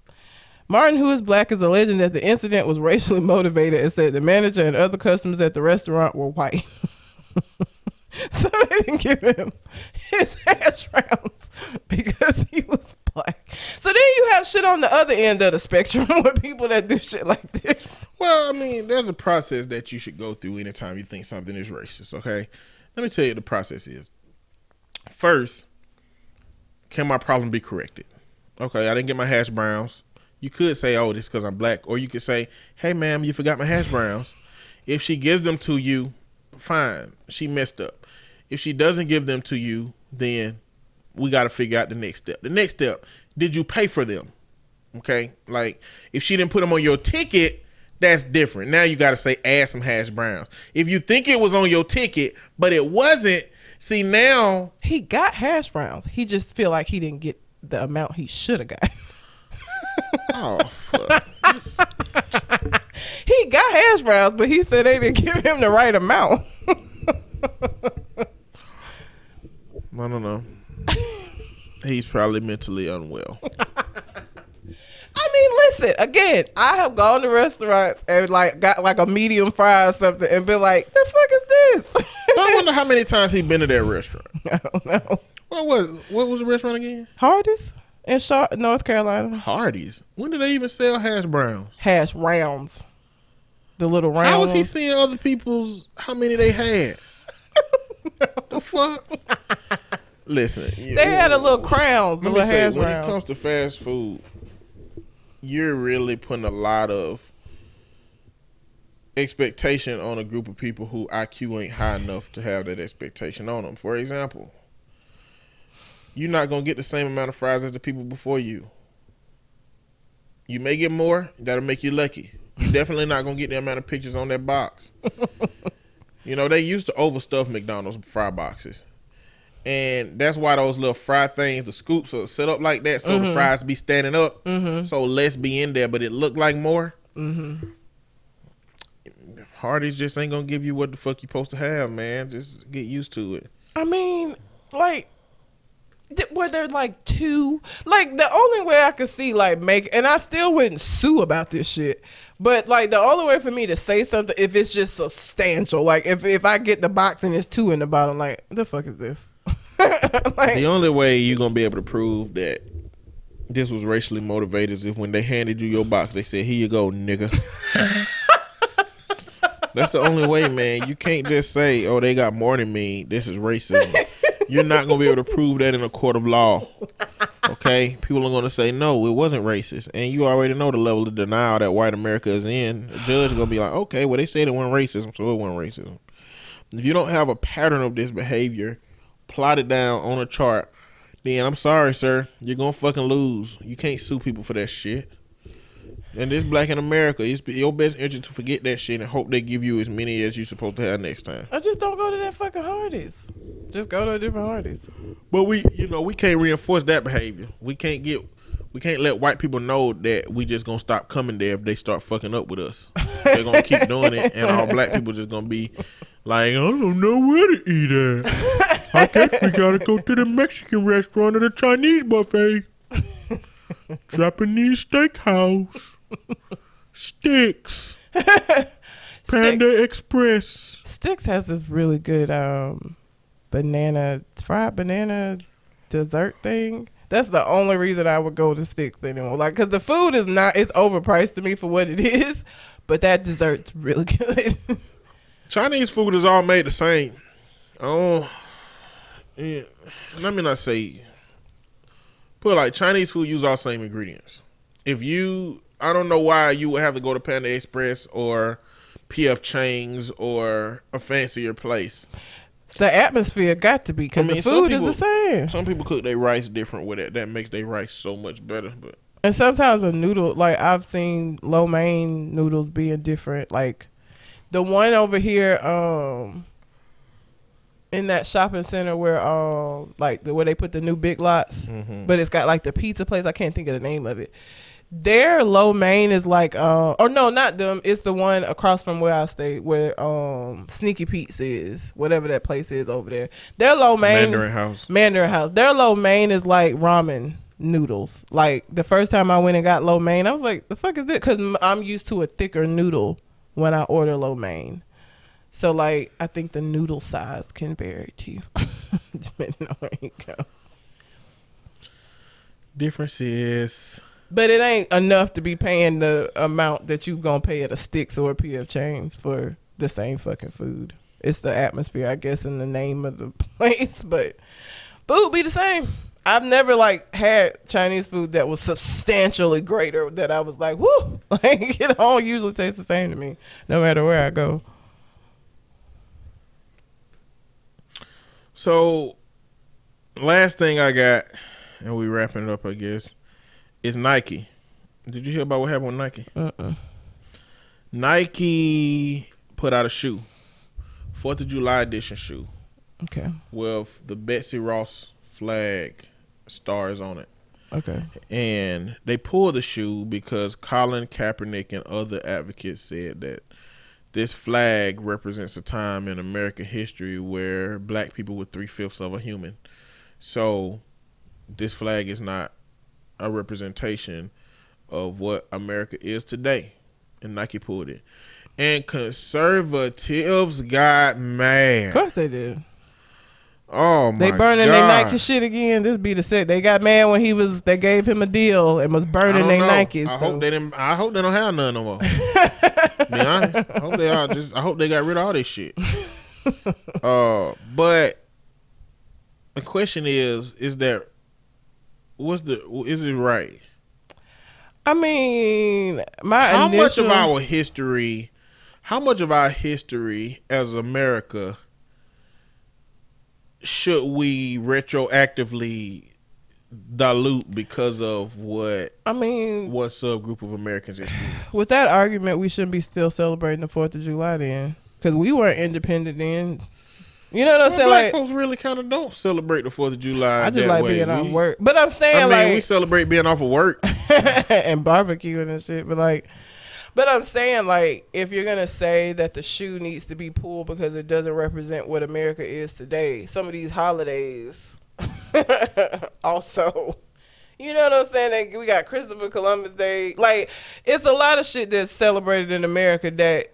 Martin, who is black, is alleging that the incident was racially motivated and said the manager and other customers at the restaurant were white. So they didn't give him his hash rounds because he was black. So then you have shit on the other end of the spectrum with people that do shit like this. Well, I mean, there's a process that you should go through anytime you think something is racist, okay? Let me tell you what the process is. First, can my problem be corrected? Okay, I didn't get my hash browns. You could say, oh, this is because I'm black. Or you could say, hey, ma'am, you forgot my hash browns. If she gives them to you, fine. She messed up. If she doesn't give them to you, then we got to figure out the next step. The next step, did you pay for them? Okay? Like, if she didn't put them on your ticket, that's different. Now you got to say, add some hash browns. If you think it was on your ticket, but it wasn't, see, now... He got hash browns. He just feel like he didn't get the amount he should have got. Oh, fuck. He got hash browns, but he said they didn't give him the right amount. I don't know. He's probably mentally unwell. I mean, listen, again, I have gone to restaurants and like got like a medium fry or something and been like, the fuck is this? I wonder how many times he's been to that restaurant. I don't know. What was the restaurant again? Hardee's. In Charlotte, North Carolina. Hardee's. When do they even sell hash browns? Hash rounds. The little round. How was he seeing other people's, how many they had? No. The fuck? Listen. They had a little crowns. Let me say, when it comes to fast food, you're really putting a lot of expectation on a group of people who IQ ain't high enough to have that expectation on them. For example, you're not going to get the same amount of fries as the people before you. You may get more. That'll make you lucky. You're definitely not going to get the amount of pictures on that box. You know, they used to overstuff McDonald's fry boxes. And that's why those little fry things, the scoops are set up like that so the fries be standing up. So less be in there, but it look like more. Hardee's just ain't going to give you what the fuck you supposed to have, man. Just get used to it. I mean, like... Were there like two? Like the only way I could see like make, and I still wouldn't sue about this shit, but like the only way for me to say something if it's just substantial, like if I get the box and it's two in the bottom, like the fuck is this? Like, the only way you're gonna be able to prove that this was racially motivated is if when they handed you your box, they said, "Here you go, nigga." That's the only way, man. You can't just say, "Oh, they got more than me. This is racism." You're not going to be able to prove that in a court of law. Okay? People are going to say, no, it wasn't racist. And you already know the level of denial that white America is in. The judge is going to be like, okay, well, they said it wasn't racism, so it wasn't racism. If you don't have a pattern of this behavior plotted down on a chart, then I'm sorry, sir. You're going to fucking lose. You can't sue people for that shit. And this black in America, it's your best interest to forget that shit and hope they give you as many as you're supposed to have next time. I just don't go to that fucking Hardee's. Just go to a different Hardee's. But we can't reinforce that behavior. We can't let white people know that we just gonna stop coming there if they start fucking up with us. They're gonna keep doing it, and all black people just gonna be like, I don't know where to eat at. I guess we gotta go to the Mexican restaurant or the Chinese buffet. Japanese steakhouse. Sticks. Panda Express. Sticks has this really good banana, fried banana dessert thing. That's the only reason I would go to Sticks anymore. Like, because the food is not, it's overpriced to me for what it is, but that dessert's really good. Chinese food is all made the same. Oh, yeah. Let me not say, put it like Chinese food use all same ingredients. If you, I don't know why you would have to go to Panda Express or P.F. Chang's or a fancier place. The atmosphere got to be, because the food people, is the same. Some people cook their rice different with it. That makes their rice so much better. But and sometimes a noodle, like I've seen lo mein noodles being different. Like the one over here in that shopping center where like where they put the new Big Lots, mm-hmm. but it's got like the pizza place. I can't think of the name of it. Their lo mein is like, or no, not them. It's the one across from where I stay, where Sneaky Pete's is, whatever that place is over there. Their lo mein, Mandarin House. Their lo mein is like ramen noodles. Like the first time I went and got lo mein, I was like, the fuck is this? Because I'm used to a thicker noodle when I order lo mein. So like, I think the noodle size can vary too, depending on where you go. Difference is. But it ain't enough to be paying the amount that you gonna pay at a Sticks or a P.F. Chang's for the same fucking food. It's the atmosphere, I guess, and the name of the place. But food be the same. I've never like had Chinese food that was substantially greater that I was like, whoo! Like it all usually tastes the same to me, no matter where I go. So, last thing I got, and we wrapping it up, I guess. It's Nike. Did you hear about what happened with Nike? Nike put out a shoe, 4th of July edition shoe. Okay. With the Betsy Ross flag stars on it. Okay. And they pulled the shoe because Colin Kaepernick and other advocates said that this flag represents a time in American history where black people were 3/5 of a human. So this flag is not a representation of what America is today, and Nike pulled it, and conservatives got mad. Of course they did. Oh my god! They burning their Nike shit again. This be the sick. They got mad when he was. They gave him a deal and was burning their Nikes. I hope they didn't. I hope they don't have none no more. Be honest. I hope they all just. I hope they got rid of all this shit. But the question is that. Is it right? I mean, how much of our history as America should we retroactively dilute because of what subgroup of Americans is? With that argument, we shouldn't be still celebrating the 4th of July then, because we weren't independent then. You know what I'm saying? Black folks really kind of don't celebrate the 4th of July. I just like being off work. But I'm saying, we celebrate being off of work. And barbecuing and shit. But I'm saying, like, if you're going to say that the shoe needs to be pulled because it doesn't represent what America is today, some of these holidays also. You know what I'm saying? Like, we got Christopher Columbus Day. Like, it's a lot of shit that's celebrated in America that,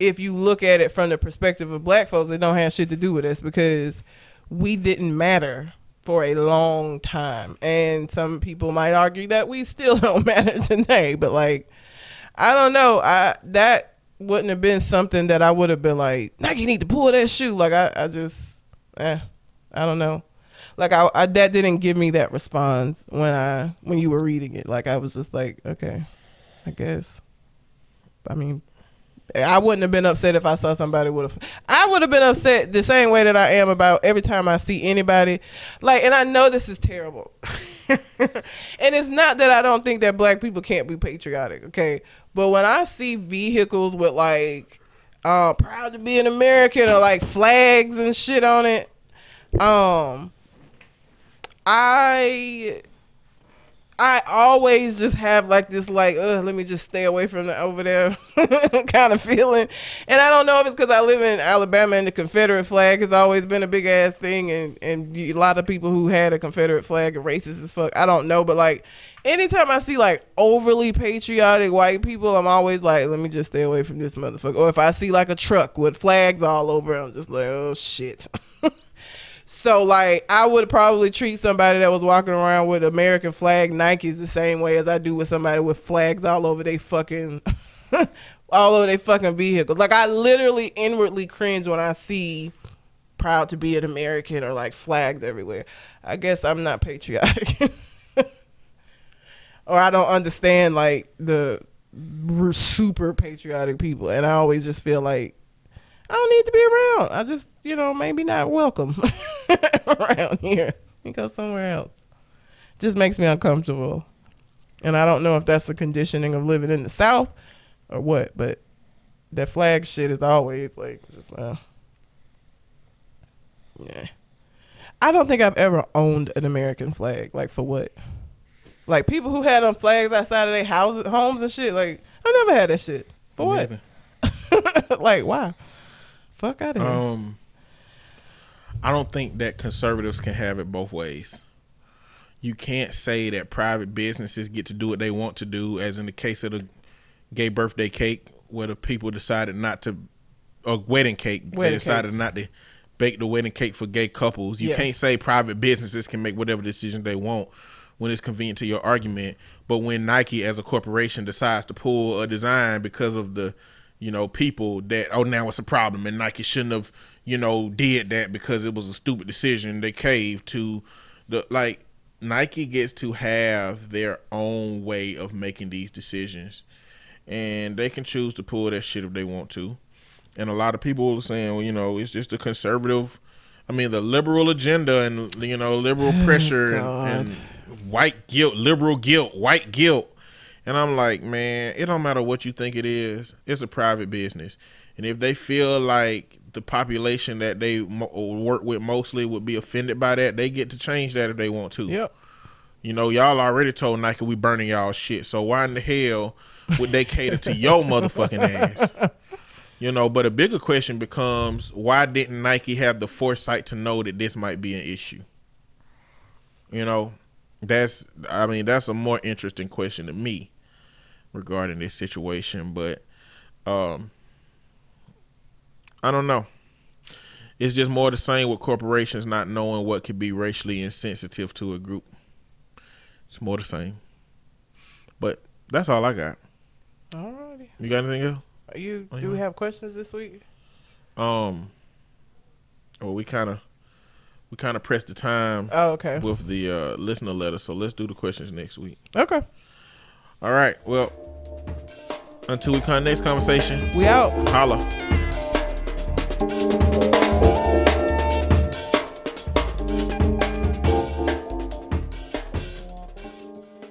if you look at it from the perspective of black folks, it don't have shit to do with us because we didn't matter for a long time. And some people might argue that we still don't matter today, but like, I don't know. That wouldn't have been something that I would have been like, Nike need to pull that shoe. Like I don't know. Like I that didn't give me that response when you were reading it. Like I was just like, okay, I guess. I mean, I wouldn't have been upset if I saw somebody with a... I would have been upset the same way that I am about every time I see anybody. Like, and I know this is terrible. And it's not that I don't think that black people can't be patriotic, okay? But when I see vehicles with, like, proud to be an American or, like, flags and shit on it, I always just have like this, like, ugh, let me just stay away from the over there kind of feeling. And I don't know if it's because I live in Alabama and the Confederate flag has always been a big ass thing. And a lot of people who had a Confederate flag are racist as fuck. I don't know. But like anytime I see like overly patriotic white people, I'm always like, let me just stay away from this motherfucker. Or if I see like a truck with flags all over, I'm just like, oh shit. So, like, I would probably treat somebody that was walking around with American flag Nikes the same way as I do with somebody with flags all over they fucking, all over they fucking vehicles. Like, I literally inwardly cringe when I see proud to be an American or, like, flags everywhere. I guess I'm not patriotic. Or I don't understand, like, the super patriotic people. And I always just feel like, I don't need to be around. I just, you know, maybe not welcome around here. You go somewhere else. It just makes me uncomfortable. And I don't know if that's the conditioning of living in the South or what, but that flag shit is always like, just, yeah. I don't think I've ever owned an American flag. Like, for what? Like, people who had on flags outside of their houses, homes and shit, like, I never had that shit. For what? Like, why? Fuck out of here. I don't think that conservatives can have it both ways. You can't say that private businesses get to do what they want to do, as in the case of the gay birthday cake, where the people decided not to, or wedding cake, they decided not to bake the wedding cake for gay couples. You can't say private businesses can make whatever decision they want when it's convenient to your argument. But when Nike as a corporation decides to pull a design because of the, you know, people that, oh, now it's a problem and Nike shouldn't have, you know, did that because it was a stupid decision. They caved to the, like, Nike gets to have their own way of making these decisions, and they can choose to pull that shit if they want to. And a lot of people are saying, well, you know, it's just the conservative, I mean, the liberal agenda and, you know, liberal pressure and white guilt, liberal guilt, white guilt. And I'm like, man, it don't matter what you think it is. It's a private business. And if they feel like the population that they work with mostly would be offended by that, they get to change that if they want to. Yep. You know, y'all already told Nike we burning y'all shit. So why in the hell would they cater to your motherfucking ass? You know, but a bigger question becomes, why didn't Nike have the foresight to know that this might be an issue? You know? That's, I mean, that's a more interesting question to me regarding this situation, but I don't know. It's just more the same with corporations not knowing what could be racially insensitive to a group. It's more the same. But that's all I got. All righty. You got anything else? Do we have questions this week? Well, we kind of pressed the time with the listener letter, so let's do the questions next week. Okay. All right. Well, until we come next conversation, we out. Holla.